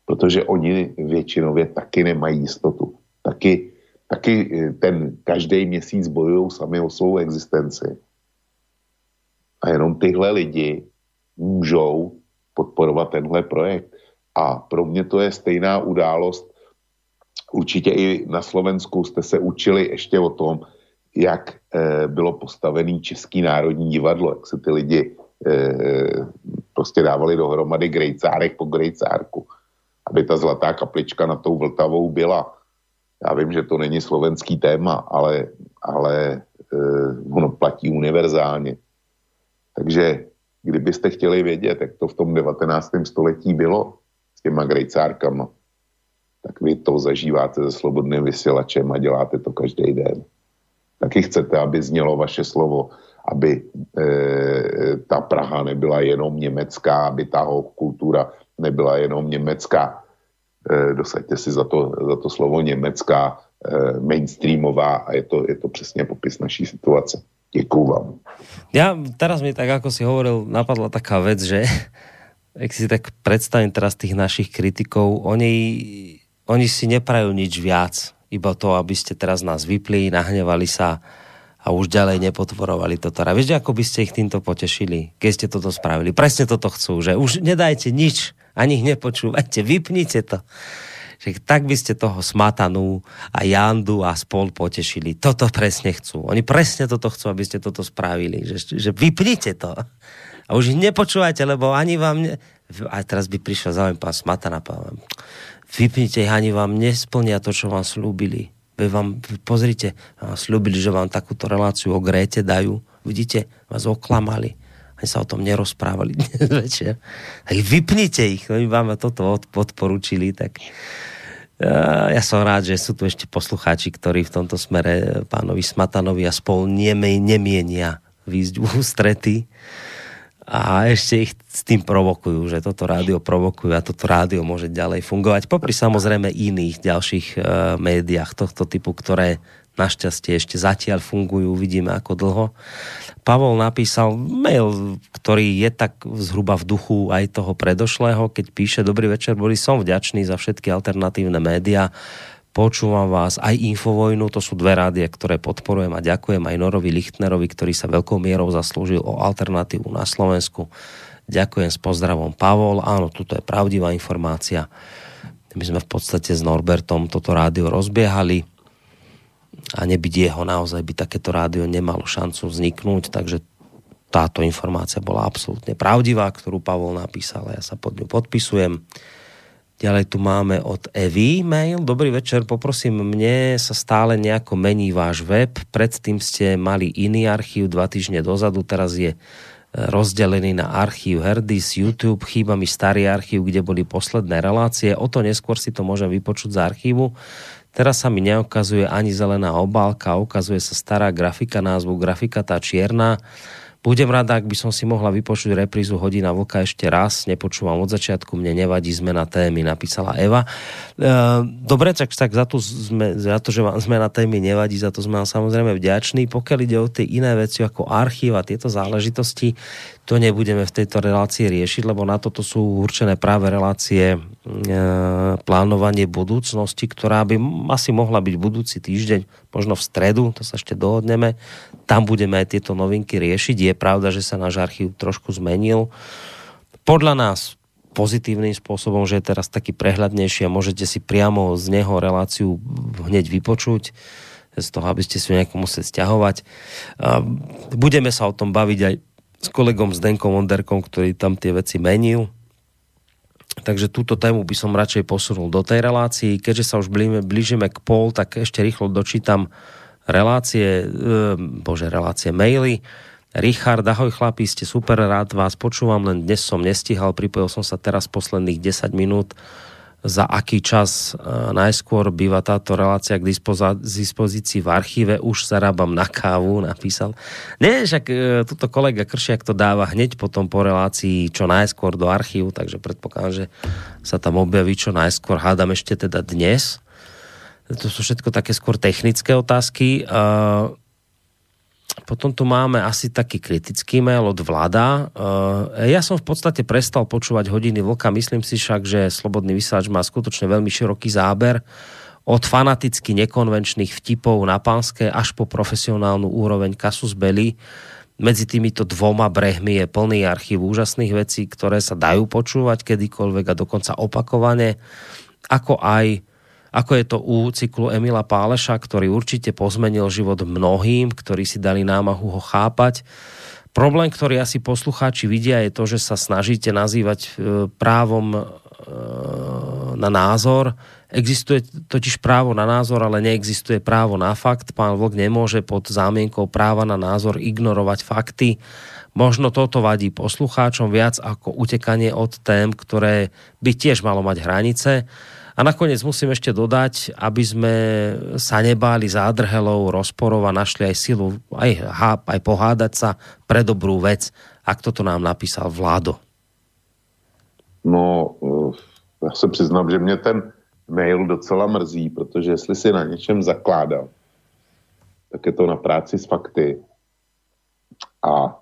Protože oni většinově taky nemají jistotu. Taky ten každý měsíc bojují sami o svou existenci. A jenom tyhle lidi můžou podporovat tenhle projekt. A pro mě to je stejná událost. Určitě i na Slovensku jste se učili ještě o tom, jak bylo postavený Český národní divadlo, jak se ty lidi prostě dávali dohromady grejcárek po grejcárku, aby ta zlatá kaplička nad tou Vltavou byla. Já vím, že to není slovenský téma, ale ono platí univerzálně. Takže kdybyste chtěli vědět, jak to v tom 19. století bylo s těma grejcárkama, tak vy to zažíváte se Slobodným vysielačem a děláte to každý den. Taky chcete, aby znělo vaše slovo, aby ta Praha nebyla jenom německá, aby ta kultura nebyla jenom německá. Dosaďte si za to slovo německá, mainstreamová a je to přesně popis naší situace. Děkuju vám. Ja, teraz mi tak, ako si hovoril, napadla taká vec, že ak si tak predstavím teraz tých našich kritikov, oni si neprajú nič viac, iba to, aby ste teraz nás vypli, nahnevali sa a už ďalej nepotvorovali toto. A vieš, ako by ste ich týmto potešili, keď ste toto spravili? Presne toto chcú, že už nedajte nič, ani ich nepočúvajte, vypnite to. Že tak by ste toho Smatanu a Jandu a spol potešili. Toto presne chcú. Oni presne toto chcú, aby ste toto spravili. Že vypnite to. A už ich nepočúvajte, lebo ani vám... A teraz by prišiel záujem pán Smatana. Pán, vypnite ich, ani vám nesplnia to, čo vám slúbili. Vám, pozrite, slúbili, že vám takúto reláciu o Grete dajú. Vidíte, vás oklamali. Oni sa o tom nerozprávali dnes večer. Tak vypnite ich. Oni vám toto podporúčili. Tak. Ja som rád, že sú tu ešte poslucháči, ktorí v tomto smere pánovi Smatanovi a spolu nemienia výjsť v ústrety. A ešte ich s tým provokujú, že toto rádio provokujú a toto rádio môže ďalej fungovať. Popri samozrejme iných ďalších médiách tohto typu, ktoré našťastie ešte zatiaľ fungujú, uvidíme ako dlho. Pavol napísal mail, ktorý je tak zhruba v duchu aj toho predošlého, keď píše: Dobrý večer, Boris, som vďačný za všetky alternatívne médiá. Počúvam vás aj Infovojnu, to sú dve rádia, ktoré podporujem a ďakujem aj Norovi Lichtnerovi, ktorý sa veľkou mierou zaslúžil o alternatívu na Slovensku. Ďakujem, s pozdravom, Pavol. Áno, tuto je pravdivá informácia. My sme v podstate s Norbertom toto rádio rozbiehali a nebyť jeho, naozaj by takéto rádio nemalo šancu vzniknúť, takže táto informácia bola absolútne pravdivá, ktorú Pavol napísal a ja sa pod ňu podpisujem. Ďalej tu máme od Evy mail. Dobrý večer, poprosím, mne sa stále nejako mení váš web. Predtým ste mali iný archív 2 týždne dozadu, teraz je rozdelený na archív Herdis, YouTube, chýba mi starý archív, kde boli posledné relácie. O to neskôr si to môžem vypočuť z archívu. Teraz sa mi neukazuje ani zelená obálka, ukazuje sa stará grafika názvu, grafika tá čierna. Budem rada, ak by som si mohla vypočuť reprízu Hodina vlka ešte raz. Nepočúvam od začiatku, mne nevadí zmena témy, napísala Eva. Dobre, tak za to, že vám zmena témy nevadí, za to sme vám samozrejme vďační. Pokiaľ ide o tie iné veci ako archív a tieto záležitosti, to nebudeme v tejto relácii riešiť, lebo na toto sú určené práve relácie plánovanie budúcnosti, ktorá by asi mohla byť budúci týždeň, možno v stredu, to sa ešte dohodneme. Tam budeme aj tieto novinky riešiť. Je pravda, že sa náš archív trošku zmenil. Podľa nás pozitívnym spôsobom, že je teraz taký prehľadnejší a môžete si priamo z neho reláciu hneď vypočuť, z toho, aby ste si ju nejako museli stiahovať. Budeme sa o tom baviť aj s kolegom Zdenkom Onderkom, ktorý tam tie veci menil. Takže túto tému by som radšej posunul do tej relácii. Keďže sa už blížime k pol, tak ešte rýchlo dočítam relácie maily. Richard, ahoj chlapi, ste super, rád vás počúvam, len dnes som nestihal, pripojil som sa teraz posledných 10 minút za aký čas najskôr býva táto relácia k dispozícii v archíve. Už zarábam na kávu, napísal. Nie, však tuto kolega Kršiak to dáva hneď potom po relácii čo najskôr do archívu, takže predpokladám, že sa tam objaví čo najskôr. Hádam ešte teda dnes. To sú všetko také skôr technické otázky. Potom tu máme asi taký kritický mail od Vlada. Ja som v podstate prestal počúvať Hodiny vlka. Myslím si však, že Slobodný vysielač má skutočne veľmi široký záber od fanaticky nekonvenčných vtipov na pánske až po profesionálnu úroveň Kasus Belli. Medzi týmito dvoma brehmi je plný archív úžasných vecí, ktoré sa dajú počúvať kedykoľvek a dokonca opakovane, ako je to u cyklu Emila Páleša, ktorý určite pozmenil život mnohým, ktorí si dali námahu ho chápať. Problém, ktorý asi poslucháči vidia, je to, že sa snažíte nazývať právom na názor. Existuje totiž právo na názor, ale neexistuje právo na fakt. Pán Vlk nemôže pod zámienkou práva na názor ignorovať fakty. Možno toto vadí poslucháčom viac ako utekanie od tém, ktoré by tiež malo mať hranice. A nakoniec musím ešte dodať, aby sme sa nebáli zádrhelov, rozporov a našli aj silu, aj pohádať sa pre dobrú vec, ak toto nám napísal Vládo. No, já se přiznám, že mě ten mail docela mrzí, protože jestli si na něčem zakládal, tak je to na práci s fakty. A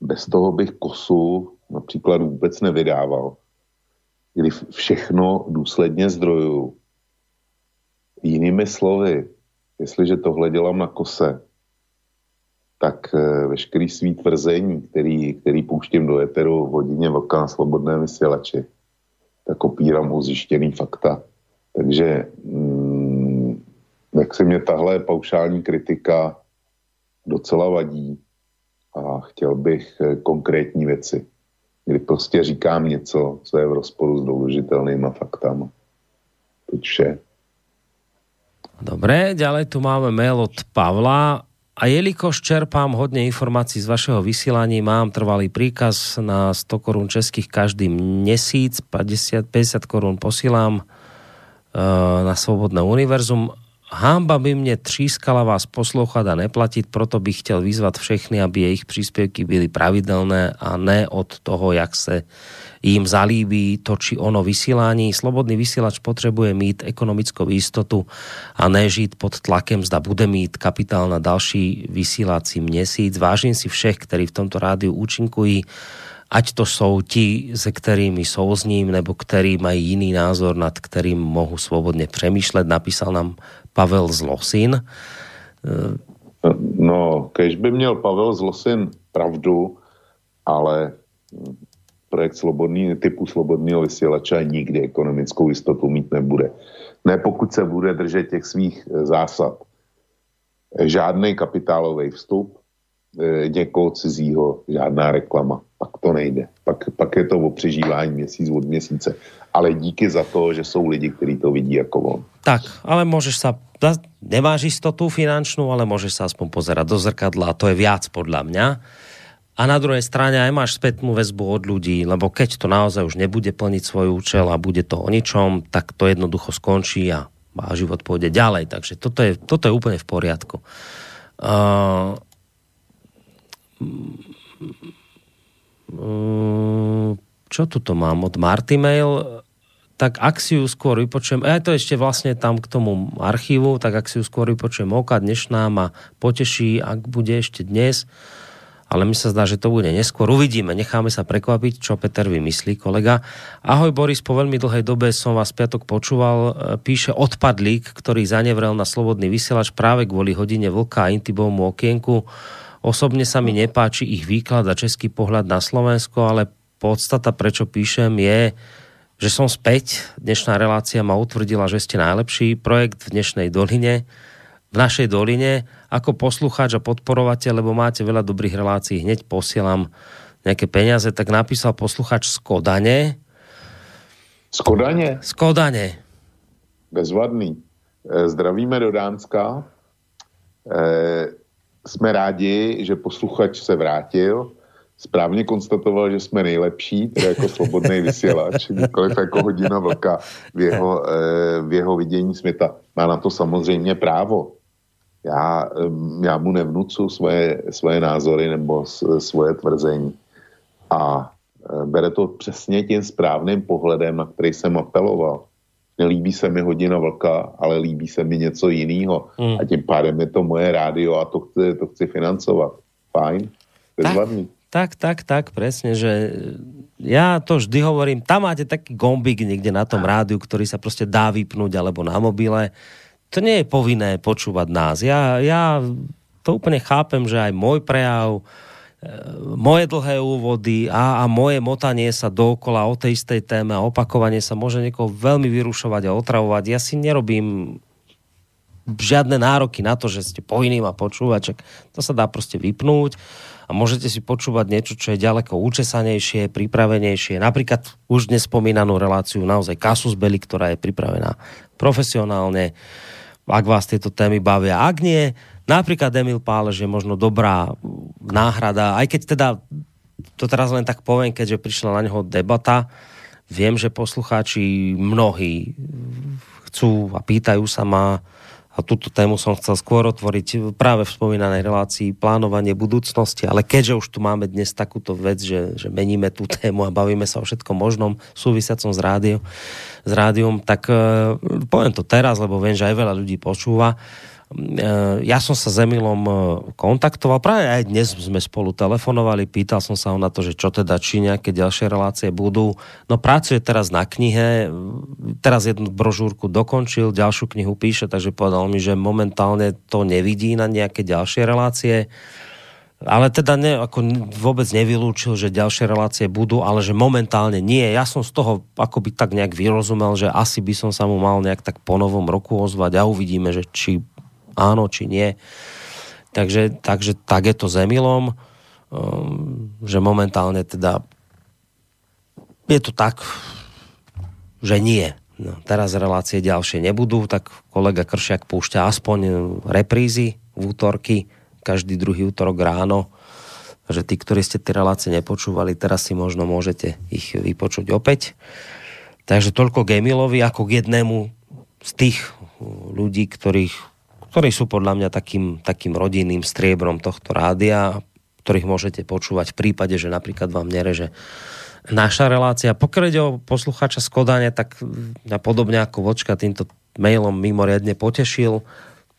bez toho bych Kosu například vůbec nevydával, kdy všechno důsledně zdrojuju. Jinými slovy, jestliže tohle dělám na Kose, tak veškerý svý tvrzení, který pouštím do eteru v Hodině vlka na Slobodné vysielači, tak opírám o zjištěný fakta. Takže jak se mě tahle paušální kritika docela vadí a chtěl bych konkrétní věci, kdy prostě říkám něco, co je v rozporu s doložitelnýma faktama. To vše. Dobre, ďalej tu máme mail od Pavla. A jelikož čerpám hodne informácií z vašeho vysielania, mám trvalý príkaz na 100 korún českých každý mesíc, 50 korún posílám na Svobodné univerzum. Hanba by mne třískala vás poslouchat a neplatiť, proto bych chtěl vyzvat všechny, aby jejich příspěvky byly pravidelné a ne od toho, jak se jim zalíbí to či ono vysílání. Slobodný vysielač potřebuje mít ekonomickou istotu a ne žít pod tlakem, zda bude mít kapitál na další vysílací měsíc. Vážím si všech, ktorí v tomto rádiu účinkují, ať to sú ti, se ktorými souzním, nebo ktorí majú iný názor, nad ktorým mohu svobodne přemýšľať, napísal nám Pavel Zlosin. No, kež by měl Pavel Zlosin pravdu, ale projekt typu slobodného vysielača nikdy ekonomickou istotu mít nebude. Ne, pokud se bude držet těch svých zásad. Žádnej kapitálovej vstup, někoho cizího, žádná reklama. Pak to nejde. Pak je to o přežívání měsíc od měsíce. Ale díky za to, že jsou lidi, kteří to vidí jako on. Tak, ale môžeš sa, nemáš istotu finančnú, ale môžeš sa aspoň pozerať do zrkadla a to je viac podľa mňa. A na druhej strane aj máš spätnú väzbu od ľudí, lebo keď to naozaj už nebude plniť svoj účel a bude to o ničom, tak to jednoducho skončí a život pôjde ďalej. Takže toto je úplne v poriadku. Čo tu to mám od Marty mail? Tak ak si ju skôr vypočujem, to ešte vlastne tam k tomu archívu, tak ak si ju skôr vypočujem oka, dnešná ma poteší, ak bude ešte dnes, ale mi sa zdá, že to bude neskôr. Uvidíme, necháme sa prekvapiť, čo Peter vymyslí, kolega. Ahoj Boris, po veľmi dlhej dobe som vás piatok počúval, píše odpadlík, ktorý zanevrel na Slobodný vysielač práve kvôli Hodine vlka a intibovému okienku. Osobne sa mi nepáči ich výklad a český pohľad na Slovensko, ale podstata, prečo píšem, je, že som späť. Dnešná relácia ma utvrdila, že ste najlepší projekt v dnešnej doline, v našej doline, ako poslucháč a podporovateľ, lebo máte veľa dobrých relácií, hneď posielam nejaké peniaze, tak napísal poslucháč z Kodane. Z Kodane? Z Kodane. Bezvadný. Zdravíme do Dánska. Sme rádi, že posluchač se vrátil. správně konstatoval, že jsme nejlepší, teda jako Slobodný vysílač, nikoliv jako Hodina vlka v jeho vidění světa. Má na to samozřejmě právo. Já mu nevnucu svoje názory nebo svoje tvrzení. A bere to přesně tím správným pohledem, na který jsem apeloval. Nelíbí se mi Hodina vlka, ale líbí se mi něco jiného. A tím pádem je to moje rádio a to chci financovat. Fajn, bezvadný. Tak, presne, že ja to vždy hovorím, tam máte taký gombík niekde na tom rádiu, ktorý sa proste dá vypnúť alebo na mobile. To nie je povinné počúvať nás. Ja to úplne chápem, že aj môj prejav, moje dlhé úvody a moje motanie sa dookola o tej istej téme a opakovanie sa môže niekoho veľmi vyrušovať a otravovať. Ja si nerobím žiadne nároky na to, že ste povinný ma počúvať. To sa dá proste vypnúť a môžete si počúvať niečo, čo je ďaleko účesanejšie, pripravenejšie. Napríklad už nespomínanú reláciu naozaj Kasus Belli, ktorá je pripravená profesionálne, ak vás tieto témy bavia. Ak nie, napríklad Emil Pálež je možno dobrá náhrada, aj keď teda, to teraz len tak poviem, keďže prišla na neho debata, viem, že poslucháči mnohí chcú a pýtajú sa ma, a túto tému som chcel skôr otvoriť práve v spomínanej relácii plánovanie budúcnosti, ale keďže už tu máme dnes takúto vec, že meníme tú tému a bavíme sa o všetkom možnom súvisiacom s rádiom, tak poviem to teraz, lebo viem, že aj veľa ľudí počúva. Ja som sa s Emilom kontaktoval, práve aj dnes sme spolu telefonovali, pýtal som sa ho na to, že čo teda, či nejaké ďalšie relácie budú. No pracuje teraz na knihe, teraz jednu brožúrku dokončil, ďalšiu knihu píše, takže povedal mi, že momentálne to nevidí na nejaké ďalšie relácie, ale teda vôbec nevylúčil, že ďalšie relácie budú, ale že momentálne nie. Ja som z toho akoby tak nejak vyrozumel, že asi by som sa mu mal nejak tak po novom roku ozvať a uvidíme, že či áno, či nie. Takže tak je to s Emilom, že momentálne teda je to tak, že nie. No, teraz relácie ďalšie nebudú, tak kolega Kršiak púšťa aspoň reprízy v útorky, každý druhý útorok ráno, že tí, ktorí ste tie relácie nepočúvali, teraz si možno môžete ich vypočuť opäť. Takže toľko k Emilovi, ako k jednému z tých ľudí, ktorí sú podľa mňa takým rodinným striebrom tohto rádia, ktorých môžete počúvať v prípade, že napríklad vám nereže naša relácia. Pokiaľ ide o poslucháča z Kodane, tak podobne ako Vočka týmto mailom mimoriadne potešil,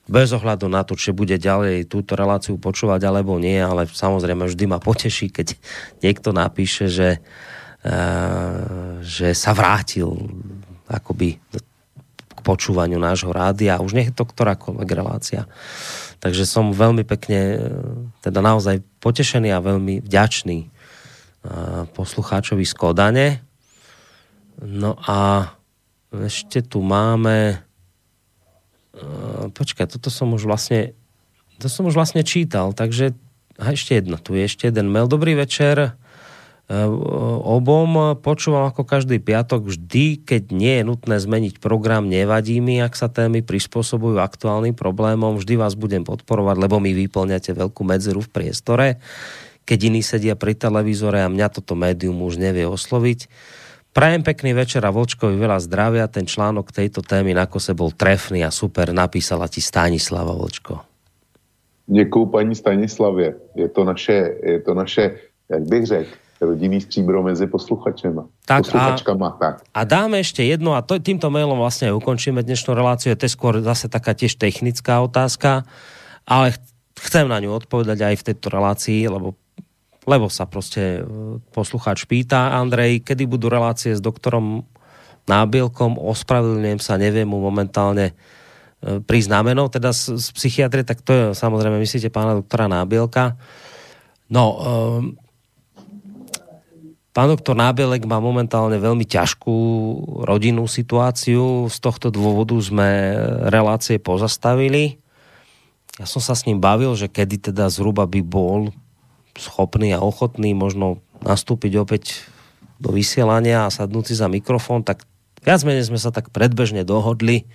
bez ohľadu na to, či bude ďalej túto reláciu počúvať alebo nie, ale samozrejme vždy ma poteší, keď niekto napíše, že sa vrátil akoby počúvaniu nášho rádia. Už nech je to ktorákoľvek relácia. Takže som veľmi pekne, teda naozaj potešený a veľmi vďačný poslucháčovi z Kodane. No a ešte tu máme... Počkaj, toto som už vlastne čítal, takže ešte jeden mail. Dobrý večer obom, počúvam ako každý piatok, vždy, keď nie je nutné zmeniť program, nevadí mi, ak sa témy prispôsobujú aktuálnym problémom, vždy vás budem podporovať, lebo mi vyplňate veľkú medzeru v priestore, keď iní sedia pri televízore a mňa toto médium už nevie osloviť. Prajem pekný večer a Vočkovi veľa zdravia, ten článok tejto témy na Kose bol trefný a super, napísala ti Stanislava, Vlčko. Děkuju paní Stanislavě, je to naše, jak bych řekl, rodinný stříbro mezi posluchačema. Tak. A dáme ešte jedno, a týmto mailom vlastne ukončíme dnešnú reláciu, to je skôr zase taká tiež technická otázka, ale chcem na ňu odpovedať aj v tejto relácii, lebo sa proste poslucháč pýta, Andrej, kedy budú relácie s doktorom Nábelkom, ospravedlňujem sa, neviem mu momentálne priznamenou, teda z psychiatrie, tak to je samozrejme, myslíte pána doktora Nábelka. No, pán doktor Nábelek má momentálne veľmi ťažkú rodinnú situáciu. Z tohto dôvodu sme relácie pozastavili. Ja som sa s ním bavil, že kedy teda zhruba by bol schopný a ochotný možno nastúpiť opäť do vysielania a sadnúť si za mikrofón, tak viac menej sme sa tak predbežne dohodli,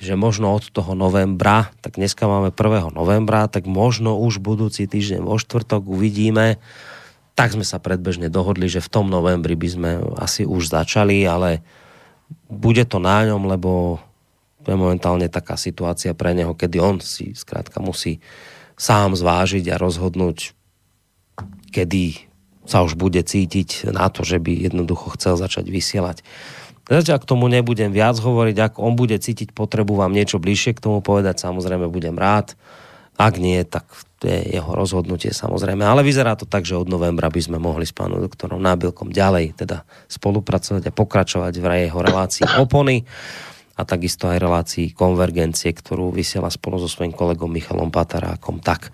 že možno od toho novembra, tak dneska máme 1. novembra, tak možno už budúci týždeň vo štvrtok uvidíme, tak sme sa predbežne dohodli, že v tom novembri by sme asi už začali, ale bude to na ňom, lebo je momentálne taká situácia pre neho, kedy on si skrátka musí sám zvážiť a rozhodnúť, kedy sa už bude cítiť na to, že by jednoducho chcel začať vysielať. Zatiaľ k tomu nebudem viac hovoriť, ak on bude cítiť potrebu vám niečo bližšie k tomu povedať, samozrejme budem rád. Ak nie, tak to je jeho rozhodnutie samozrejme. Ale vyzerá to tak, že od novembra by sme mohli s pánom doktorom Nábelkom ďalej teda spolupracovať a pokračovať v jeho relácii Opony a takisto aj relácii Konvergencie, ktorú vysiela spolu so svojím kolegom Michalom Patarákom. Tak.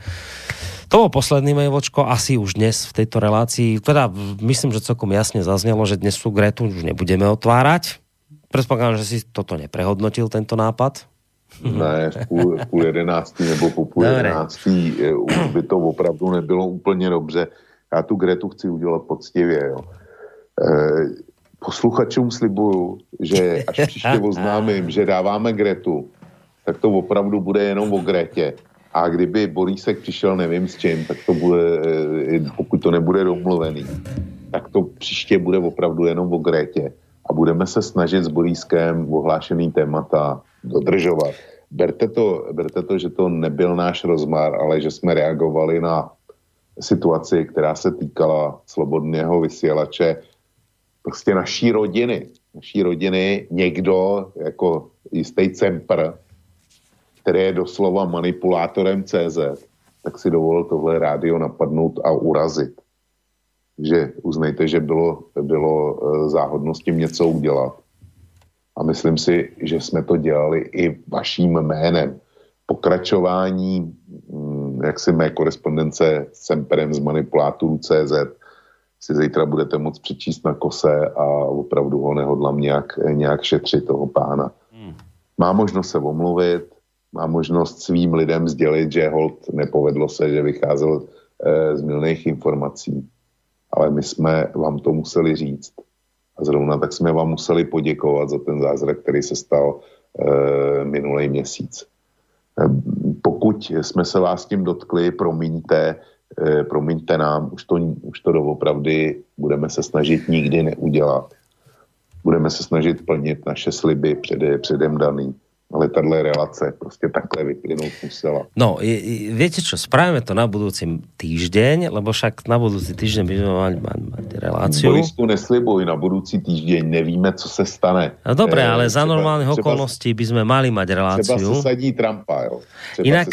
To bol posledný mail, Vočko, asi už dnes v tejto relácii, teda myslím, že celkom jasne zaznelo, že dnes tú Gretu už nebudeme otvárať. Predpokladám, že si toto neprehodnotil, tento nápad. Ne, v půl jedenáctý nebo po půl jedenáctý by to opravdu nebylo úplně dobře. Já tu Gretu chci udělat poctivě, jo. Posluchačům slibuju, že až příště oznámím, že dáváme Gretu, tak to opravdu bude jenom o Gretě. A kdyby Borísek přišel, nevím s čím, tak to bude, pokud to nebude domluvený, tak to příště bude opravdu jenom o Gretě. A budeme se snažit s Borískem ohlášený témata dodržovat. Berte to, že to nebyl náš rozmar, ale že jsme reagovali na situaci, která se týkala Slobodného vysielače, prostě naší rodiny, někdo jako jistý Cemper, který je doslova manipulátorem CZ, tak si dovolil tohle rádio napadnout a urazit. Že uznejte, že bylo záhodno s tím něco udělat. A myslím si, že jsme to dělali i vaším jménem. Pokračování, jaksi mé korespondence s Semperem z Manipulátorů.cz si zítra budete moct přečíst na Kose a opravdu ho nehodlám nějak šetřit toho pána. Má možnost se omluvit, má možnost svým lidem sdělit, že holt nepovedlo se, že vycházel z mylných informací. Ale my jsme vám to museli říct. A zrovna tak jsme vám museli poděkovat za ten zázrak, který se stal minulý měsíc. Pokud jsme se vás tím dotkli, promiňte nám, už to doopravdy budeme se snažit nikdy neudělat. Budeme se snažit plnit naše sliby předem daný. Ale táhle relácia proste takhle vyplynúť musela. No, viete čo, spravíme to na budúci týždeň, lebo však na budúci týždeň by sme mať reláciu. Borisku neslibuj, na budúci týždeň nevíme, co se stane. No dobre, ale za normálnych okolností by sme mali mať reláciu. Třeba sa sadí Trumpa, jo. Inak,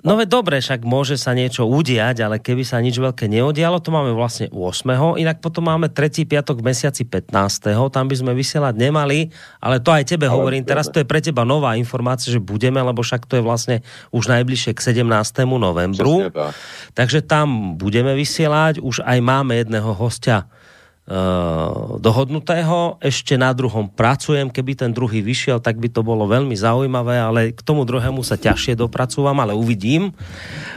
no dobre, však môže sa niečo udiať, ale keby sa nič veľké neodialo, to máme vlastne 8. Inak potom máme 3. piatok v mesiaci 15. Tam by sme vysielať nemali, ale to aj tebe ale hovorím. Vieme. Teraz to je pre teba nová informácia, že budeme, lebo však to je vlastne už najbližšie k 17. novembru. Česne, takže tam budeme vysielať. Už aj máme jedného hostia dohodnutého. Ešte na druhom pracujem. Keby ten druhý vyšiel, tak by to bolo veľmi zaujímavé, ale k tomu druhému sa ťažšie dopracúvam, ale uvidím.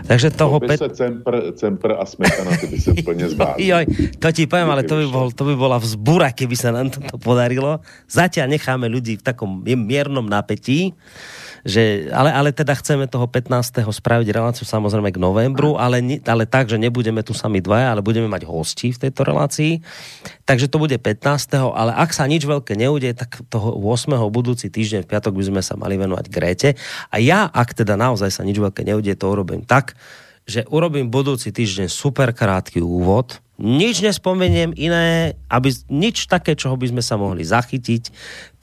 Takže toho... Cemper a Smetana, to by sa úplne zbáli. Joj, to ti poviem, ale to by bola vzbúra, keby sa nám to podarilo. Zatiaľ necháme ľudí v takom miernom napätí, že, ale teda chceme toho 15. spraviť reláciu samozrejme k novembru, ale tak, že nebudeme tu sami dvaja, ale budeme mať hostí v tejto relácii. Takže to bude 15. Ale ak sa nič veľké neudeje, tak toho 8. budúci týždeň v piatok by sme sa mali venovať Grete. A ja, ak teda naozaj sa nič veľké neudeje, to urobím tak, že urobím budúci týždeň super krátky úvod. Nič nespomeniem iné, nič také, čoho by sme sa mohli zachytiť,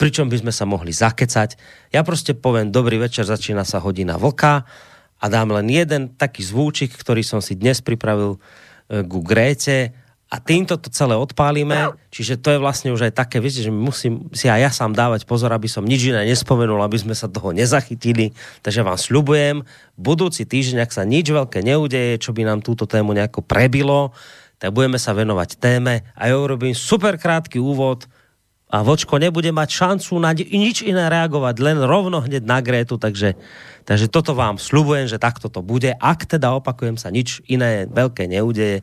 pričom by sme sa mohli zakecať. Ja proste poviem, dobrý večer, začína sa Hodina vlka a dám len jeden taký zvúčik, ktorý som si dnes pripravil ku Gréte a týmto to celé odpálime. Čiže to je vlastne už aj také, viete, že musím si aj ja sám dávať pozor, aby som nič iné nespomenul, aby sme sa toho nezachytili. Takže vám sľubujem, budúci týždeň, ak sa nič veľké neudeje, čo by nám túto tému nejako prebilo, tak budeme sa venovať téme a ja urobím super krátky úvod a Vočko nebude mať šancu na nič iné reagovať, len rovno hneď na Grétu, takže toto vám sľubujem, že takto to bude, ak teda opakujem sa nič iné veľké neudeje,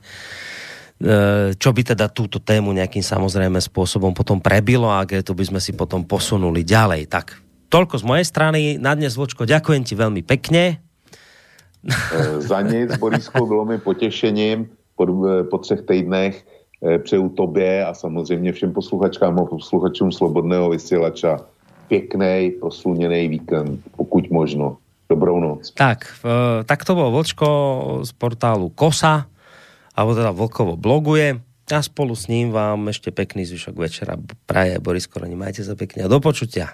čo by teda túto tému nejakým samozrejme spôsobom potom prebilo a Grétu by sme si potom posunuli ďalej. Tak toľko z mojej strany, na dnes Vočko, ďakujem ti veľmi pekne. Za nic, Borisku, bylo mi potešením. po 3 týdnech přeju tobě a samozřejmě všem posluchačkám a posluchačům Slobodného vysielača pěknej, prosluněnej víkend, pokud možno. Dobrou noc. Tak to bol Vočko z portálu Kosa, alebo teda Vlkovo bloguje, a spolu s ním vám ešte pekný zvyšok večera praje Boris Koroni. Majte sa pekne a do počutia.